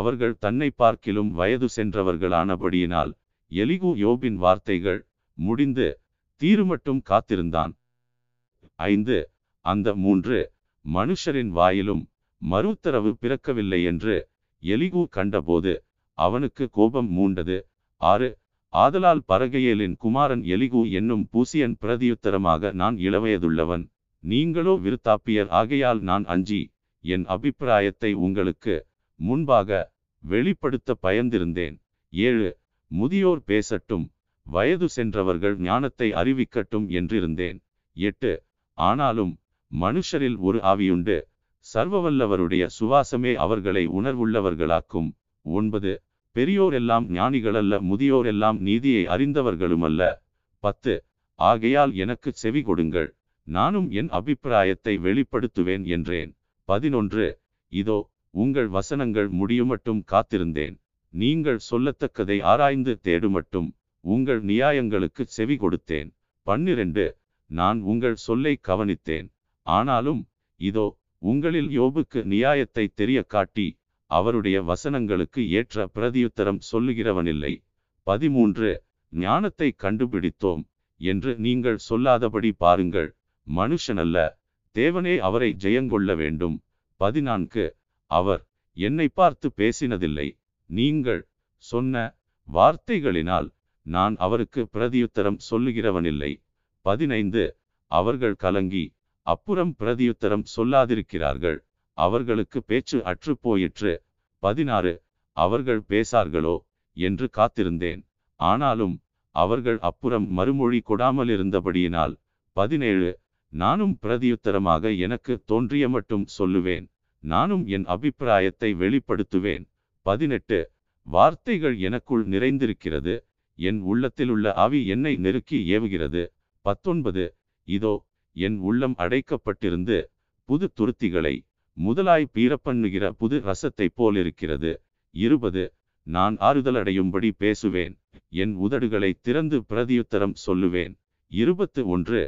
அவர்கள் தன்னை பார்க்கிலும் வயது சென்றவர்களானபடியினால் எலிகூ யோபின் வார்த்தைகள் முடிந்து தீருமட்டும் காத்திருந்தான். ஐந்து அந்த மூன்று மனுஷரின் வாயிலும் மறுத்தரவு பிறக்கவில்லை என்று எலிகூ கண்டபோது அவனுக்கு கோபம் மூண்டது. ஆறு ஆதலால் பரகையேலின் குமாரன் எலிகூ என்னும் பூசியன் பிரதியுத்தரமாக நான் இளவயதுள்ளவன், நீங்களோ விருத்தாப்பியர் ஆகையால் நான் அஞ்சி என் அபிப்பிராயத்தை உங்களுக்கு முன்பாக வெளிப்படுத்த பயந்திருந்தேன். ஏழு முதியோர் பேசட்டும், வயது சென்றவர்கள் ஞானத்தை அறிவிக்கட்டும் என்றிருந்தேன். எட்டு ஆனாலும் மனுஷரில் ஒரு ஆவியுண்டு, சர்வவல்லவருடைய சுவாசமே அவர்களை உணர்வுள்ளவர்களாக்கும். ஒன்பது பெரியோரெல்லாம் ஞானிகளல்ல, முதியோரெல்லாம் நீதியை அறிந்தவர்களுமல்ல. பத்து ஆகையால் எனக்கு செவி கொடுங்கள், நானும் என் அபிப்பிராயத்தை வெளிப்படுத்துவேன் என்றேன். பதினொன்று இதோ உங்கள் வசனங்கள் முடியுமட்டும் காத்திருந்தேன், நீங்கள் சொல்லத்தக்கதை ஆராய்ந்து தேடுமட்டும் உங்கள் நியாயங்களுக்கு செவி கொடுத்தேன். பன்னிரண்டு நான் உங்கள் சொல்லை கவனித்தேன், ஆனாலும் இதோ உங்களில் யோபுக்கு நியாயத்தை தெரிய காட்டி அவருடைய வசனங்களுக்கு ஏற்ற பிரதியுத்தரம் சொல்லுகிறவனில்லை. பதிமூன்று ஞானத்தை கண்டுபிடித்தோம் என்று நீங்கள் சொல்லாதபடி பாருங்கள், மனுஷனல்ல தேவனே அவரை ஜெயங்கொள்ள வேண்டும். பதினான்கு அவர் என்னை பார்த்து பேசினதில்லை, நீங்கள் சொன்ன வார்த்தைகளினால் நான் அவருக்கு பிரதியுத்தரம் சொல்லுகிறவனில்லை. பதினைந்து அவர்கள் கலங்கி அப்புறம் பிரதியுத்தரம் சொல்லாதிருக்கிறார்கள், அவர்களுக்கு பேச்சு அற்று போயிற்று. பதினாறு அவர்கள் பேசார்களோ என்று காத்திருந்தேன், ஆனாலும் அவர்கள் அப்புறம் மறுமொழி கொடாமல் இருந்தபடியினால். பதினேழு நானும் பிரதியுத்தரமாக எனக்கு தோன்றிய மட்டும் சொல்லுவேன், நானும் என் அபிப்பிராயத்தை வெளிப்படுத்துவேன். பதினெட்டு வார்த்தைகள் எனக்குள் நிறைந்திருக்கிறது, என் உள்ளத்திலுள்ள ஆவி என்னை நெருக்கி ஏவுகிறது. பத்தொன்பது இதோ என் உள்ளம் அடைக்கப்பட்டிருந்து புது துருத்திகளை முதலாய் பீரப்பண்ணுகிற புது ரசத்தை போலிருக்கிறது. இருபது நான் ஆறுதலடையும்படி பேசுவேன், என் உதடுகளை திறந்து பிரதியுத்தரம் சொல்லுவேன். இருபத்து ஒன்று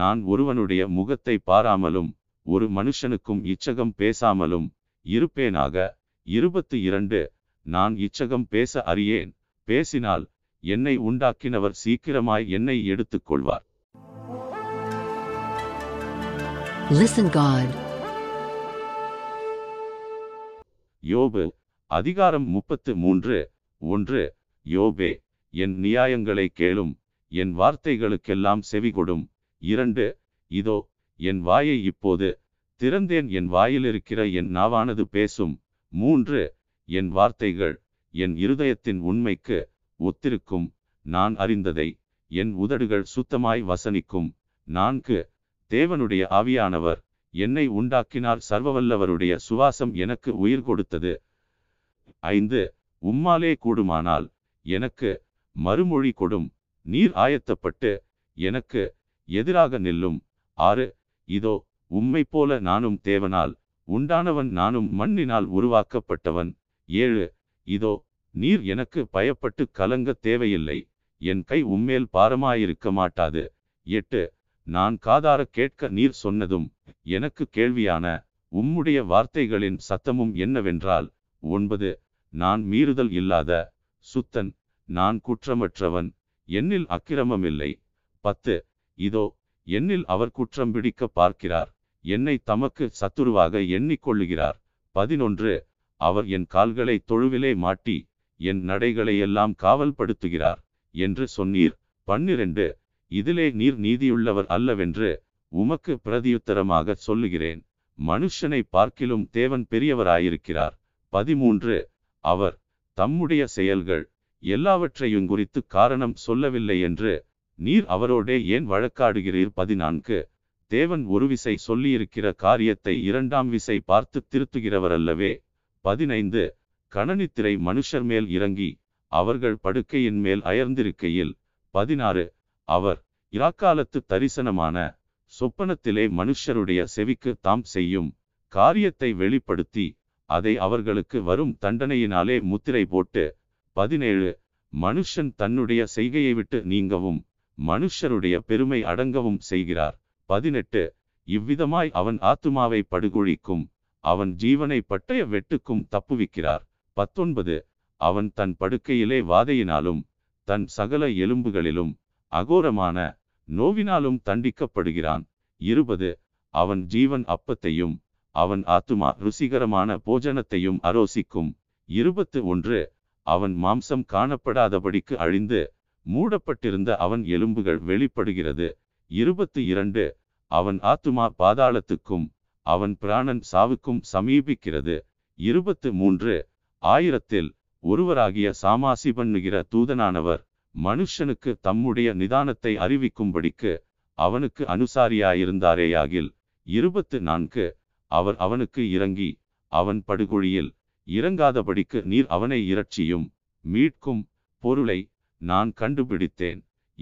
நான் ஒருவனுடைய முகத்தை பாராமலும் ஒரு மனுஷனுக்கும் இச்சகம் பேசாமலும் இருப்பேனாக. இருபத்து இரண்டு நான் இச்சகம் பேச அறியேன், பேசினால் என்னை உண்டாக்கினவர் சீக்கிரமாய் என்னை எடுத்துக்கொள்வார். யோபு அதிகாரம் முப்பத்து மூன்று ஒன்று யோபே என் நியாயங்களை கேளும், என் வார்த்தைகளுக்கெல்லாம் செவிகொடும். இரண்டு இதோ என் வாயை இப்போது திறந்தேன், என் வாயிலிருக்கிற என் நாவானது பேசும். மூன்று என் வார்த்தைகள் என் இருதயத்தின் உண்மைக்கு ஒத்திருக்கும், நான் அறிந்ததை என் உதடுகள் சுத்தமாய் வசனிக்கும். நான்கு தேவனுடைய ஆவியானவர் என்னை உண்டாக்கினார், சர்வவல்லவருடைய சுவாசம் எனக்கு உயிர் கொடுத்தது. ஐந்து உம்மாலே கூடுமானால் எனக்கு மறுமொழி கொடும், நீர் ஆயத்தப்பட்டு எனக்கு எதிராக நில்லும். ஆறு இதோ உம்மை போல நானும் தேவனால் உண்டானவன் நானும் மண்ணினால் உருவாக்கப்பட்டவன். ஏழு. இதோ நீர் எனக்கு பயப்பட்டு கலங்க தேவையில்லை, என் கை உம்மேல் பாரமாயிருக்க மாட்டாது. எட்டு. நான் காதார கேட்க நீர் சொன்னதும் எனக்கு கேள்வியான உம்முடைய வார்த்தைகளின் சத்தமும் என்னவென்றால். ஒன்பது. நான் மீறுதல் இல்லாத சுத்தன், நான் குற்றமற்றவன், என்னில் அக்கிரமமில்லை. பத்து. இதோ என்னில் அவர் குற்றம் பிடிக்க பார்க்கிறார், என்னை தமக்கு சத்துருவாக எண்ணிக்கொள்ளுகிறார். பதினொன்று. அவர் என் கால்களை தொழுவிலே மாட்டி என் நடைகளை எல்லாம் காவல்படுத்துகிறார் என்று சொன்னீர். பன்னிரண்டு. இதிலே நீர் நீதியுள்ளவர் அல்லவென்று உமக்கு பிரதியுத்தரமாக சொல்லுகிறேன், மனுஷனை பார்க்கிலும் தேவன் பெரியவராயிருக்கிறார். பதிமூன்று. அவர் தம்முடைய செயல்கள் எல்லாவற்றையும் குறித்து காரணம் சொல்லவில்லை என்று நீர் அவரோடே ஏன் வழக்காடுகிறீர்? பதினான்கு. தேவன் ஒரு விசை சொல்லியிருக்கிற காரியத்தை இரண்டாம் விசை பார்த்து திருத்துகிறவரல்லவே. பதினைந்து. கணனித்திரை மனுஷர் மேல் இறங்கி அவர்கள் படுக்கையின் மேல் அயர்ந்திருக்கையில். பதினாறு. அவர் இராக்காலத்து தரிசனமான சொப்பனத்திலே மனுஷருடைய செவிக்கு தாம் செய்யும் காரியத்தை வெளிப்படுத்தி அதை அவர்களுக்கு வரும் தண்டனையினாலே முத்திரை போட்டு. பதினேழு. மனுஷன் தன்னுடைய செய்கையை விட்டு நீங்கவும் மனுஷருடைய பெருமை அடங்கவும் செய்கிறார். பதினெட்டு. இவ்விதமாய் அவன் ஆத்துமாவை படுகுழிக்கும் அவன் ஜீவனை பட்டய வெட்டுக்கும் தப்புவிக்கிறார். பத்தொன்பது. அவன் தன் படுக்கையிலே வாதையினாலும் தன் சகல எலும்புகளிலும் அகோரமான நோவினாலும் தண்டிக்கப்படுகிறான். இருபது. அவன் ஜீவன் அப்பத்தையும் அவன் ஆத்துமா ருசிகரமான போஜனத்தையும் அரோசிக்கும். இருபத்து ஒன்று. அவன் மாம்சம் காணப்படாதபடிக்கு அழிந்து மூடப்பட்டிருந்த அவன் எலும்புகள் வெளிப்படுகிறது. இருபத்து இரண்டு. அவன் ஆத்துமா பாதாளத்துக்கும் அவன் பிராணன் சாவுக்கும் சமீபிக்கிறது. இருபத்து மூன்று. ஆயிரத்தில் ஒருவராகிய சாமாசி பண்ணுகிற தூதனானவர் மனுஷனுக்கு தம்முடைய நிதானத்தை அறிவிக்கும்படிக்கு அவனுக்கு அனுசாரியாயிருந்தாரேயாகில். இருபத்து நான்கு. அவர் அவனுக்கு இறங்கி அவன் படுகொழியில் இறங்காதபடிக்கு நீர் அவனை இரட்சியும் மீட்கும் பொருளை நான் கண்டுபிடித்தேன்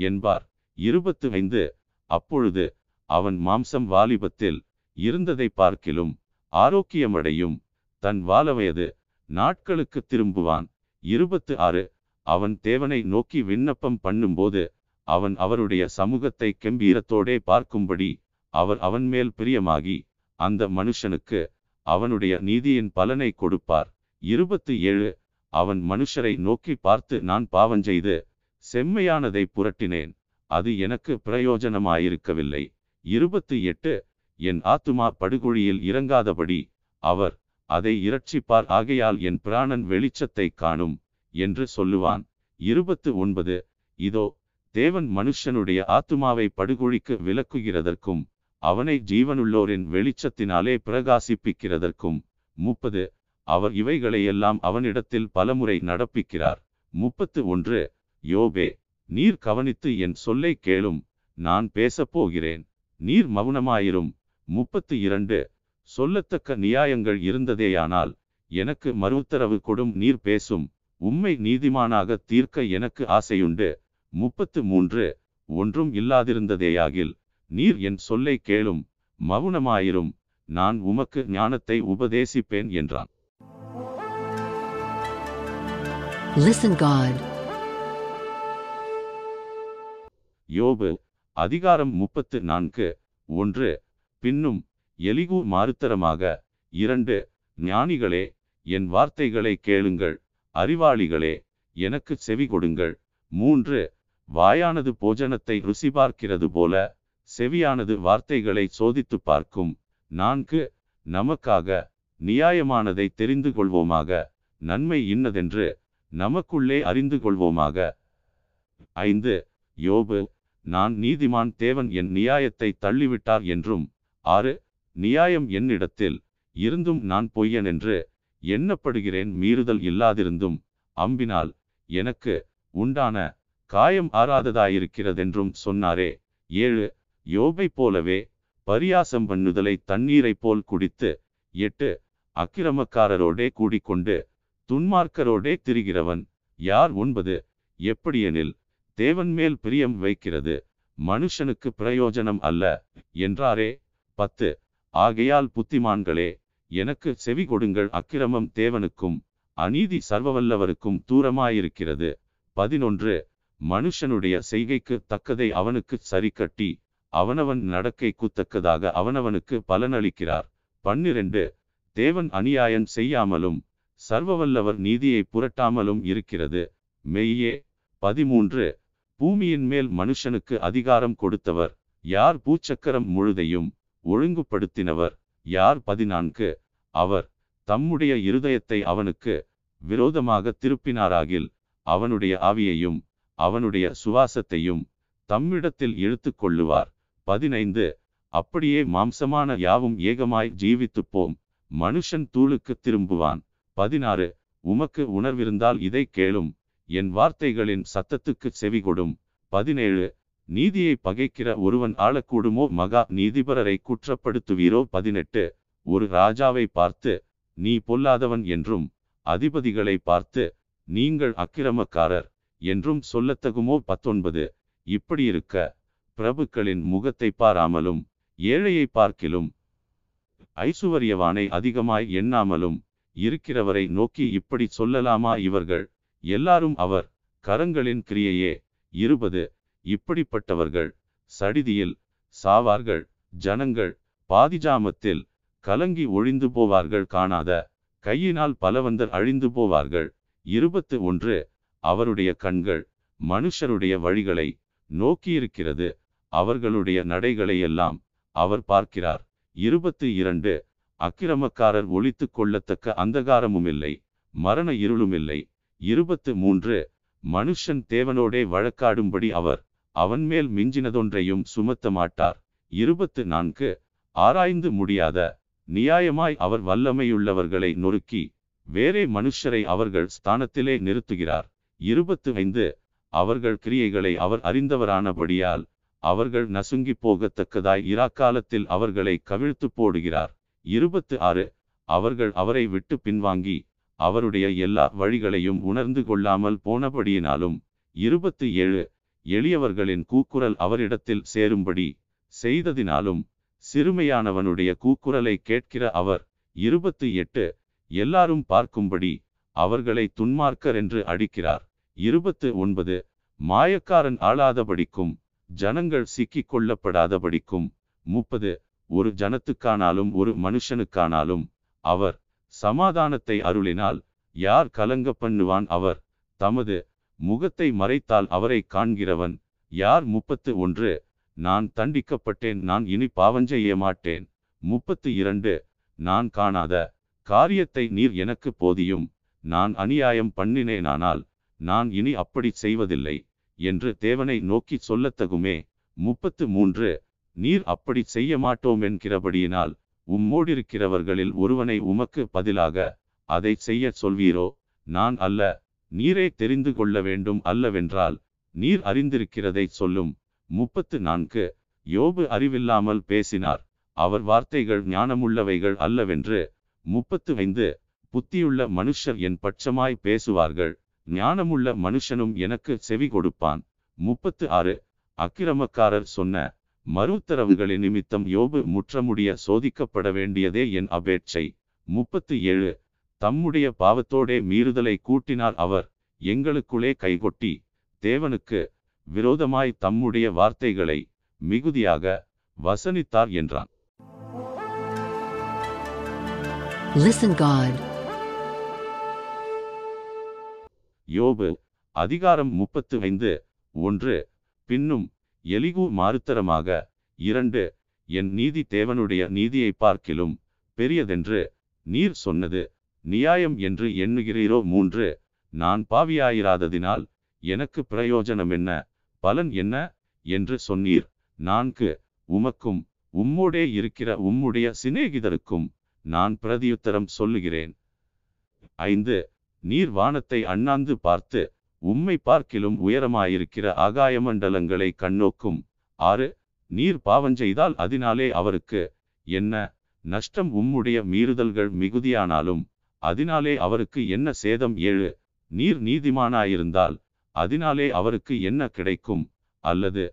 என்பார். இருபத்து ஐந்து. அப்பொழுது அவன் மாம்சம் வாலிபத்தில் இருந்ததை பார்க்கிலும் ஆரோக்கியமடையும், தன் வாலவயது நாட்களுக்கு திரும்புவான். இருபத்து ஆறு. அவன் தேவனை நோக்கி விண்ணப்பம் பண்ணும்போது அவன் அவருடைய சமூகத்தை கம்பீரத்தோடே பார்க்கும்படி அவர் அவன் மேல் பிரியமாகி அந்த மனுஷனுக்கு அவனுடைய நீதியின் பலனை கொடுப்பார். இருபத்து ஏழு. அவன் மனுஷரை நோக்கி பார்த்து, நான் பாவஞ்செய்து செம்மையானதை புரட்டினேன், அது எனக்கு பிரயோஜனமாயிருக்கவில்லை. இருபத்து எட்டு. என் ஆத்துமா படுகுழியில் இறங்காதபடி அவர் அதை இரட்சிப்பார், ஆகையால் என் பிராணன் வெளிச்சத்தை காணும் என்று சொல்லுவான். இருபத்து ஒன்பது. இதோ தேவன் மனுஷனுடைய ஆத்துமாவை படுகுழிக்கு விலக்குகிறதற்கும் அவனை ஜீவனுள்ளோரின் வெளிச்சத்தினாலே பிரகாசிப்பிக்கிறதற்கும். முப்பது. அவர் இவைகளையெல்லாம் அவனிடத்தில் பலமுறை நடப்பிக்கிறார். முப்பத்து ஒன்று. யோபே, நீர் கவனித்து என் சொல்லை கேளும், நான் பேசப்போகிறேன், நீர் மௌனமாயிரும். முப்பத்து இரண்டு. சொல்லத்தக்க நியாயங்கள் இருந்ததேயானால் எனக்கு மறுத்தரவு கொடும், நீர் பேசும், உம்மை நீதிமானாக தீர்க்க எனக்கு ஆசையுண்டு. முப்பத்து மூன்று. ஒன்றும் இல்லாதிருந்ததேயாகில் நீர் என் சொல்லை கேளும், மௌனமாயிரும், நான் உமக்கு ஞானத்தை உபதேசிப்பேன் என்றான். யோபு அதிகாரம் முப்பத்து நான்கு. ஒன்று. பின்னும் எலிகூ மாறுத்தரமாக, இரண்டு. ஞானிகளே, என் வார்த்தைகளை கேளுங்கள், அறிவாளிகளே, எனக்கு செவி கொடுங்கள். மூன்று. வாயானது போஜனத்தை ருசி பார்க்கிறது போல செவியானது வார்த்தைகளை சோதித்து பார்க்கும். நான்கு. நமக்காக நியாயமானதை தெரிந்து கொள்வோமாக, நன்மை இன்னதென்று நமக்குள்ளே அறிந்து கொள்வோமாக. ஐந்து. யோபு, நான் நீதிமான், தேவன் என் நியாயத்தை தள்ளிவிட்டார் என்றும். ஆறு. நியாயம் என்னிடத்தில் இருந்தும் நான் பொய்யன் என்று எண்ணப்படுகிறேன், மீறுதல் இல்லாதிருந்தும் அம்பினால் எனக்கு உண்டான காயம் ஆறாததாயிருக்கிறதென்றும் சொன்னாரே. ஏழு. யோபை போலவே பரியாசம் பண்ணுதலை தண்ணீரை போல் குடித்து. எட்டு. அக்கிரமக்காரரோடே கூடிக்கொண்டு துன்மார்க்கரோடே திரிகிறவன் யார்? ஒன்பது. எப்படியெனில் தேவன் மேல் பிரியம் வைக்கிறது மனுஷனுக்கு பிரயோஜனம் அல்ல என்றாரே. பத்து. ஆகையால் புத்திமான்களே, எனக்கு செவி கொடுங்கள், அக்கிரமம் தேவனுக்கும் அநீதி சர்வவல்லவருக்கும் தூரமாயிருக்கிறது. பதினொன்று. மனுஷனுடைய செய்கைக்கு தக்கதை அவனுக்கு சரிக்கட்டி அவனவன் நடக்கைக்குத்தக்கதாக அவனவனுக்கு பலனளிக்கிறார். பன்னிரண்டு. தேவன் அநியாயம் செய்யாமலும் சர்வவல்லவர் நீதியை புரட்டாமலும் இருக்கிறது. மெய்யே. பதிமூன்று. பூமியின் மேல் மனுஷனுக்கு அதிகாரம் கொடுத்தவர் யார்? பூச்சக்கரம் முழுதையும் ஒழுங்குபடுத்தினவர் யார்? பதினான்கு. அவர் தம்முடைய இருதயத்தை அவனுக்கு விரோதமாக திருப்பினாராகில் அவனுடைய ஆவியையும் அவனுடைய சுவாசத்தையும் தம்மிடத்தில் இழுத்து கொள்ளுவார். பதினைந்து. அப்படியே மாம்சமான யாவும் ஏகமாய் ஜீவித்துப்போம், மனுஷன் தூளுக்கு திரும்புவான். பதினாறு. உமக்கு உணர்விருந்தால் இதை கேளும், என் வார்த்தைகளின் சத்தத்துக்கு செவிகொடும். பதினேழு. நீதியை பகைக்கிற ஒருவன் ஆளக்கூடுமோ? மகா நீதிபரரை குற்றப்படுத்துவீரோ? பதினெட்டு. ஒரு ராஜாவை பார்த்து நீ பொல்லாதவன் என்றும் அதிபதிகளை பார்த்து நீங்கள் அக்கிரமக்காரர் என்றும் சொல்லத்தகுமோ? பத்தொன்பது. இப்படியிருக்க பிரபுக்களின் முகத்தை பாராமலும் ஏழையை பார்க்கிலும் ஐசுவரியவானை அதிகமாய் எண்ணாமலும் இருக்கிறவரை நோக்கி இப்படி சொல்லலாமா? இவர்கள் எல்லாரும் அவர் கரங்களின் கிரியையே. இருபது. இப்படிப்பட்டவர்கள் சடிதியில் சாவார்கள், ஜனங்கள் பாதிஜாமத்தில் கலங்கி ஒழிந்து போவார்கள், காணாத கையினால் பலவந்தர் அழிந்து போவார்கள். இருபத்து ஒன்று. அவருடைய கண்கள் மனுஷருடைய வழிகளை நோக்கியிருக்கிறது, அவர்களுடைய நடைகளையெல்லாம் அவர் பார்க்கிறார். இருபத்து இரண்டு. அக்கிரமக்காரர் ஒளித்து கொள்ளத்தக்க அந்தகாரமுமில்லை, மரண இருளுமில்லை. இருபத்து மூன்று. மனுஷன் தேவனோடே வழக்காடும்படி அவர் அவன்மேல் மிஞ்சினதொன்றையும் சுமத்த மாட்டார். இருபத்து நான்கு. ஆராய்ந்து முடியாத நியாயமாய் அவர் வல்லமையுள்ளவர்களை நொறுக்கி வேறே மனுஷரை அவர்கள் ஸ்தானத்திலே நிறுத்துகிறார். இருபத்து ஐந்து. அவர்கள் கிரியைகளை அவர் அறிந்தவரானபடியால் அவர்கள் நசுங்கி போகத்தக்கதாய் இராக்காலத்தில் அவர்களை கவிழ்த்து போடுகிறார். இருபத்து ஆறு. அவர்கள் அவரை விட்டு பின்வாங்கி அவருடைய எல்லா வழிகளையும் உணர்ந்து கொள்ளாமல் போனபடியினாலும். இருபத்து ஏழு. எளியவர்களின் கூக்குரல் அவரிடத்தில் சேரும்படி செய்ததினாலும் சிறுமையானவனுடைய கூக்குரலை கேட்கிற அவர். இருபத்து எட்டு. எல்லாரும் பார்க்கும்படி அவர்களை துன்மார்க்கர் என்று அடிக்கிறார். இருபத்து ஒன்பது. மாயக்காரன் ஆளாதபடிக்கும் ஜனங்கள் சிக்கிக் கொள்ளப்படாதபடிக்கும். முப்பது. ஒரு ஜனத்துக்கானாலும் ஒரு மனுஷனுக்கானாலும் அவர் சமாதானத்தை அருளினால் யார் கலங்க பண்ணுவான்? அவர் தமது முகத்தை மறைத்தால் அவரை காண்கிறவன் யார்? முப்பத்து ஒன்று. நான் தண்டிக்கப்பட்டேன், நான் இனி பாவஞ்செய்ய மாட்டேன். முப்பத்து இரண்டு. நான் காணாத காரியத்தை நீர் எனக்கு போதியும், நான் அநியாயம் பண்ணினேனானால் நான் இனி அப்படி செய்வதில்லை என்று தேவனை நோக்கி சொல்லத்தகுமே. முப்பத்து மூன்று. நீர் அப்படி செய்ய மாட்டோம் என்கிறபடியினால் உம்மோடிருக்கிறவர்களில் ஒருவனை உமக்கு பதிலாக அதை செய்ய சொல்வீரோ? நான் அல்ல, நீரே தெரிந்து கொள்ள வேண்டும், அல்லவென்றால் நீர் அறிந்திருக்கிறதை சொல்லும். முப்பத்து நான்கு. யோபு அறிவில்லாமல் பேசினார், அவர் வார்த்தைகள் ஞானமுள்ளவைகள் அல்லவென்று. முப்பத்து ஐந்து. புத்தியுள்ள மனுஷர் என் பட்சமாய் பேசுவார்கள், ஞானமுள்ள மனுஷனும் எனக்கு செவி கொடுப்பான். முப்பத்து ஆறு. அக்கிரமக்காரர் சொன்ன மறுத்தரவுகளின் நிமித்தம் யோபு முற்றமுடிய சோதிக்கப்பட வேண்டியதே என் அபேட்சை. முப்பத்து ஏழு. தம்முடைய பாவத்தோடே மீறுதலை கூட்டினார் அவர், எங்களுக்குள்ளே கைகொட்டி தேவனுக்கு விரோதமாய் தம்முடைய வார்த்தைகளை மிகுதியாக வசனித்தார் என்றான். யோபு அதிகாரம் முப்பத்து ஐந்து. ஒன்று. பின்னும் எலிகூ மாறுத்தரமாக இரண்டு. என் நீதி தேவனுடைய நீதியை பார்க்கிலும் பெரியதென்று நீர் சொன்னது நியாயம் என்று எண்ணுகிறீரோ? மூன்று. நான் பாவியாயிராததினால் எனக்கு பிரயோஜனம் என்ன, பலன் என்ன என்று சொன்னீர். நான்கு. உமக்கும் உம்மோடே இருக்கிற உம்முடைய சிநேகிதருக்கும் நான் பிரதியுத்தரம் சொல்லுகிறேன். ஐந்து. நீர் வானத்தை அண்ணாந்து பார்த்து உம்மை பார்க்கிலும் உயரமாயிருக்கிற ஆகாய மண்டலங்களை கண்ணோக்கும். ஆறு. நீர் பாவஞ்செய்தால் அதனாலே அவருக்கு என்ன நஷ்டம்? உம்முடைய மீறுதல்கள் மிகுதியானாலும் அதனாலே அவருக்கு என்ன சேதம்? ஏழு. நீர் நீதிமானாயிருந்தால் அதனாலே அவருக்கு என்ன கிடைக்கும், அல்லது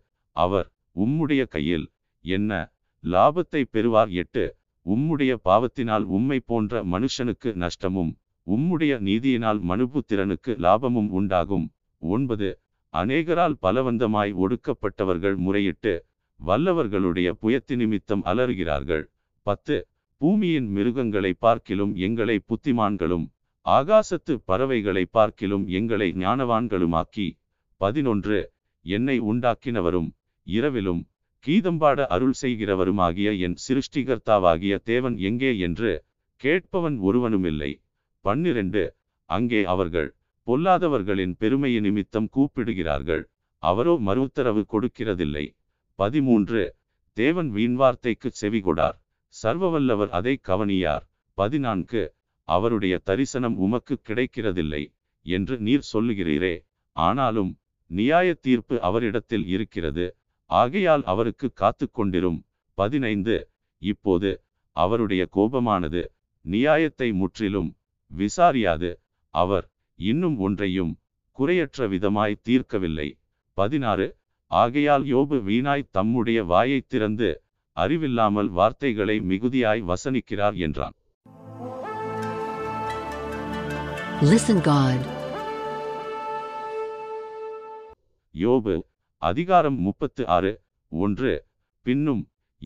அவர் உம்முடைய கையில் என்ன லாபத்தை பெறுவார்? எட்டு. உம்முடைய பாவத்தினால் உம்மை போன்ற மனுஷனுக்கு நஷ்டமும் உம்முடைய நீதியினால் மனுபுத்திரனுக்கு லாபமும் உண்டாகும். ஒன்பது. அநேகரால் பலவந்தமாய் ஒடுக்கப்பட்டவர்கள் முறையிட்டு வல்லவர்களுடைய புயத்தி நிமித்தம் அலறுகிறார்கள். பத்து. பூமியின் மிருகங்களை பார்க்கிலும் எங்களை புத்திமான்களும் ஆகாசத்து பறவைகளை பார்க்கிலும் எங்களை ஞானவான்களுமாக்கி. பதினொன்று. என்னை உண்டாக்கினவரும் இரவிலும் கீதம்பாட அருள் செய்கிறவருமாகிய என் சிருஷ்டிகர்த்தாவாகிய தேவன் எங்கே என்று கேட்பவன் ஒருவனுமில்லை. பன்னிரண்டு. அங்கே அவர்கள் பொல்லாதவர்களின் பெருமையை நிமித்தம் கூப்பிடுகிறார்கள், அவரோ மறுத்தரவு கொடுக்கிறதில்லை. பதிமூன்று. தேவன் வீண்வார்த்தைக்கு செவிகொடார், சர்வவல்லவர் அதை கவனியார். பதினான்கு. அவருடைய தரிசனம் உமக்கு கிடைக்கிறதில்லை என்று நீர் சொல்லுகிறீரே, ஆனாலும் நியாய தீர்ப்பு அவரிடத்தில் இருக்கிறது, ஆகையால் அவருக்கு காத்து கொண்டிரும். பதினைந்து. இப்போது அவருடைய கோபமானது நியாயத்தை முற்றிலும் விசாரியாது, அவர் இன்னும் ஒன்றையும் குறையற்ற விதமாய் தீர்க்கவில்லை. பதினாறு. ஆகையால் யோபு வீணாய் தம்முடைய வாயை திறந்து அறிவில்லாமல் வார்த்தைகளை மிகுதியாய் வசனிக்கிறார் என்றான். யோபு அதிகாரம் முப்பத்து ஆறு ஒன்று. பின்னும்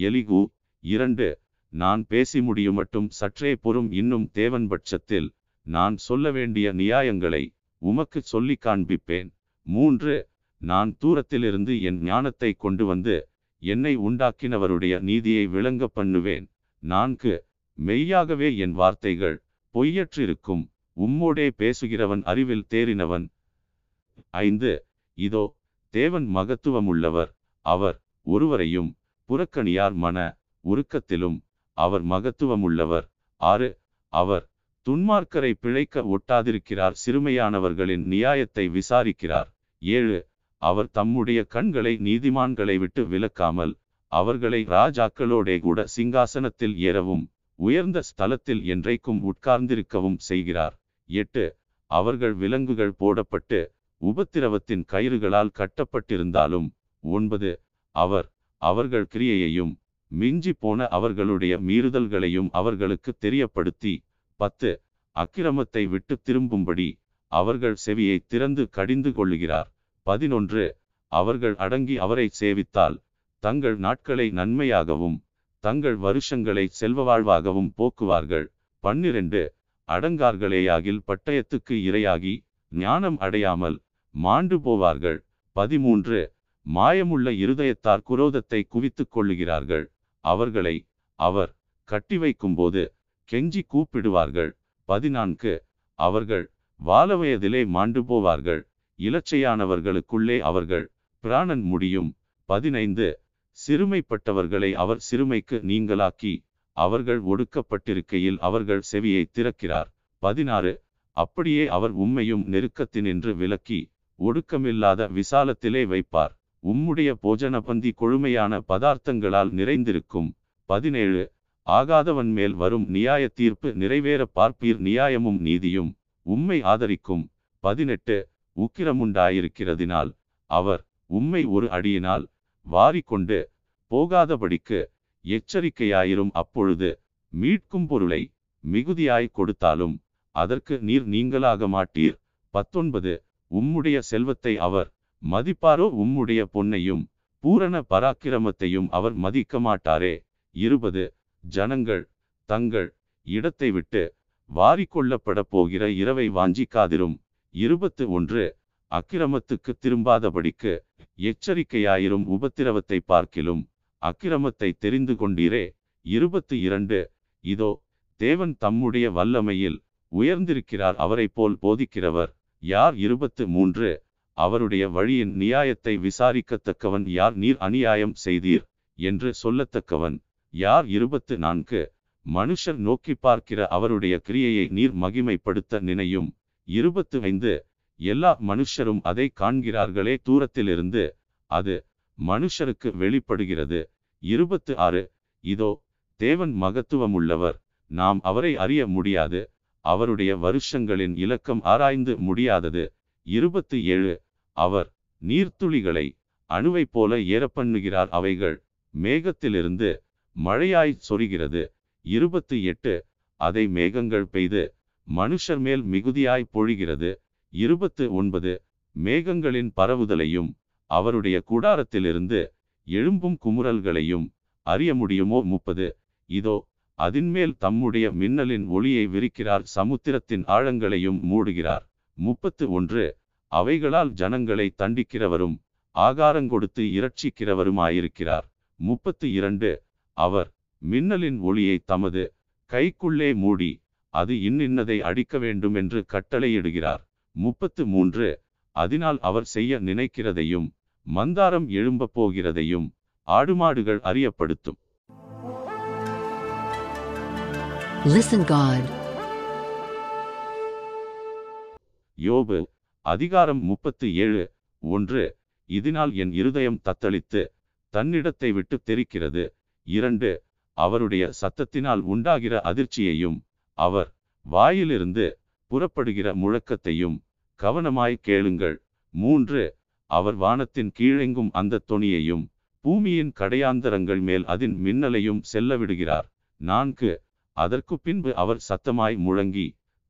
எலிகு இரண்டு. நான் பேசி முடியுமட்டும் சற்றே பொறும், இன்னும் தேவன் பட்சத்தில் நான் சொல்ல வேண்டிய நியாயங்களை உமக்கு சொல்லி காண்பிப்பேன். மூன்று. நான் தூரத்திலிருந்து என் ஞானத்தை கொண்டு வந்து என்னை உண்டாக்கினவருடைய நீதியை விளங்க பண்ணுவேன். நான்கு. மெய்யாகவே என் வார்த்தைகள் பொய்யற்றிருக்கும், உம்மோடே பேசுகிறவன் அறிவில் தேறினவன். ஐந்து. இதோ தேவன் மகத்துவமுள்ளவர், அவர் ஒருவரையும் புறக்கணியார், மன உருக்கத்திலும் அவர் மகத்துவமுள்ளவர். ஆறு. அவர் துன்மார்க்கரை பிழைக்க ஒட்டாதிருக்கிறார், சிறுமையானவர்களின் நியாயத்தை விசாரிக்கிறார். ஏழு. அவர் தம்முடைய கண்களை நீதிமான்களை விட்டு விலக்காமல் அவர்களை ராஜாக்களோடே கூட சிங்காசனத்தில் ஏறவும் உயர்ந்த ஸ்தலத்தில் என்றைக்கும் உட்கார்ந்திருக்கவும் செய்கிறார். எட்டு. அவர்கள் விலங்குகள் போடப்பட்டு உபத்திரவத்தின் கயிறுகளால் கட்டப்பட்டிருந்தாலும். ஒன்பது. அவர் அவர்கள் கிரியையையும் மிஞ்சி போன அவர்களுடைய மீறுதல்களையும் அவர்களுக்கு தெரியப்படுத்தி. பத்து. அக்கிரமத்தை விட்டு திரும்பும்படி அவர்கள் செவியை திறந்து கடிந்து கொள்ளுகிறார். பதினொன்று. அவர்கள் அடங்கி அவரை சேவித்தால் தங்கள் நாட்களை நன்மையாகவும் தங்கள் வருஷங்களை செல்வவாழ்வாகவும் போக்குவார்கள். பன்னிரண்டு. அடங்கார்களேயாகில் பட்டயத்துக்கு இரையாகி ஞானம் அடையாமல் மாண்டு போவார்கள். பதிமூன்று. மாயமுள்ள இருதயத்தார் குரோதத்தை குவித்து கொள்ளுகிறார்கள், அவர்களை அவர் கட்டி வைக்கும்போது கெஞ்சி கூப்பிடுவார்கள். பதினான்கு. அவர்கள் வாலவயதிலே மாண்டு போவார்கள், இலச்சையானவர்களுக்குள்ளே அவர்கள் பிராணன் முடியும். பதினைந்து. சிறுமைப்பட்டவர்களை அவர் சிறுமைக்கு நீங்களாக்கி அவர்கள் ஒடுக்கப்பட்டிருக்கையில் அவர்கள் செவியை திறக்கிறார். பதினாறு. அப்படியே அவர் உம்மையும் நெருக்கத்தினின்று விலக்கி ஒடுக்கமில்லாத விசாலத்திலே வைப்பார், உம்முடைய போஜன பந்தி கொழுமையான பதார்த்தங்களால் நிறைந்திருக்கும். பதினேழு. ஆகாதவன் மேல் வரும் நியாய தீர்ப்பு நிறைவேற பார்ப்பீர், நியாயமும் நீதியும் உம்மை ஆதரிக்கும். பதினெட்டு. உக்கிரமுண்டாயிருக்கிறதினால் அவர் உம்மை ஒரு அடியினால் வாரிக்கொண்டு போகாதபடிக்கு எச்சரிக்கையாயிரும், அப்பொழுது மீட்கும் பொருளை மிகுதியாய் கொடுத்தாலும் அதற்கு நீர் நீங்களாக மாட்டீர். பத்தொன்பது. உம்முடைய செல்வத்தை அவர் மதிப்பாரோ, உம்முடைய பொன்னையும் பூரண பராக்கிரமத்தையும் அவர் மதிக்க மாட்டாரே. இருபது. ஜனங்கள் தங்கள் இடத்தை விட்டு வாரிக்கொள்ளப்பட போகிற இரவை வாஞ்சிக்காதிரும். இருபத்து ஒன்று. அக்கிரமத்துக்கு திரும்பாதபடிக்கு எச்சரிக்கையாயிரும், உபத்திரவத்தை பார்க்கிலும் அக்கிரமத்தை தெரிந்து கொண்டீரே. இருபத்து இரண்டு. இதோ தேவன் தம்முடைய வல்லமையில் உயர்ந்திருக்கிறார், அவரை போல் போதிக்கிறவர் யார்? இருபத்து மூன்று. அவருடைய வழியின் நியாயத்தை விசாரிக்கத்தக்கவன் யார்? நீர் அநியாயம் செய்தீர் என்று சொல்லத்தக்கவன் யார்? இருபத்து நான்கு. மனுஷர் நோக்கி பார்க்கிற அவருடைய கிரியையை நீர் மகிமைப்படுத்த நினையும். இருபத்து ஐந்து. எல்லா மனுஷரும் அதை காண்கிறார்களே, தூரத்திலிருந்து அது மனுஷருக்கு வெளிப்படுகிறது. இருபத்து ஆறு. இதோ தேவன் மகத்துவமுள்ளவர், நாம் அவரை அறிய முடியாது, அவருடைய வருஷங்களின் இலக்கம் ஆராய்ந்து முடியாதது. இருபத்து ஏழு. அவர் நீர்த்துளிகளை அணுவை போல ஏற பண்ணுகிறார், அவைகள் மேகத்திலிருந்து மழையாய் சொரிகிறது. இருபத்து எட்டு அதை மேகங்கள் பெய்து மனுஷர் மேல் மிகுதியாய் பொழிகிறது. இருபத்து ஒன்பது மேகங்களின் பரவுதலையும் அவருடைய கூடாரத்திலிருந்து எழும்பும் குமுறல்களையும் அறிய முடியுமோ? முப்பது இதோ அதன்மேல் தம்முடைய மின்னலின் ஒளியை விரிக்கிறார், சமுத்திரத்தின் ஆழங்களையும் மூடுகிறார். முப்பத்து ஒன்று அவைகளால் ஜனங்களை தண்டிக்கிறவரும் ஆகாரங்கொடுத்து இரட்சிக்கிறவருமாயிருக்கிறார். முப்பத்து இரண்டு அவர் மின்னலின் ஒளியை தமது கைக்குள்ளே மூடி அது இன்னின்னதை அடிக்க வேண்டும் என்று கட்டளையிடுகிறார். முப்பத்து மூன்று அதனால் அவர் செய்ய நினைக்கிறதையும் மந்தாரம் எழும்ப போகிறதையும் ஆடுமாடுகள் அறியப்படுத்தும். யோபு அதிகாரம் முப்பத்து ஏழு ஒன்று இதனால் என் இருதயம் தத்தளித்து தன்னிடத்தை விட்டு தெரிக்கிறது. இரண்டு அவருடைய சத்தத்தினால் உண்டாகிற அதிர்ச்சியையும் அவர் வாயிலிருந்து புறப்படுகிற முழக்கத்தையும் கவனமாய் கேளுங்கள். மூன்று அவர் வானத்தின் கீழெங்கும் அந்த தொனியையும் பூமியின் கடையாந்தரங்கள் மேல் அதன் மின்னலையும் செல்ல விடுகிறார். நான்கு அதற்கு பின்பு அவர் சத்தமாய் முழங்கி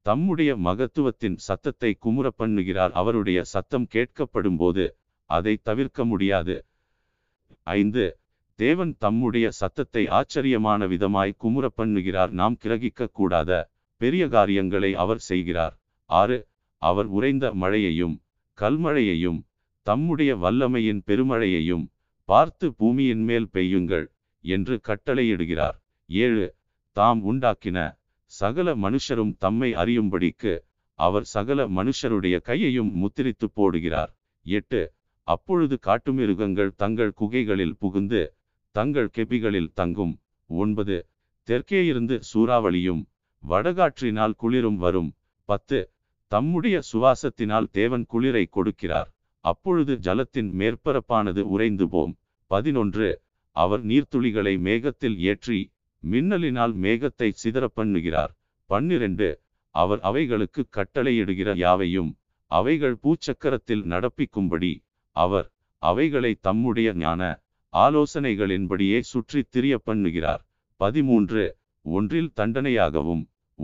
தம்முடைய மகத்துவத்தின் சத்தத்தை குமுற பண்ணுகிறார். அவருடைய சத்தம் கேட்கப்படும் போது அதை தவிர்க்க முடியாது. ஐந்து தேவன் தம்முடைய சத்தத்தை ஆச்சரியமான விதமாய் குமுற பண்ணுகிறார். நாம் கிரகிக்க கூடாத பெரிய காரியங்களை அவர் செய்கிறார். ஆறு அவர் உறைந்த மழையையும் கல்மழையையும் தம்முடைய வல்லமையின் பெருமழையையும் பார்த்து பூமியின் மேல் பெய்யுங்கள் என்று கட்டளையிடுகிறார். ஏழு தாம் உண்டாக்கின சகல மனுஷரும் தம்மை அறியும்படிக்கு அவர் சகல மனுஷருடைய கையையும் முத்திரித்து போடுகிறார். எட்டு அப்பொழுது காட்டுமிருகங்கள் தங்கள் குகைகளில் புகுந்து தங்கள் கெபிகளில் தங்கும். ஒன்பது தெற்கே இருந்து சூறாவளியும் வடகாற்றினால் குளிரும் வரும். பத்து தம்முடைய சுவாசத்தினால் தேவன் குளிரை கொடுக்கிறார், அப்பொழுது ஜலத்தின் மேற்பரப்பானது உறைந்து போம். பதினொன்று அவர் நீர்த்துளிகளை மேகத்தில் ஏற்றி மின்னலினால் மேகத்தை சிதற பண்ணுகிறார். பன்னிரண்டு அவர் அவைகளுக்கு கட்டளையிடுகிற யாவையும் அவைகள் பூச்சக்கரத்தில் நடப்பிக்கும்படி அவர் அவைகளை தம்முடைய ஞான ஆலோசனைகளின்படியே சுற்றி திரிய பண்ணுகிறார். பதிமூன்று ஒன்றில் தண்டனையாகவும்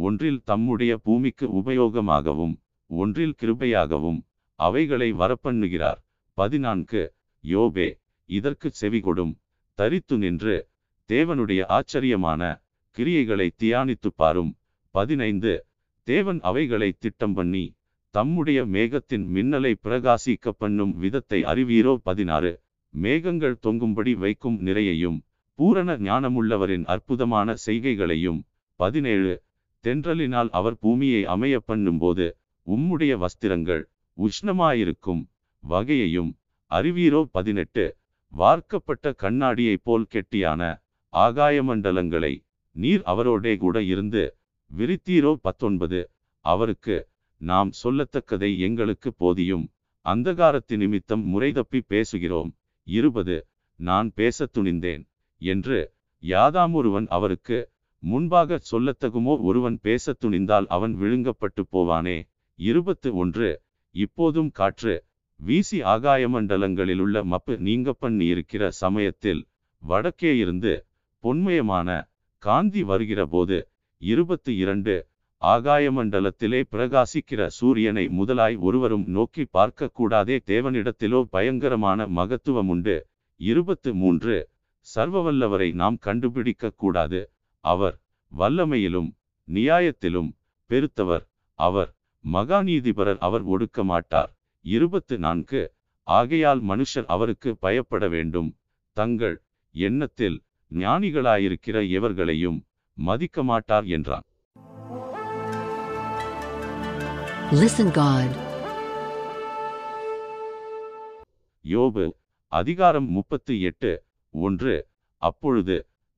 ஒன்றில் தம்முடைய பூமிக்கு உபயோகமாகவும் ஒன்றில் கிருபையாகவும் அவைகளை வரப்பண்ணுகிறார். பதினான்கு யோபே இதற்கு செவிகொடும், தரித்து நின்று தேவனுடைய ஆச்சரியமான கிரியைகளை தியானித்து பாரும். பதினைந்து தேவன் அவைகளை திட்டம் பண்ணி தம்முடைய மேகத்தின் மின்னலை பிரகாசிக்க பண்ணும் விதத்தை அறிவீரோ? பதினாறு மேகங்கள் தொங்கும்படி வைக்கும் நிறையையும் பூரண ஞானமுள்ளவரின் அற்புதமான செய்கைகளையும். பதினேழு தென்றலினால் அவர் பூமியை அமைய பண்ணும்போது உம்முடைய வஸ்திரங்கள் உஷ்ணமாயிருக்கும் வகையையும் அறிவீரோ? பதினெட்டு வார்க்கப்பட்ட கண்ணாடியை போல் கெட்டியான ஆகாயமண்டலங்களை நீர் அவரோடே கூட இருந்து விரித்தீரோ? பத்தொன்பது அவருக்கு நாம் சொல்லத்தக்கதை எங்களுக்கு போதியும், அந்தகாரத்து நிமித்தம் முறைதப்பி பேசுகிறோம். இருபது நான் பேச துணிந்தேன் என்று யாதாமொருவன் அவருக்கு முன்பாக சொல்லத்தகுமோ? ஒருவன் பேச துணிந்தால் அவன் விழுங்கப்பட்டு போவானே. இருபத்து ஒன்று இப்போதும் காற்று வீசி ஆகாயமண்டலங்களிலுள்ள மப்பு நீங்க பண்ணியிருக்கிற சமயத்தில் வடக்கே இருந்து பொன்மயமான காந்தி வருகிற போது. இருபத்து இரண்டு ஆகாயமண்டலத்திலே பிரகாசிக்கிற சூரியனை முதலாய் ஒருவரும் நோக்கி பார்க்க கூடாதே, தேவனிடத்திலோ பயங்கரமான மகத்துவம் உண்டு. இருபத்து மூன்று சர்வவல்லவரை நாம் கண்டுபிடிக்க கூடாது, அவர் வல்லமையிலும் நியாயத்திலும் பெருத்தவர், அவர் மகாநீதிபரர், அவர் ஒடுக்க மாட்டார். இருபத்து நான்கு ஆகையால் மனுஷர் அவருக்கு பயப்பட வேண்டும், தங்கள் எண்ணத்தில் ஞானிகளாயிருக்கிற எவர்களையும் மதிக்க மாட்டார் என்றான். யோபு அதிகாரம் முப்பத்து எட்டு ஒன்று அப்பொழுது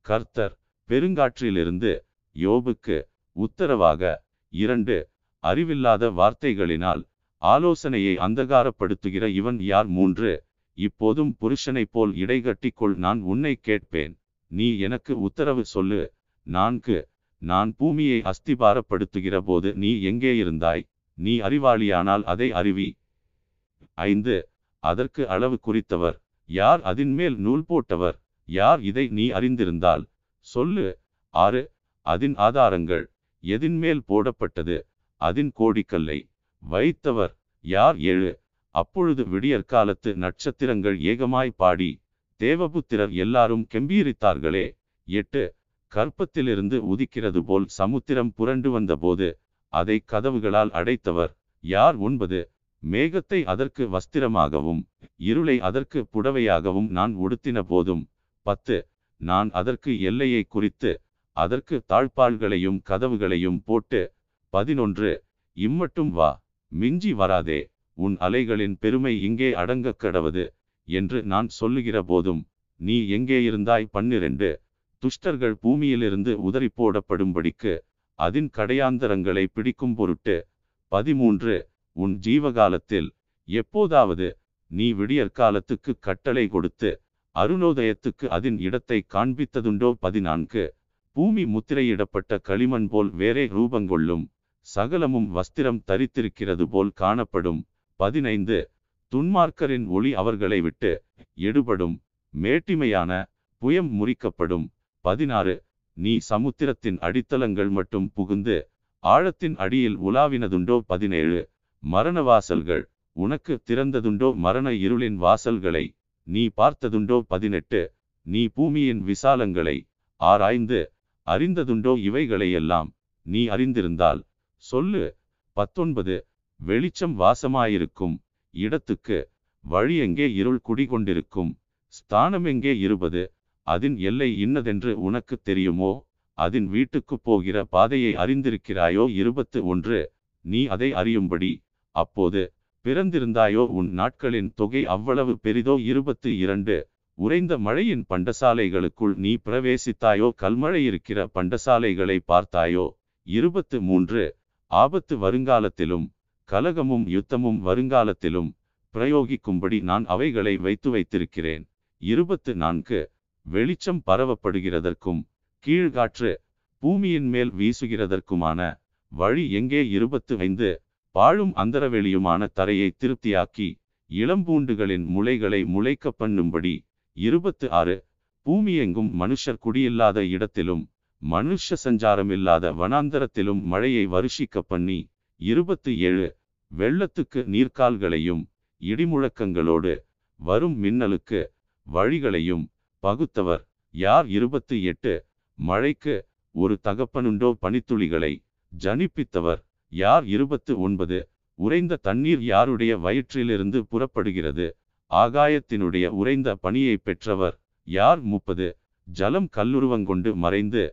கர்த்தர் பெருங்காற்றிலிருந்து யோபுக்கு உத்தரவாக இரண்டு அறிவில்லாத வார்த்தைகளினால் ஆலோசனையை அந்தகாரப்படுத்துகிற இவன் யார்? மூன்று இப்போதும் புருஷனைப் போல் இடைகட்டிக்கொள், நான் உன்னை கேட்பேன், நீ எனக்கு உத்தரவு சொல்லு. நான்கு நான் பூமியை அஸ்திபாரப்படுத்துகிற போது நீ எங்கே இருந்தாய்? நீ அறிவாளியானால் அதை அறிவி. ஐந்து அதற்கு அளவு குறித்தவர் யார்? அதின்மேல் நூல் போட்டவர் யார்? இதை நீ அறிந்திருந்தால் சொல்லு. ஆறு அதின் ஆதாரங்கள் எதின்மேல் போடப்பட்டது? அதின் கோடிக்கல்லை வைத்தவர் யார்? ஏழு. அப்பொழுது விடியற்காலத்து நட்சத்திரங்கள் ஏகமாய் பாடி தேவபுத்திரர் எல்லாரும் கெம்பீரித்தார்களே. எட்டு. கற்பத்திலிருந்து உதிக்கிறது போல் சமுத்திரம் புரண்டு வந்தபோது அதை கதவுகளால் அடைத்தவர் யார்? ஒன்பது. மேகத்தை அதற்கு வஸ்திரமாகவும் இருளை அதற்கு புடவையாகவும் நான் உடுத்தின போதும். பத்து. நான் அதற்கு எல்லையை குறித்து அதற்கு தாழ்பாள்களையும் கதவுகளையும் போட்டு. பதினொன்று. இம்மட்டும் வா, மிஞ்சி வராதே, உன் அலைகளின் பெருமை இங்கே அடங்க கடவது என்று நான் சொல்லுகிற போதும் நீ எங்கே இருந்தாய்? பன்னிரண்டு. துஷ்டர்கள் பூமியிலிருந்து உதறி போடப்படும்படிக்கு அதின் கடையாந்தரங்களை பிடிக்கும் பொருட்டு. பதிமூன்று. உன் ஜீவகாலத்தில் எப்போதாவது நீ விடியற்காலத்துக்கு கட்டளை கொடுத்து அருணோதயத்துக்கு அதின் இடத்தை காண்பித்ததுண்டோ? பதினான்கு. பூமி முத்திரையிடப்பட்ட களிமண் போல் வேறே ரூபங்கொள்ளும், சகலமும் வஸ்திரம் தரித்திருக்கிறது போல் காணப்படும். பதினைந்து. துன்மார்க்கரின் ஒளி அவர்களை விட்டு எடுபடும், மேட்டிமையான புயம் முறிக்கப்படும். பதினாறு. நீ சமுத்திரத்தின் அடித்தளங்கள் மட்டும் புகுந்து ஆழத்தின் அடியில் உலாவினதுண்டோ? பதினேழு. மரண வாசல்கள் உனக்கு திறந்ததுண்டோ? மரண இருளின் வாசல்களை நீ பார்த்ததுண்டோ? பதினெட்டு. நீ பூமியின் விசாலங்களை ஆராய்ந்து அறிந்ததுண்டோ? இவைகளையெல்லாம் நீ அறிந்திருந்தால் சொல்லு. பத்தொன்பது. வெளிச்சம் வாசமாயிருக்கும் இடத்துக்கு வழி எங்கே? இருள் குடிகொண்டிருக்கும் ஸ்தானம் எங்கே? இருபது. அதின் எல்லை இன்னதென்று உனக்கு தெரியுமோ? அதின் வீட்டுக்கு போகிற பாதையை அறிந்திருக்கிறாயோ? இருபத்து ஒன்று. நீ அதை அறியும்படி அப்போது பிறந்திருந்தாயோ? உன் நாட்களின் தொகை அவ்வளவு பெரிதோ? இருபத்து இரண்டு. உறைந்த மழையின் பண்டசாலைகளுக்குள் நீ பிரவேசித்தாயோ? கல்மழை இருக்கிற பண்டசாலைகளை பார்த்தாயோ? இருபத்து மூன்று. ஆபத்து வருங்காலத்திலும் கலகமும் யுத்தமும் வருங்காலத்திலும் பிரயோகிக்கும்படி நான் அவைகளை வைத்து வைத்திருக்கிறேன். இருபத்து நான்கு. வெளிச்சம் பரவப்படுகிறதற்கும் கீழ்காற்று பூமியின் மேல் வீசுகிறதற்குமான வழி எங்கே? இருபத்து ஐந்து. பாழும் அந்தரவெளியுமான தரையை திருப்தியாக்கி இளம்பூண்டுகளின் முளைகளை முளைக்க பண்ணும்படி. இருபத்து ஆறு. பூமி எங்கும் மனுஷர் குடியில்லாத இடத்திலும் மனுஷ சஞ்சாரமில்லாத வனாந்தரத்திலும் மழையை வருஷிக்க பண்ணி. இருபத்து ஏழு. வெள்ளத்துக்கு நீர்க்கால்களையும் இடிமுழக்கங்களோடு வரும் மின்னலுக்கு வழிகளையும் பகுத்தவர் யார்? இருபத்து எட்டு. மழைக்கு ஒரு தகப்பனுண்டோ? பனித்துளிகளை ஜனிப்பித்தவர் யார்? இருபத்து ஒன்பது. உறைந்த தண்ணீர் யாருடைய வயிற்றிலிருந்து புறப்படுகிறது? ஆகாயத்தினுடைய உறைந்த பனியை பெற்றவர் யார்? முப்பது. ஜலம் கல்லுருவங்கொண்டு மறைந்து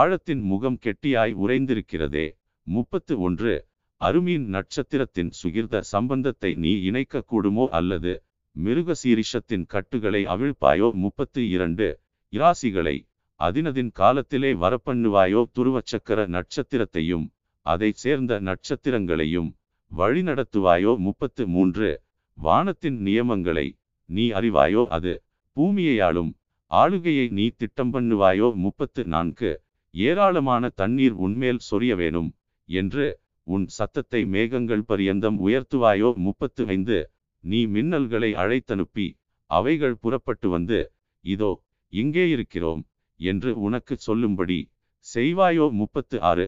ஆழத்தின் முகம் கெட்டியாய் உறைந்திருக்கிறதே. முப்பத்து ஒன்று. அருமீன் நட்சத்திரத்தின் சுகிர்த சம்பந்தத்தை நீ இணைக்க கூடுமோ? அல்லது மிருகசீரிஷத்தின் கட்டுகளை அவிழ்ப்பாயோ? முப்பத்து இரண்டு. இராசிகளை அதினதின் காலத்திலே வரப்பண்ணுவாயோ? துருவச்சக்கர நட்சத்திரத்தையும் அதை சேர்ந்த நட்சத்திரங்களையும் வழிநடத்துவாயோ? முப்பத்து மூன்று. வானத்தின் நியமங்களை நீ அறிவாயோ? அது பூமியையாளும் ஆளுகையை நீ திட்டம் பண்ணுவாயோ? முப்பத்து நான்கு. ஏராளமான தண்ணீர் உன்மேல் சொரிய வேணும் என்று உன் சத்தத்தை மேகங்கள் பரியந்தம் உயர்த்துவாயோ? முப்பத்து ஐந்து. நீ மின்னல்களை அழைத்தனுப்பி அவைகள் புறப்பட்டு வந்து இதோ இங்கே இருக்கிறோம் என்று உனக்கு சொல்லும்படி செய்வாயோ? முப்பத்து ஆறு.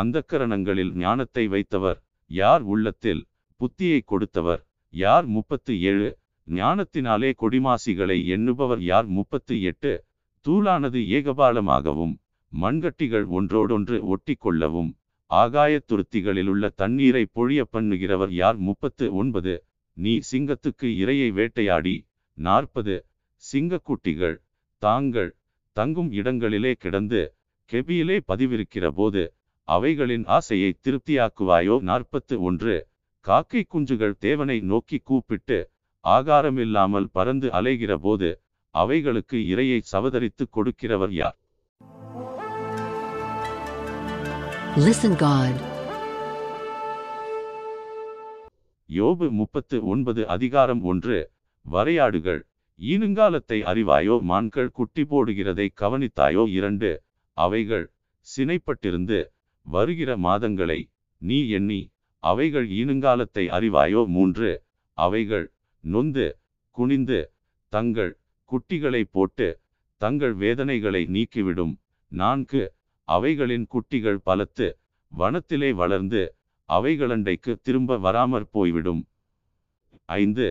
அந்தக்கரணங்களில் ஞானத்தை வைத்தவர் யார்? உள்ளத்தில் புத்தியை கொடுத்தவர் யார்? முப்பத்து ஏழு. ஞானத்தினாலே கொடிமாசிகளை எண்ணுபவர் யார்? முப்பத்து எட்டு. தூளானது ஏகபாலமாகவும் மண்கட்டிகள் ஒன்றோடொன்று ஒட்டி கொள்ளவும் ஆகாய துருத்திகளிலுள்ள தண்ணீரை பொழிய பண்ணுகிறவர் யார்? முப்பத்து ஒன்பது. நீ சிங்கத்துக்கு இரையை வேட்டையாடி. நாற்பது. சிங்கக்குட்டிகள் தாங்கள் தங்கும் இடங்களிலே கிடந்து கெபியிலே பதிவிருக்கிற போது அவைகளின் ஆசையை திருப்தியாக்குவாயோ? நாற்பத்து ஒன்று. காக்கை குஞ்சுகள் தேவனை நோக்கி கூப்பிட்டு ஆகாரமில்லாமல் பறந்து அலைகிற போது அவைகளுக்கு இரையை சவதரித்து கொடுக்கிறவர் யார்? யோபு முப்பத்து ஒன்பது அதிகாரம் ஒன்று. வரையாடுகள் ஈனுங்காலத்தை அறிவாயோ? மான்கள் குட்டி போடுகிறதை கவனித்தாயோ? இரண்டு. அவைகள் சினைப்பட்டிருந்து வருகிற மாதங்களை நீ எண்ணி அவைகள் ஈனுங்காலத்தை அறிவாயோ? மூன்று. அவைகள் நொந்து குனிந்து தங்கள் குட்டிகளை போட்டு தங்கள் வேதனைகளை நீக்கிவிடும். நான்கு. அவைகளின் குட்டிகள் பலத்து வனத்திலே வளர்ந்து அவைகளண்டைக்கு திரும்ப வராமற் போய்விடும். ஐந்து.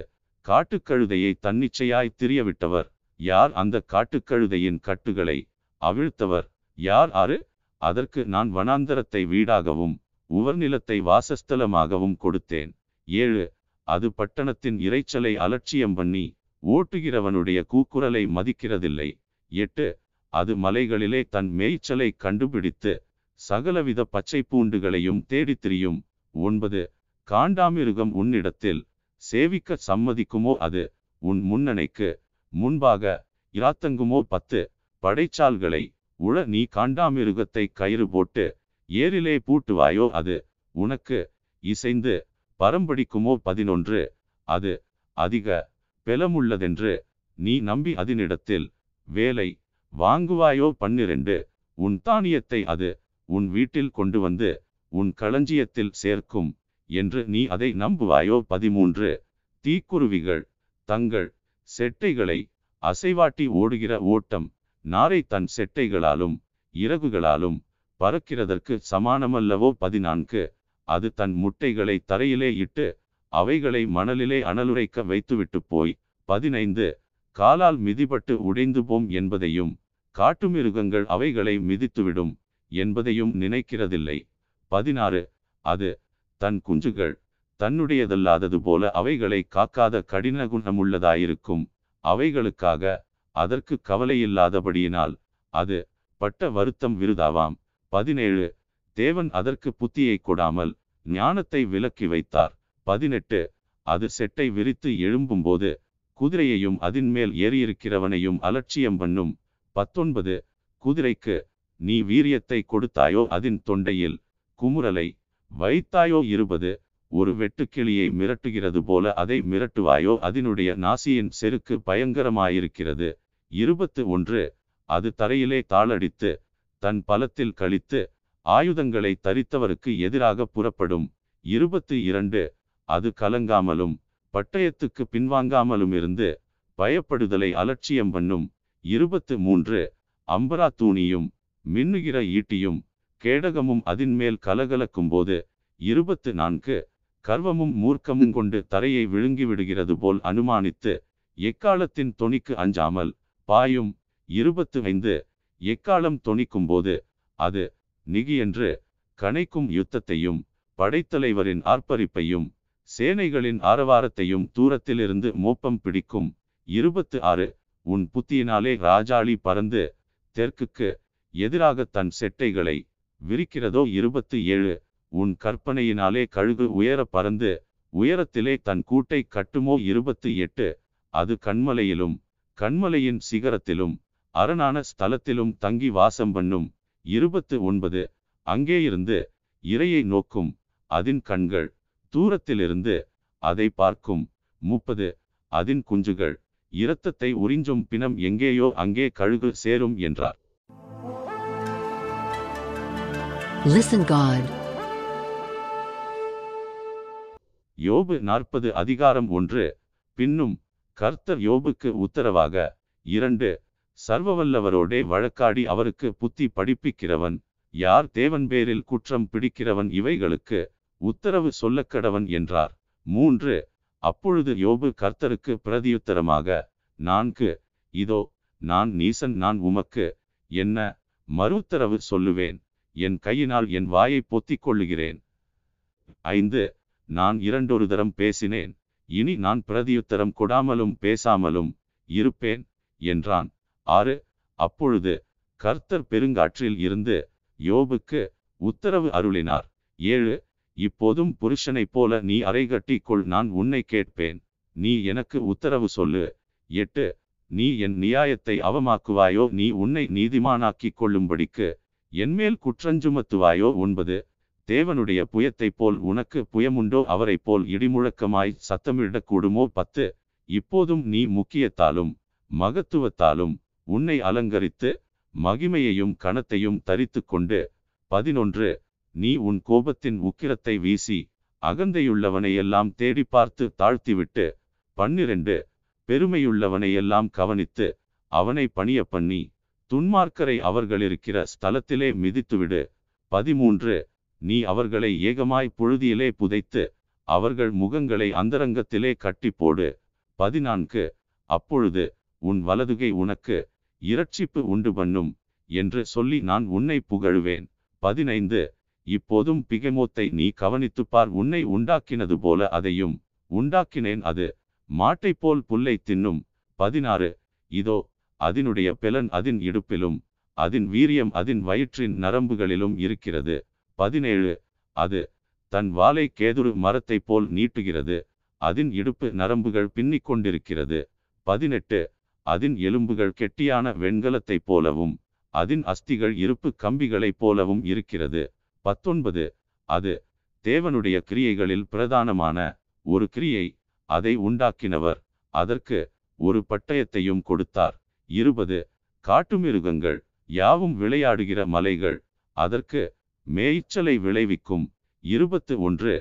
காட்டுக்கழுதையை தன்னிச்சையாய் திரியவிட்டவர் யார்? அந்த காட்டுக்கழுதையின் கட்டுகளை அவிழ்த்தவர் யார்? ஆறு. அதற்கு நான் வனாந்தரத்தை வீடாகவும் உவர்நிலத்தை வாசஸ்தலமாகவும் கொடுத்தேன். ஏழு. அது பட்டணத்தின் இறைச்சலை அலட்சியம் பண்ணி ஓட்டுகிறவனுடைய கூக்குரலை மதிக்கிறதில்லை. எட்டு. அது மலைகளிலே தன் மேய்ச்சலை கண்டுபிடித்து சகலவித பச்சை பூண்டுகளையும் தேடித் திரியும். ஒன்பது. காண்டாமிருகம் உன்னிடத்தில் சேவிக்க சம்மதிக்குமோ? அது உன் முன்னணைக்கு முன்பாக இராத்தங்குமோ? பத்து. படைச்சால்களை உள நீ காண்டாமிருகத்தை கயிறு போட்டு ஏரிலே பூட்டுவாயோ? அது உனக்கு இசைந்து பரம்படிக்குமோ? பதினொன்று. அது அதிக பெலமுள்ளதென்று நீ நம்பி அதனிடத்தில் வேலை வாங்குவாயோ? பன்னிரண்டு. உன் தானியத்தை அது உன் வீட்டில் கொண்டு வந்து உன் களஞ்சியத்தில் சேர்க்கும் என்று நீ அதை நம்புவாயோ? பதிமூன்று. தீக்குருவிகள் தங்கள் செட்டைகளை அசைவாட்டி ஓடுகிற ஓட்டம் நாரை தன் செட்டைகளாலும் இறகுகளாலும் பறக்கிறதற்கு சமானமல்லவோ? பதினான்கு. அது தன் முட்டைகளை தரையிலே இட்டு அவைகளை மணலிலே அனலுரைக்க வைத்துவிட்டு போய் பதினைந்து. காலால் மிதிபட்டு உடைந்து போம் என்பதையும் காட்டுமிருகங்கள் அவைகளை மிதித்துவிடும் என்பதையும் நினைக்கிறதில்லை. பதினாறு. அது தன் குஞ்சுகள் தன்னுடையதல்லாதது போல அவைகளை காக்காத கடின குணமுள்ளதாயிருக்கும். அவைகளுக்காக அதற்கு கவலையில்லாதபடியினால் அது பட்ட வருத்தம் விருதாவாம். பதினேழு. தேவன் அதற்கு புத்தியை கொடாமல் ஞானத்தை விலக்கி வைத்தார். பதினெட்டு. அது செட்டை விரித்து எழும்பும்போது குதிரையையும் அதின்மேல் ஏறியிருக்கிறவனையும் அலட்சியம் பண்ணும். பத்தொன்பது. குதிரைக்கு நீ வீரியத்தை கொடுத்தாயோ? அதின் தொண்டையில் குமுறலை வைத்தாயோ? இருபது. ஒரு வெட்டுக்கிளியை மிரட்டுகிறது போல அதை மிரட்டுவாயோ? அதனுடைய நாசியின் செருக்கு பயங்கரமாயிருக்கிறது. இருபத்து ஒன்று. அது தரையிலே தாளடித்து தன் பலத்தில் கழித்து ஆயுதங்களை தரித்தவருக்கு எதிராக புறப்படும். இருபத்து இரண்டு. அது கலங்காமலும் பட்டயத்துக்கு பின்வாங்காமலும் இருந்து பயப்படுதலை அலட்சியம் பண்ணும். இருபத்து மூன்று. அம்பரா தூணியும் மின்னுகிற ஈட்டியும் கேடகமும் அதின்மேல் கலகலக்கும் போது இருபத்து நான்கு. கர்வமும் மூர்க்கமும் கொண்டு தரையை விழுங்கிவிடுகிறது போல் அனுமானித்து எக்காலத்தின் தொனிக்கு அஞ்சாமல் பாயும். இருபத்து ஐந்து. எக்காலம் தொனிக்கும் போது அது நிகியென்று கனைக்கும். யுத்தத்தையும் படைத்தலைவரின் ஆர்ப்பரிப்பையும் சேனைகளின் ஆரவாரத்தையும் தூரத்திலிருந்து மோப்பம் பிடிக்கும். இருபத்து ஆறு. உன் புத்தியினாலே ராஜாளி பறந்து தெற்குக்கு எதிராக தன் செட்டைகளை விரிக்கிறதோ? இருபத்து ஏழு. உன் கற்பனையினாலே கழுகு உயர பறந்து உயரத்திலே தன் கூட்டை கட்டுமோ? இருபத்து எட்டு. அது கண்மலையிலும் கண்மலையின் சிகரத்திலும் அரணான ஸ்தலத்திலும் தங்கி வாசம் பண்ணும். இருபத்து ஒன்பது. அங்கேயிருந்து இரையை நோக்கும். அதின் கண்கள் தூரத்திலிருந்து அதை பார்க்கும். முப்பது. அதின் குஞ்சுகள் இரத்தத்தை உறிஞ்சும். பிணம் எங்கேயோ அங்கே கழுகு சேரும் என்றார். Listen God. யோபு நாற்பது அதிகாரம் ஒன்று. பின்னும் கர்த்தர் யோபுக்கு உத்தரவாக இரண்டு. சர்வவல்லவரோடே வழக்காடி அவருக்கு புத்தி படிப்பிக்கிறவன் யார்? தேவன் பேரில் குற்றம் பிடிக்கிறவன் இவைகளுக்கு உத்தரவு சொல்லக்கடவன் என்றார். மூன்று. அப்பொழுது யோபு கர்த்தருக்கு பிரதியுத்தரமாக நான்கு. இதோ நான் நீசன், நான் உமக்கு என்ன மறுத்தரவு சொல்லுவேன்? என் கையினால் என் வாயை பொத்திக் கொள்ளுகிறேன். ஐந்து. நான் இரண்டொரு தரம் பேசினேன், இனி நான் பிரதியுத்தரம் கொடாமலும் பேசாமலும் இருப்பேன் என்றான். ஆறு. அப்பொழுது கர்த்தர் பெருங்காற்றில் இருந்து யோபுக்கு உத்தரவு அருளினார். ஏழு. இப்போதும் புருஷனைப் போல நீ அரைகட்டிக்கொள், நான் உன்னை கேட்பேன், நீ எனக்கு உத்தரவு சொல்லு. எட்டு. நீ என் நியாயத்தை அவமாக்குவாயோ? நீ உன்னை நீதிமானாக்கிக் கொள்ளும்படிக்கு என்மேல் குற்றஞ்சுமத்துவாயோ? ஒன்பது. தேவனுடைய புயத்தைப் போல் உனக்கு புயமுண்டோ? அவரை போல் இடிமுழக்கமாய் சத்தமிடக்கூடுமோ? பத்து. இப்போதும் நீ முக்கியத்தாலும் மகத்துவத்தாலும் உன்னை அலங்கரித்து மகிமையையும் கணத்தையும் தரித்து கொண்டு பதினொன்று. நீ உன் கோபத்தின் உக்கிரத்தை வீசி அகந்தையுள்ளவனையெல்லாம் தேடி பார்த்து தாழ்த்திவிட்டு பன்னிரண்டு. பெருமையுள்ளவனையெல்லாம் கவனித்து அவனை பணிய பண்ணி துன்மார்க்கரை அவர்களிருக்கிற ஸ்தலத்திலே மிதித்துவிடு. பதிமூன்று. நீ அவர்களை ஏகமாய் புழுதியிலே புதைத்து அவர்கள் முகங்களை அந்தரங்கத்திலே கட்டி போடு. பதினான்கு. அப்பொழுது உன் வலதுகை உனக்கு இரட்சிப்பு உண்டு பண்ணும் என்று சொல்லி நான் உன்னை புகழுவேன். பதினைந்து. இப்போதும் பிகமோத்தை நீ கவனித்துப்பார். உன்னை உண்டாக்கினது போல அதையும் உண்டாக்கினேன். அது மாட்டை போல் புல்லை தின்னும். பதினாறு. இதோ அதனுடைய பெலன் அதின் இடுப்பிலும் அதின் வீரியம் அதின் வயிற்றின் நரம்புகளிலும் இருக்கிறது. பதினேழு. அது தன் வாலை கேதுரு மரத்தை போல் நீட்டுகிறது. அதின் இடுப்பு நரம்புகள் பின்னிக் கொண்டிருக்கிறது. பதினெட்டு. அதின் எலும்புகள் கெட்டியான வெண்கலத்தைப் போலவும் அதின் அஸ்திகள் இருப்பு கம்பிகளைப் போலவும் இருக்கிறது. பத்தொன்பது. அது தேவனுடைய கிரியைகளில் பிரதானமான ஒரு கிரியை. அதை உண்டாக்கினவர் அதற்கு ஒரு பட்டயத்தையும் கொடுத்தார். இருபது. காட்டுமிருகங்கள் யாவும் விளையாடுகிற மலைகள் அதற்கு மேய்ச்சலை விளைவிக்கும். இருபத்து ஒன்று.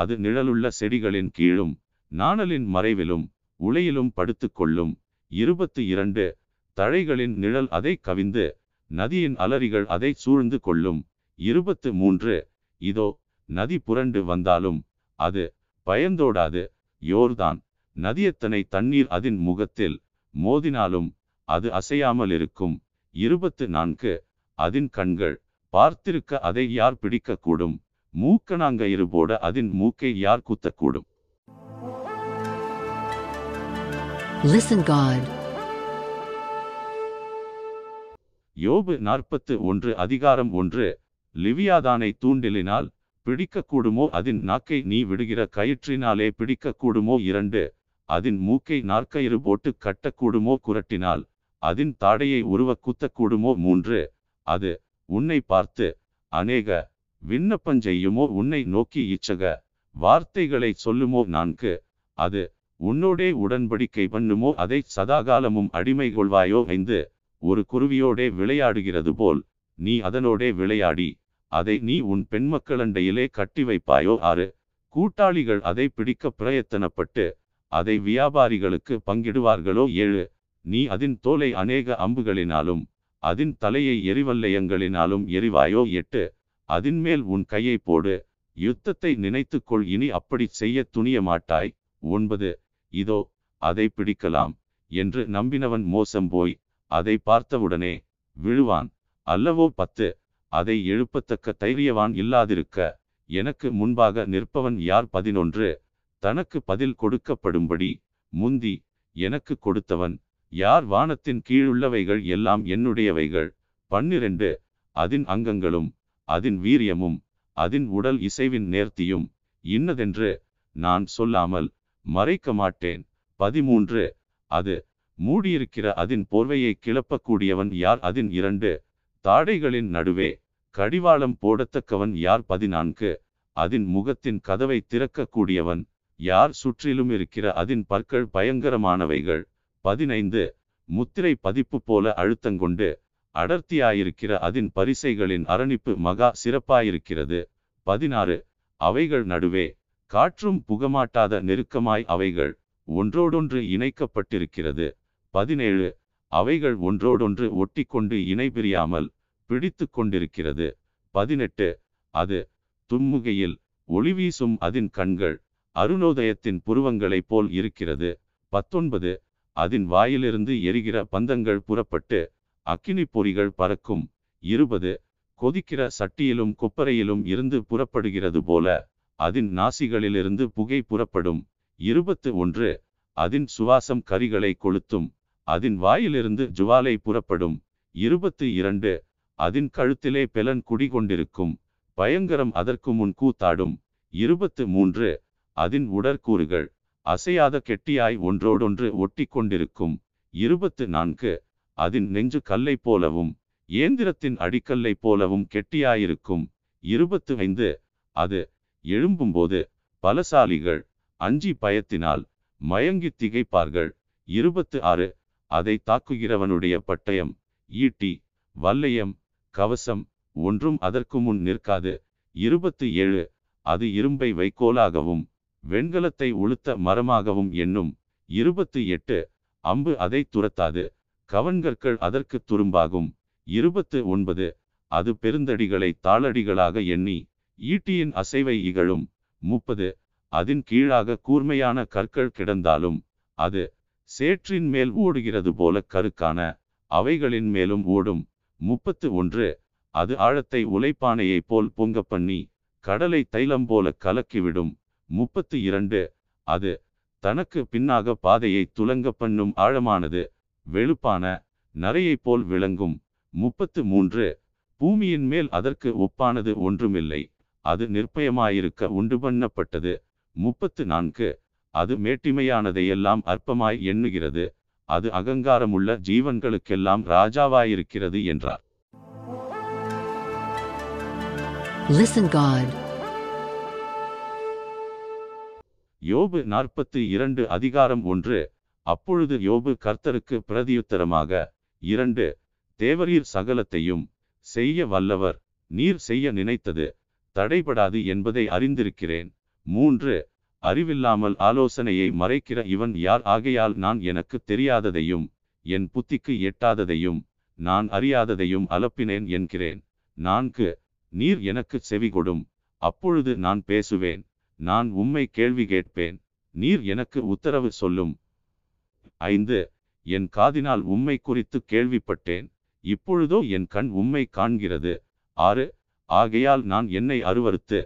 அது நிழலுள்ள செடிகளின் கீழும் நாணலின் மறைவிலும் உளையிலும் படுத்து கொள்ளும். இருபத்து இரண்டு. தழைகளின் நிழல் அதை கவிந்து நதியின் அலறிகள் அதை சூழ்ந்து கொள்ளும். இருபத்து மூன்று. இதோ நதி புரண்டு வந்தாலும் அது பயந்தோடாது. யோர்தான் நதியத்தனை தண்ணீர் அதின் முகத்தில் மோதினாலும் அது அசையாமல் இருக்கும். இருபத்து நான்கு. அதின் கண்கள் பார்த்திருக்க அதை யார் பிடிக்கக்கூடும்? மூக்கணாங்கயிறு போட அதன் மூக்கை யார் குத்தக்கூடும்? யோபு நாற்பத்து ஒன்று அதிகாரம் ஒன்று. லிவியாதானை தூண்டிலினால் பிடிக்கக்கூடுமோ? அதன் நாக்கை நீ விடுகிற கயிற்றினாலே பிடிக்கக்கூடுமோ? இரண்டு. அதன் மூக்கை நாற்கயிறு போட்டு கட்டக்கூடுமோ? குரட்டினால் அதன் தாடையை உருவ குத்தக்கூடுமோ? மூன்று. அது உன்னை பார்த்து அநேக விண்ணப்பஞ்செய்யுமோ? உன்னை நோக்கி இச்சக வார்த்தைகளை சொல்லுமோ? நான்கு. அது உன்னோடே உடன்படிக்கை பண்ணுமோ? அதை சதாகாலமும் அடிமை கொள்வாயோ? ஐந்து. ஒரு குருவியோடே விளையாடுகிறது போல் நீ அதனோடே விளையாடி அதை நீ உன் பெண்மக்களண்டையிலே கட்டி வைப்பாயோ? ஆறு. கூட்டாளிகள் அதை பிடிக்க பிரயத்தனப்பட்டு அதை வியாபாரிகளுக்கு பங்கிடுவார்களோ? ஏழு. நீ அதன் தோலை அநேக அம்புகளினாலும் அதன் தலையை எரிவல்லையங்களினாலும் எரிவாயோ? எட்டு. அதின்மேல் உன் கையை போடு, யுத்தத்தை நினைத்துக்கொள், இனி அப்படி செய்ய துணிய மாட்டாய். ஒன்பது. இதோ அதை பிடிக்கலாம் என்று நம்பினவன் மோசம் போய் அதை பார்த்தவுடனே விழுவான் அல்லவோ? பத்து. அதை எழுப்பத்தக்க தைரியவான் இல்லாதிருக்க எனக்கு முன்பாக நிற்பவன் யார்? பதினொன்று. தனக்கு பதில் கொடுக்கப்படும்படி முந்தி எனக்கு கொடுத்தவன் யார்? வானத்தின் கீழுள்ளவைகள் எல்லாம் என்னுடையவைகள். பன்னிரண்டு. அதின் அங்கங்களும் அதின் வீரியமும் அதின் உடல் இசைவின் நேர்த்தியும் இன்னதென்று நான் சொல்லாமல் மறைக்க மாட்டேன். பதிமூன்று. அது மூடியிருக்கிற அதின் போர்வையை கிளப்பக்கூடியவன் யார்? அதின் இரண்டு தாடைகளின் நடுவே கடிவாளம் போடத்தக்கவன் யார்? பதினான்கு. அதின் முகத்தின் கதவை திறக்கக்கூடியவன் யார்? சுற்றிலும் இருக்கிற அதின் பற்கள் பயங்கரமானவைகள். பதினைந்து. முத்திரை பதிப்பு போல அழுத்தங்கொண்டு அடர்த்தியாயிருக்கிற அதின் பரிசைகளின் அரணிப்பு மகா சிறப்பாயிருக்கிறது. பதினாறு. அவைகள் நடுவே காற்றும் புகமாட்டாத நெருக்கமாய் அவைகள் ஒன்றோடொன்று இணைக்கப்பட்டிருக்கிறது. பதினேழு. அவைகள் ஒன்றோடொன்று ஒட்டி கொண்டு இணை பிரியாமல் பிடித்து கொண்டிருக்கிறது. பதினெட்டு. அது தும்முகையில் ஒளி வீசும். அதின் கண்கள் அருணோதயத்தின் புருவங்களைப் போல் இருக்கிறது. பத்தொன்பது. அதின் வாயிலிருந்து எரிகிற பந்தங்கள் புறப்பட்டு அக்கினி பொறிகள் பறக்கும். இருபது. கொதிக்கிற சட்டியிலும் கொப்பரையிலும் இருந்து புறப்படுகிறது போல அதின் நாசிகளிலிருந்து புகை புறப்படும். இருபத்து ஒன்று. அதின் சுவாசம் கரிகளை கொளுத்தும். அதின் வாயிலிருந்து ஜுவாலை புறப்படும். இருபத்து இரண்டு. அதின் கழுத்திலே பெலன் குடிகொண்டிருக்கும். பயங்கரம் அதற்கு முன் கூத்தாடும். இருபத்து மூன்று. அதின் உடற்கூறுகள் அசையாத கெட்டியாய் ஒன்றோடொன்று ஒட்டி கொண்டிருக்கும். இருபத்து நான்கு. அதன் நெஞ்சு கல்லை போலவும் இயந்திரத்தின் அடிக்கல்லை போலவும் கெட்டியாயிருக்கும். இருபத்து ஐந்து. அது எழும்பும்போது பலசாலிகள் அஞ்சி பயத்தினால் மயங்கி திகைப்பார்கள். இருபத்து ஆறு. அதை தாக்குகிறவனுடைய பட்டயம் ஈட்டி வல்லையம் கவசம் ஒன்றும் அதற்கு முன் நிற்காது. இருபத்து ஏழு. அது இரும்பை வைக்கோலாகவும் வெண்கலத்தை உளுத்த மரமாகவும் எண்ணும். இருபத்து எட்டு. அம்பு அதை துரத்தாது, கவன்கற்கள் அதற்கு துரும்பாகும். இருபத்து ஒன்பது. அது பெருந்தடிகளை தாளடிகளாக எண்ணி ஈட்டியின் அசைவை இகழும். முப்பது. அதன் கீழாக கூர்மையான கற்கள் கிடந்தாலும் அது சேற்றின் மேல் ஓடுகிறது போல கருக்கான அவைகளின் மேலும் ஓடும். முப்பத்து ஒன்று. அது ஆழத்தை உலைப்பானையைப் போல் பொங்க பண்ணி கடலை தைலம் போல கலக்கிவிடும். முப்பத்து இரண்டு. அது தனக்கு பின்னாக பாதையை துலங்க பண்ணும் ஆழமானது வெளுப்பான நரையைப் போல் விளங்கும். முப்பத்து மூன்று. பூமியின் மேல் அதற்கு ஒப்பானது ஒன்றுமில்லை, அது நிர்பயமாயிருக்க உண்டு பண்ணப்பட்டது. முப்பத்து நான்கு. அது மேட்டிமையானதையெல்லாம் அற்பமாய் எண்ணுகிறது, அது அகங்காரமுள்ள ஜீவன்களுக்கெல்லாம் ராஜாவாயிருக்கிறது என்றார். Listen God. யோபு நாற்பத்தி இரண்டு அதிகாரம் ஒன்று. அப்பொழுது யோபு கர்த்தருக்கு பிரதியுத்தரமாக, இரண்டு. தேவரீர் சகலத்தையும் செய்ய வல்லவர், நீர் செய்ய நினைத்தது தடைபடாது என்பதை அறிந்திருக்கிறேன். மூன்று. அறிவில்லாமல் ஆலோசனையை மறைக்கிற இவன் யார்? ஆகையால் நான் எனக்கு தெரியாததையும் என் புத்திக்கு எட்டாததையும் நான் அறியாததையும் அலப்பினேன் என்கிறேன். நான்கு. நீர் எனக்கு செவி கொடும், அப்பொழுது நான் பேசுவேன், நான் உம்மை கேள்வி கேட்பேன், நீர் எனக்கு உத்தரவு சொல்லும். ஐந்து. என் காதினால் உம்மை குறித்து கேள்விப்பட்டேன், இப்பொழுதோ என் கண் உம்மை காண்கிறது. ஆறு. ஆகையால் நான் என்னை அருவறுத்து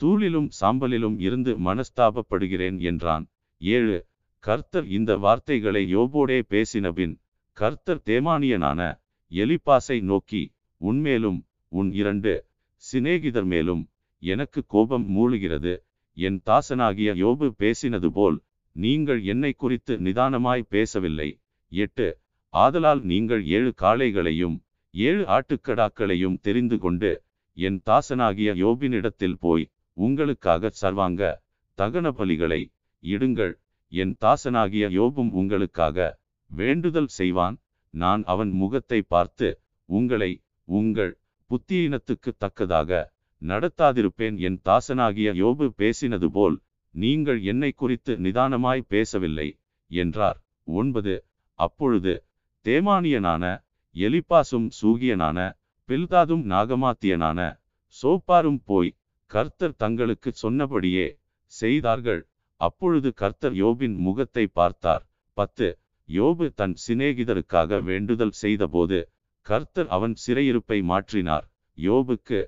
தூளிலும் சாம்பலிலும் இருந்து மனஸ்தாபப்படுகிறேன் என்றான். ஏழு. கர்த்தர் இந்த வார்த்தைகளை யோபோடே பேசினபின் கர்த்தர் தேமானியனான எலிபாசை நோக்கி, உன்மேலும் உன் இரண்டு சிநேகிதர் மேலும் எனக்கு கோபம் மூளுகிறது. என் தாசனாகிய யோபு பேசினது போல் நீங்கள் என்னை குறித்து நிதானமாய் பேசவில்லை. எட்டு. ஆதலால் நீங்கள் ஏழு காளைகளையும் ஏழு ஆட்டுக்கடாக்களையும் தெரிந்து கொண்டு என் தாசனாகிய யோபினிடத்தில் போய் உங்களுக்காக சர்வாங்க தகன பலிகளை இடுங்கள், என் தாசனாகிய யோபும் உங்களுக்காக வேண்டுதல் செய்வான், நான் அவன் முகத்தை பார்த்து உங்களை உங்கள் புத்தியினத்துக்கு தக்கதாக நடத்தாதிருப்பேன். என் தாசனாகிய யோபு பேசினது போல் நீங்கள் என்னை குறித்து நிதானமாய் பேசவில்லை என்றார். ஒன்பது. அப்பொழுது தேமானியனான எலிபாசும் சூகியனான பில்தாதும் நாகமாத்தியனான சோப்பாரும் போய் கர்த்தர் தங்களுக்கு சொன்னபடியே செய்தார்கள். அப்பொழுது கர்த்தர் யோபின் முகத்தை பார்த்தார். பத்து. யோபு தன் சிநேகிதருக்காக வேண்டுதல் செய்தபோது கர்த்தர் அவன் சிறையிருப்பை மாற்றினார். யோபுக்கு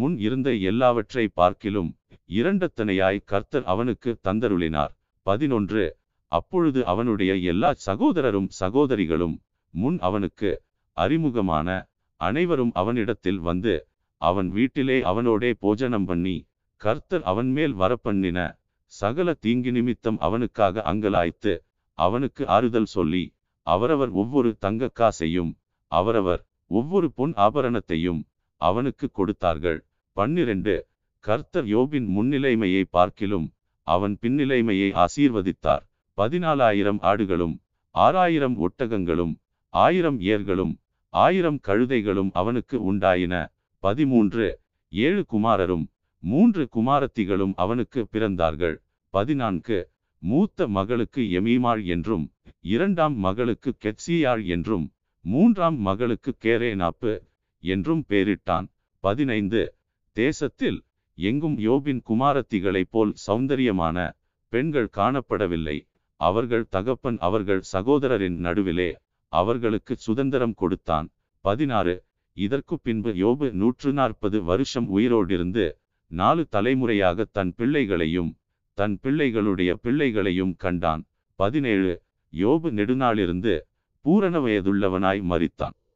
முன் இருந்த எல்லாவற்றை பார்க்கிலும் இரண்டத்தனையாய் கர்த்தர் அவனுக்கு தந்தருளினார். பதினொன்று. அப்பொழுது அவனுடைய எல்லா சகோதரரும் சகோதரிகளும் முன் அவனுக்கு அறிமுகமான அனைவரும் அவனிடத்தில் வந்து அவன் வீட்டிலே அவனோடே போஜனம் பண்ணி கர்த்தர் அவன் மேல் வரப்பண்ணின சகல தீங்கு நிமித்தம் அவனுக்காக அங்கலாய்த்து அவனுக்கு ஆறுதல் சொல்லி அவரவர் ஒவ்வொரு தங்க காசையும் அவரவர் ஒவ்வொரு பொன் ஆபரணத்தையும் அவனுக்கு கொடுத்தார்கள். பன்னிரண்டு. கர்த்தர் யோபின் முன்னிலைமையை பார்க்கிலும் அவன் பின்னிலைமையை ஆசீர்வதித்தார். பதினாலாயிரம் ஆடுகளும் ஆறாயிரம் ஒட்டகங்களும் ஆயிரம் ஏர்களும் ஆயிரம் கழுதைகளும் அவனுக்கு உண்டாயின. பதிமூன்று. ஏழு குமாரரும் மூன்று குமாரத்திகளும் அவனுக்கு பிறந்தார்கள். பதினான்கு. மூத்த மகளுக்கு எமீமாள் என்றும் இரண்டாம் மகளுக்கு கெட்சியாள் என்றும் மூன்றாம் மகளுக்கு கேரேனாப்பு என்றும் பெயரிட்டான். பதினைந்து. தேசத்தில் எங்கும் யோபின் குமாரத்திகளைப் போல் சௌந்தரியமான பெண்கள் காணப்படவில்லை, அவர்கள் தகப்பன் அவர்கள் சகோதரரின் நடுவிலே அவர்களுக்கு சுதந்திரம் கொடுத்தான். பதினாறு. இதற்கு பின்பு யோபு நூற்று நாற்பது வருஷம் உயிரோடிருந்து நாலு தலைமுறையாக தன் பிள்ளைகளையும் தன் பிள்ளைகளுடைய பிள்ளைகளையும் கண்டான். பதினேழு. யோபு நெடுநாளிருந்து பூரண வயதுள்ளவனாய் மரித்தான்.